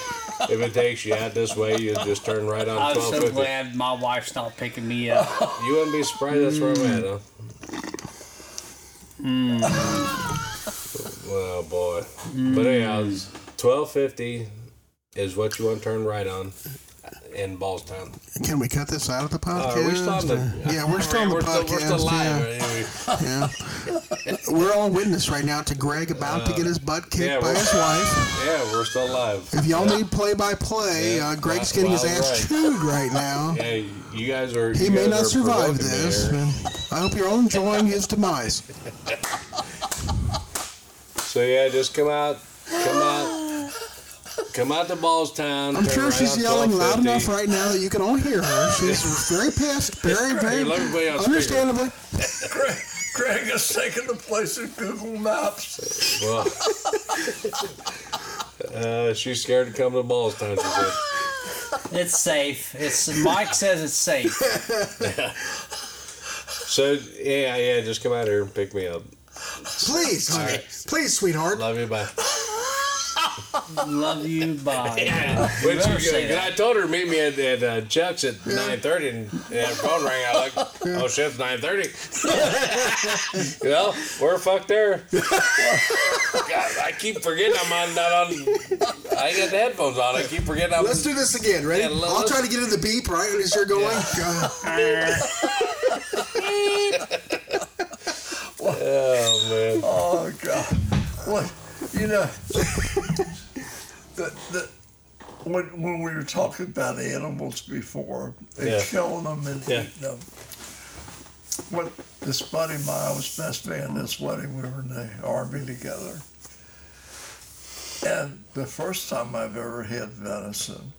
if it takes you out this way, you just turn right on twelve fifty. I'm so glad my wife stopped picking me up. You wouldn't be surprised that's where I'm at, huh? Mm. Well, boy. Mm. But anyhow, twelve fifty is what you want to turn right on in Ballstown. Can we cut this out of the podcast? Uh, we stopped the, uh, yeah, we're still on the we're podcast. Still, we're still live. Yeah. yeah. We're all witness right now to Greg about uh, to get his butt kicked yeah, by his wife. Yeah, we're still live. If y'all yeah. need play-by-play, yeah, uh, Greg's getting his ass right. chewed right now. Yeah, you guys are. He may not survive this. I hope you're all enjoying his demise. So yeah, just come out, come out. Come out to Ballstown. I'm sure right she's yelling loud enough right now that you can all hear her. She's very pissed, very, very, very understandably. Greg, Greg is taking the place of Google Maps. Well, uh, she's scared to come to Ballstown, she said. It's safe. It's Mike says it's safe. Yeah. So, yeah, yeah, just come out here and pick me up. Please, honey. Right. Please, sweetheart. Love you, bye. Love you, bye. Yeah. Which I told her meet me at, at uh, Chuck's at yeah. nine thirty, and the phone rang. I like, oh shit, it's nine thirty. You know, we're fucked there. God, I keep forgetting I'm on, not on. I got the headphones on. I keep forgetting I'm. Let's do this again. Ready? Yeah, I'll let's... try to get in the beep right as you're going. Yeah. Oh man. Oh god. What? You know, the, the, when, when we were talking about animals before, and yeah. killing them and yeah. eating them, when this buddy of mine, I was best man at this wedding, we were in the Army together. And the first time I've ever had venison,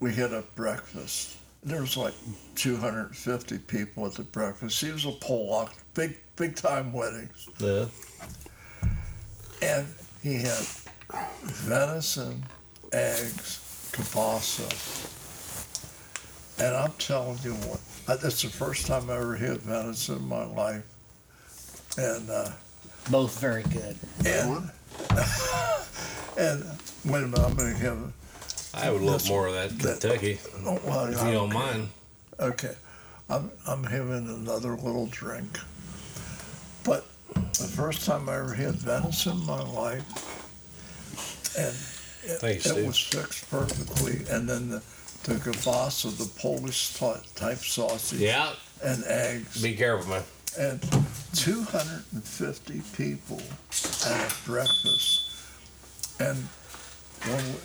we had a breakfast. There was like two hundred fifty people at the breakfast. He was a Polak, big, big time weddings. Yeah. And he had venison, eggs, kielbasa. And I'm telling you what, that's the first time I ever had venison in my life. And uh, both very good. And, and wait a minute, I'm going to have a... I would love more of that Kentucky, that, oh, well, if I'm, you don't mind. Okay. I'm, I'm having another little drink. But... the first time I ever had venison in my life, and it, Thanks, it was fixed perfectly. And then the, the kielbasa, the Polish type sausage, yeah. and eggs. Be careful, man. And two hundred fifty people at a breakfast. And when we,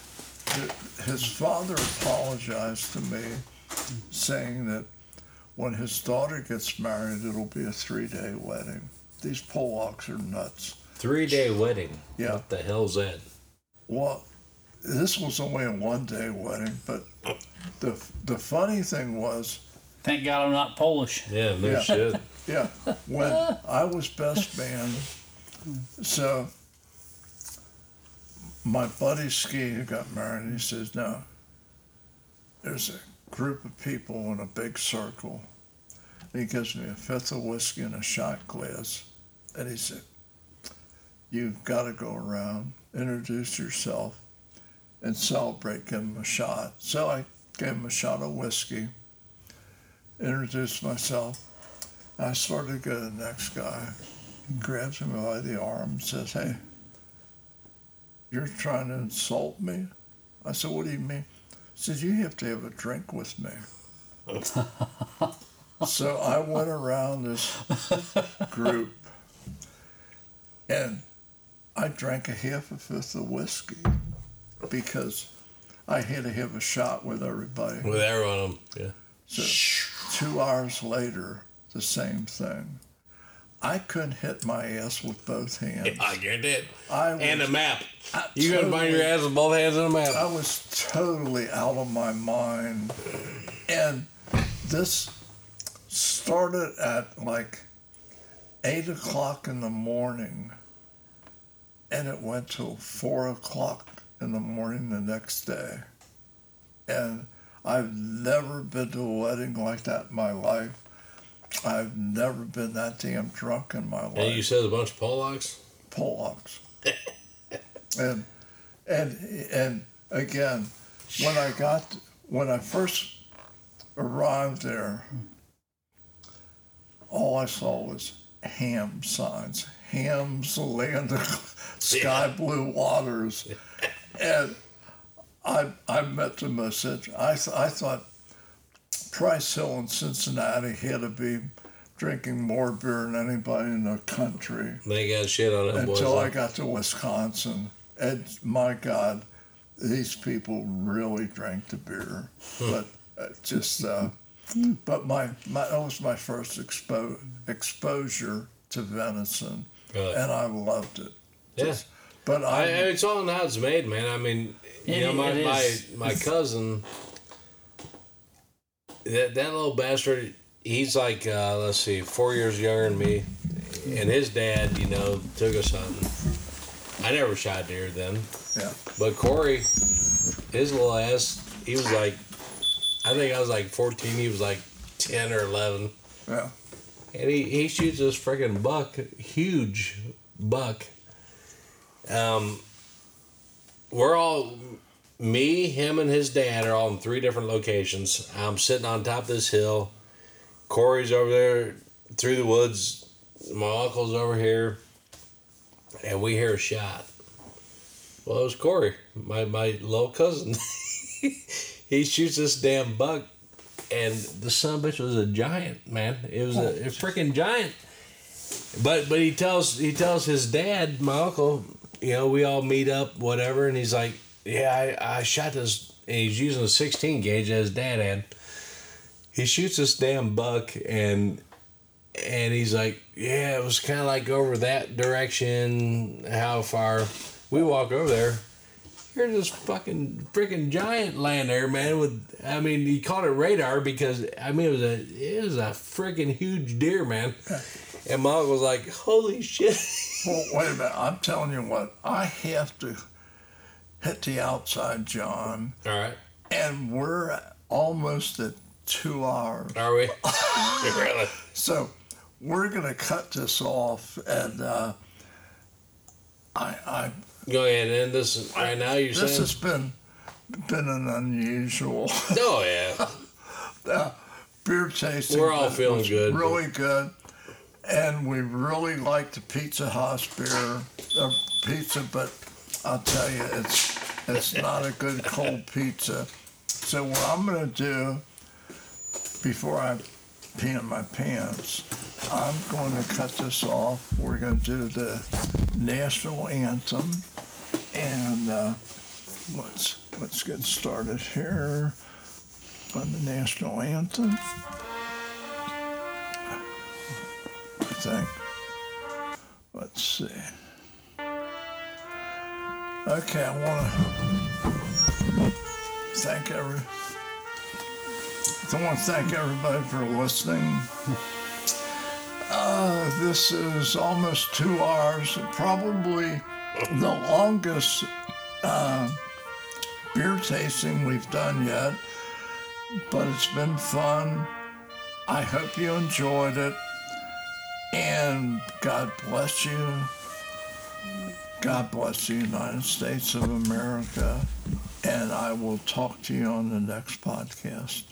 his father apologized to me, saying that when his daughter gets married, it'll be a three-day wedding. These Polacks are nuts. Three-day wedding? Yeah. What the hell's that? Well, this was only a one-day wedding, but the the funny thing was... Thank God I'm not Polish. Yeah, no yeah, shit. Yeah. When I was best man, so my buddy Ski, who got married, he says, no, there's a group of people in a big circle. He gives me a fifth of whiskey and a shot glass. And he said, you've got to go around, introduce yourself, and celebrate, give him a shot. So I gave him a shot of whiskey, introduced myself. I started to go to the next guy. He grabs me by the arm and says, hey, you're trying to insult me? I said, what do you mean? He said, you have to have a drink with me. So I went around this group, and I drank a half a fifth of whiskey because I had to have a shot with everybody. With everyone, on them, yeah. So two hours later, the same thing. I couldn't hit my ass with both hands. I guarantee it. I was, and a map. I you totally, gotta bang your ass with both hands and a map. I was totally out of my mind. And this started at like eight o'clock in the morning, and it went till four o'clock in the morning the next day. And I've never been to a wedding like that in my life. I've never been that damn drunk in my life. And you said a bunch of Polacks? Polacks. and and and again, when I got to, when I first arrived there, all I saw was ham signs, Ham's the land of sky blue waters, and I I met the message. I th- I thought. Price Hill in Cincinnati had to be drinking more beer than anybody in the country. They got shit on it. Until boys, I got to Wisconsin. And my God, these people really drank the beer. But just, uh, but my, my that was my first expo- exposure to venison. Right. And I loved it. Yeah. Just, but I, I, it's all in how it's made, man. I mean, you it, know, my, my, my cousin... That that little bastard, he's like, uh, let's see, four years younger than me. And his dad, you know, took us hunting. I never shot deer then. Yeah. But Corey, his little ass, he was like, I think I was like fourteen, he was like ten or eleven. Yeah. And he, he shoots this freaking buck, huge buck. Um, we're all... Me, him, and his dad are all in three different locations. I'm sitting on top of this hill. Corey's over there through the woods. My uncle's over here. And we hear a shot. Well, it was Corey, my, my little cousin. He shoots this damn buck. And the son of a bitch was a giant, man. It was a, a freaking giant. But but he tells he tells his dad, my uncle, you know, we all meet up, whatever, and he's like, yeah, I, I shot this, and he's using a sixteen gauge as dad had. He shoots this damn buck, and and he's like, yeah, it was kind of like over that direction, how far. We walk over there. Here's this fucking freaking giant laying there, man. With I mean, he caught it radar because, I mean, it was a, it was a freaking huge deer, man. And my uncle was like, holy shit. Well, wait a minute. I'm telling you what, I have to... hit the outside, John. All right. And we're almost at two hours. Are we? Really? So we're going to cut this off, and uh, I, I... Go ahead and end this right I, now, you're this saying? This has been been an unusual... Oh, yeah. uh, beer tasting. We're all feeling good. Really good. And we really like the Pizza House beer, uh, pizza, but... I'll tell you, it's it's not a good cold pizza. So what I'm going to do before I pee in my pants, I'm going to cut this off. We're going to do the national anthem, and uh, let's let's get started here on the national anthem. I think. Let's see. Okay, I want to thank every. I want to thank everybody for listening. Uh, this is almost two hours, probably the longest uh, beer tasting we've done yet. But it's been fun. I hope you enjoyed it. And God bless you. God bless the United States of America. And I will talk to you on the next podcast.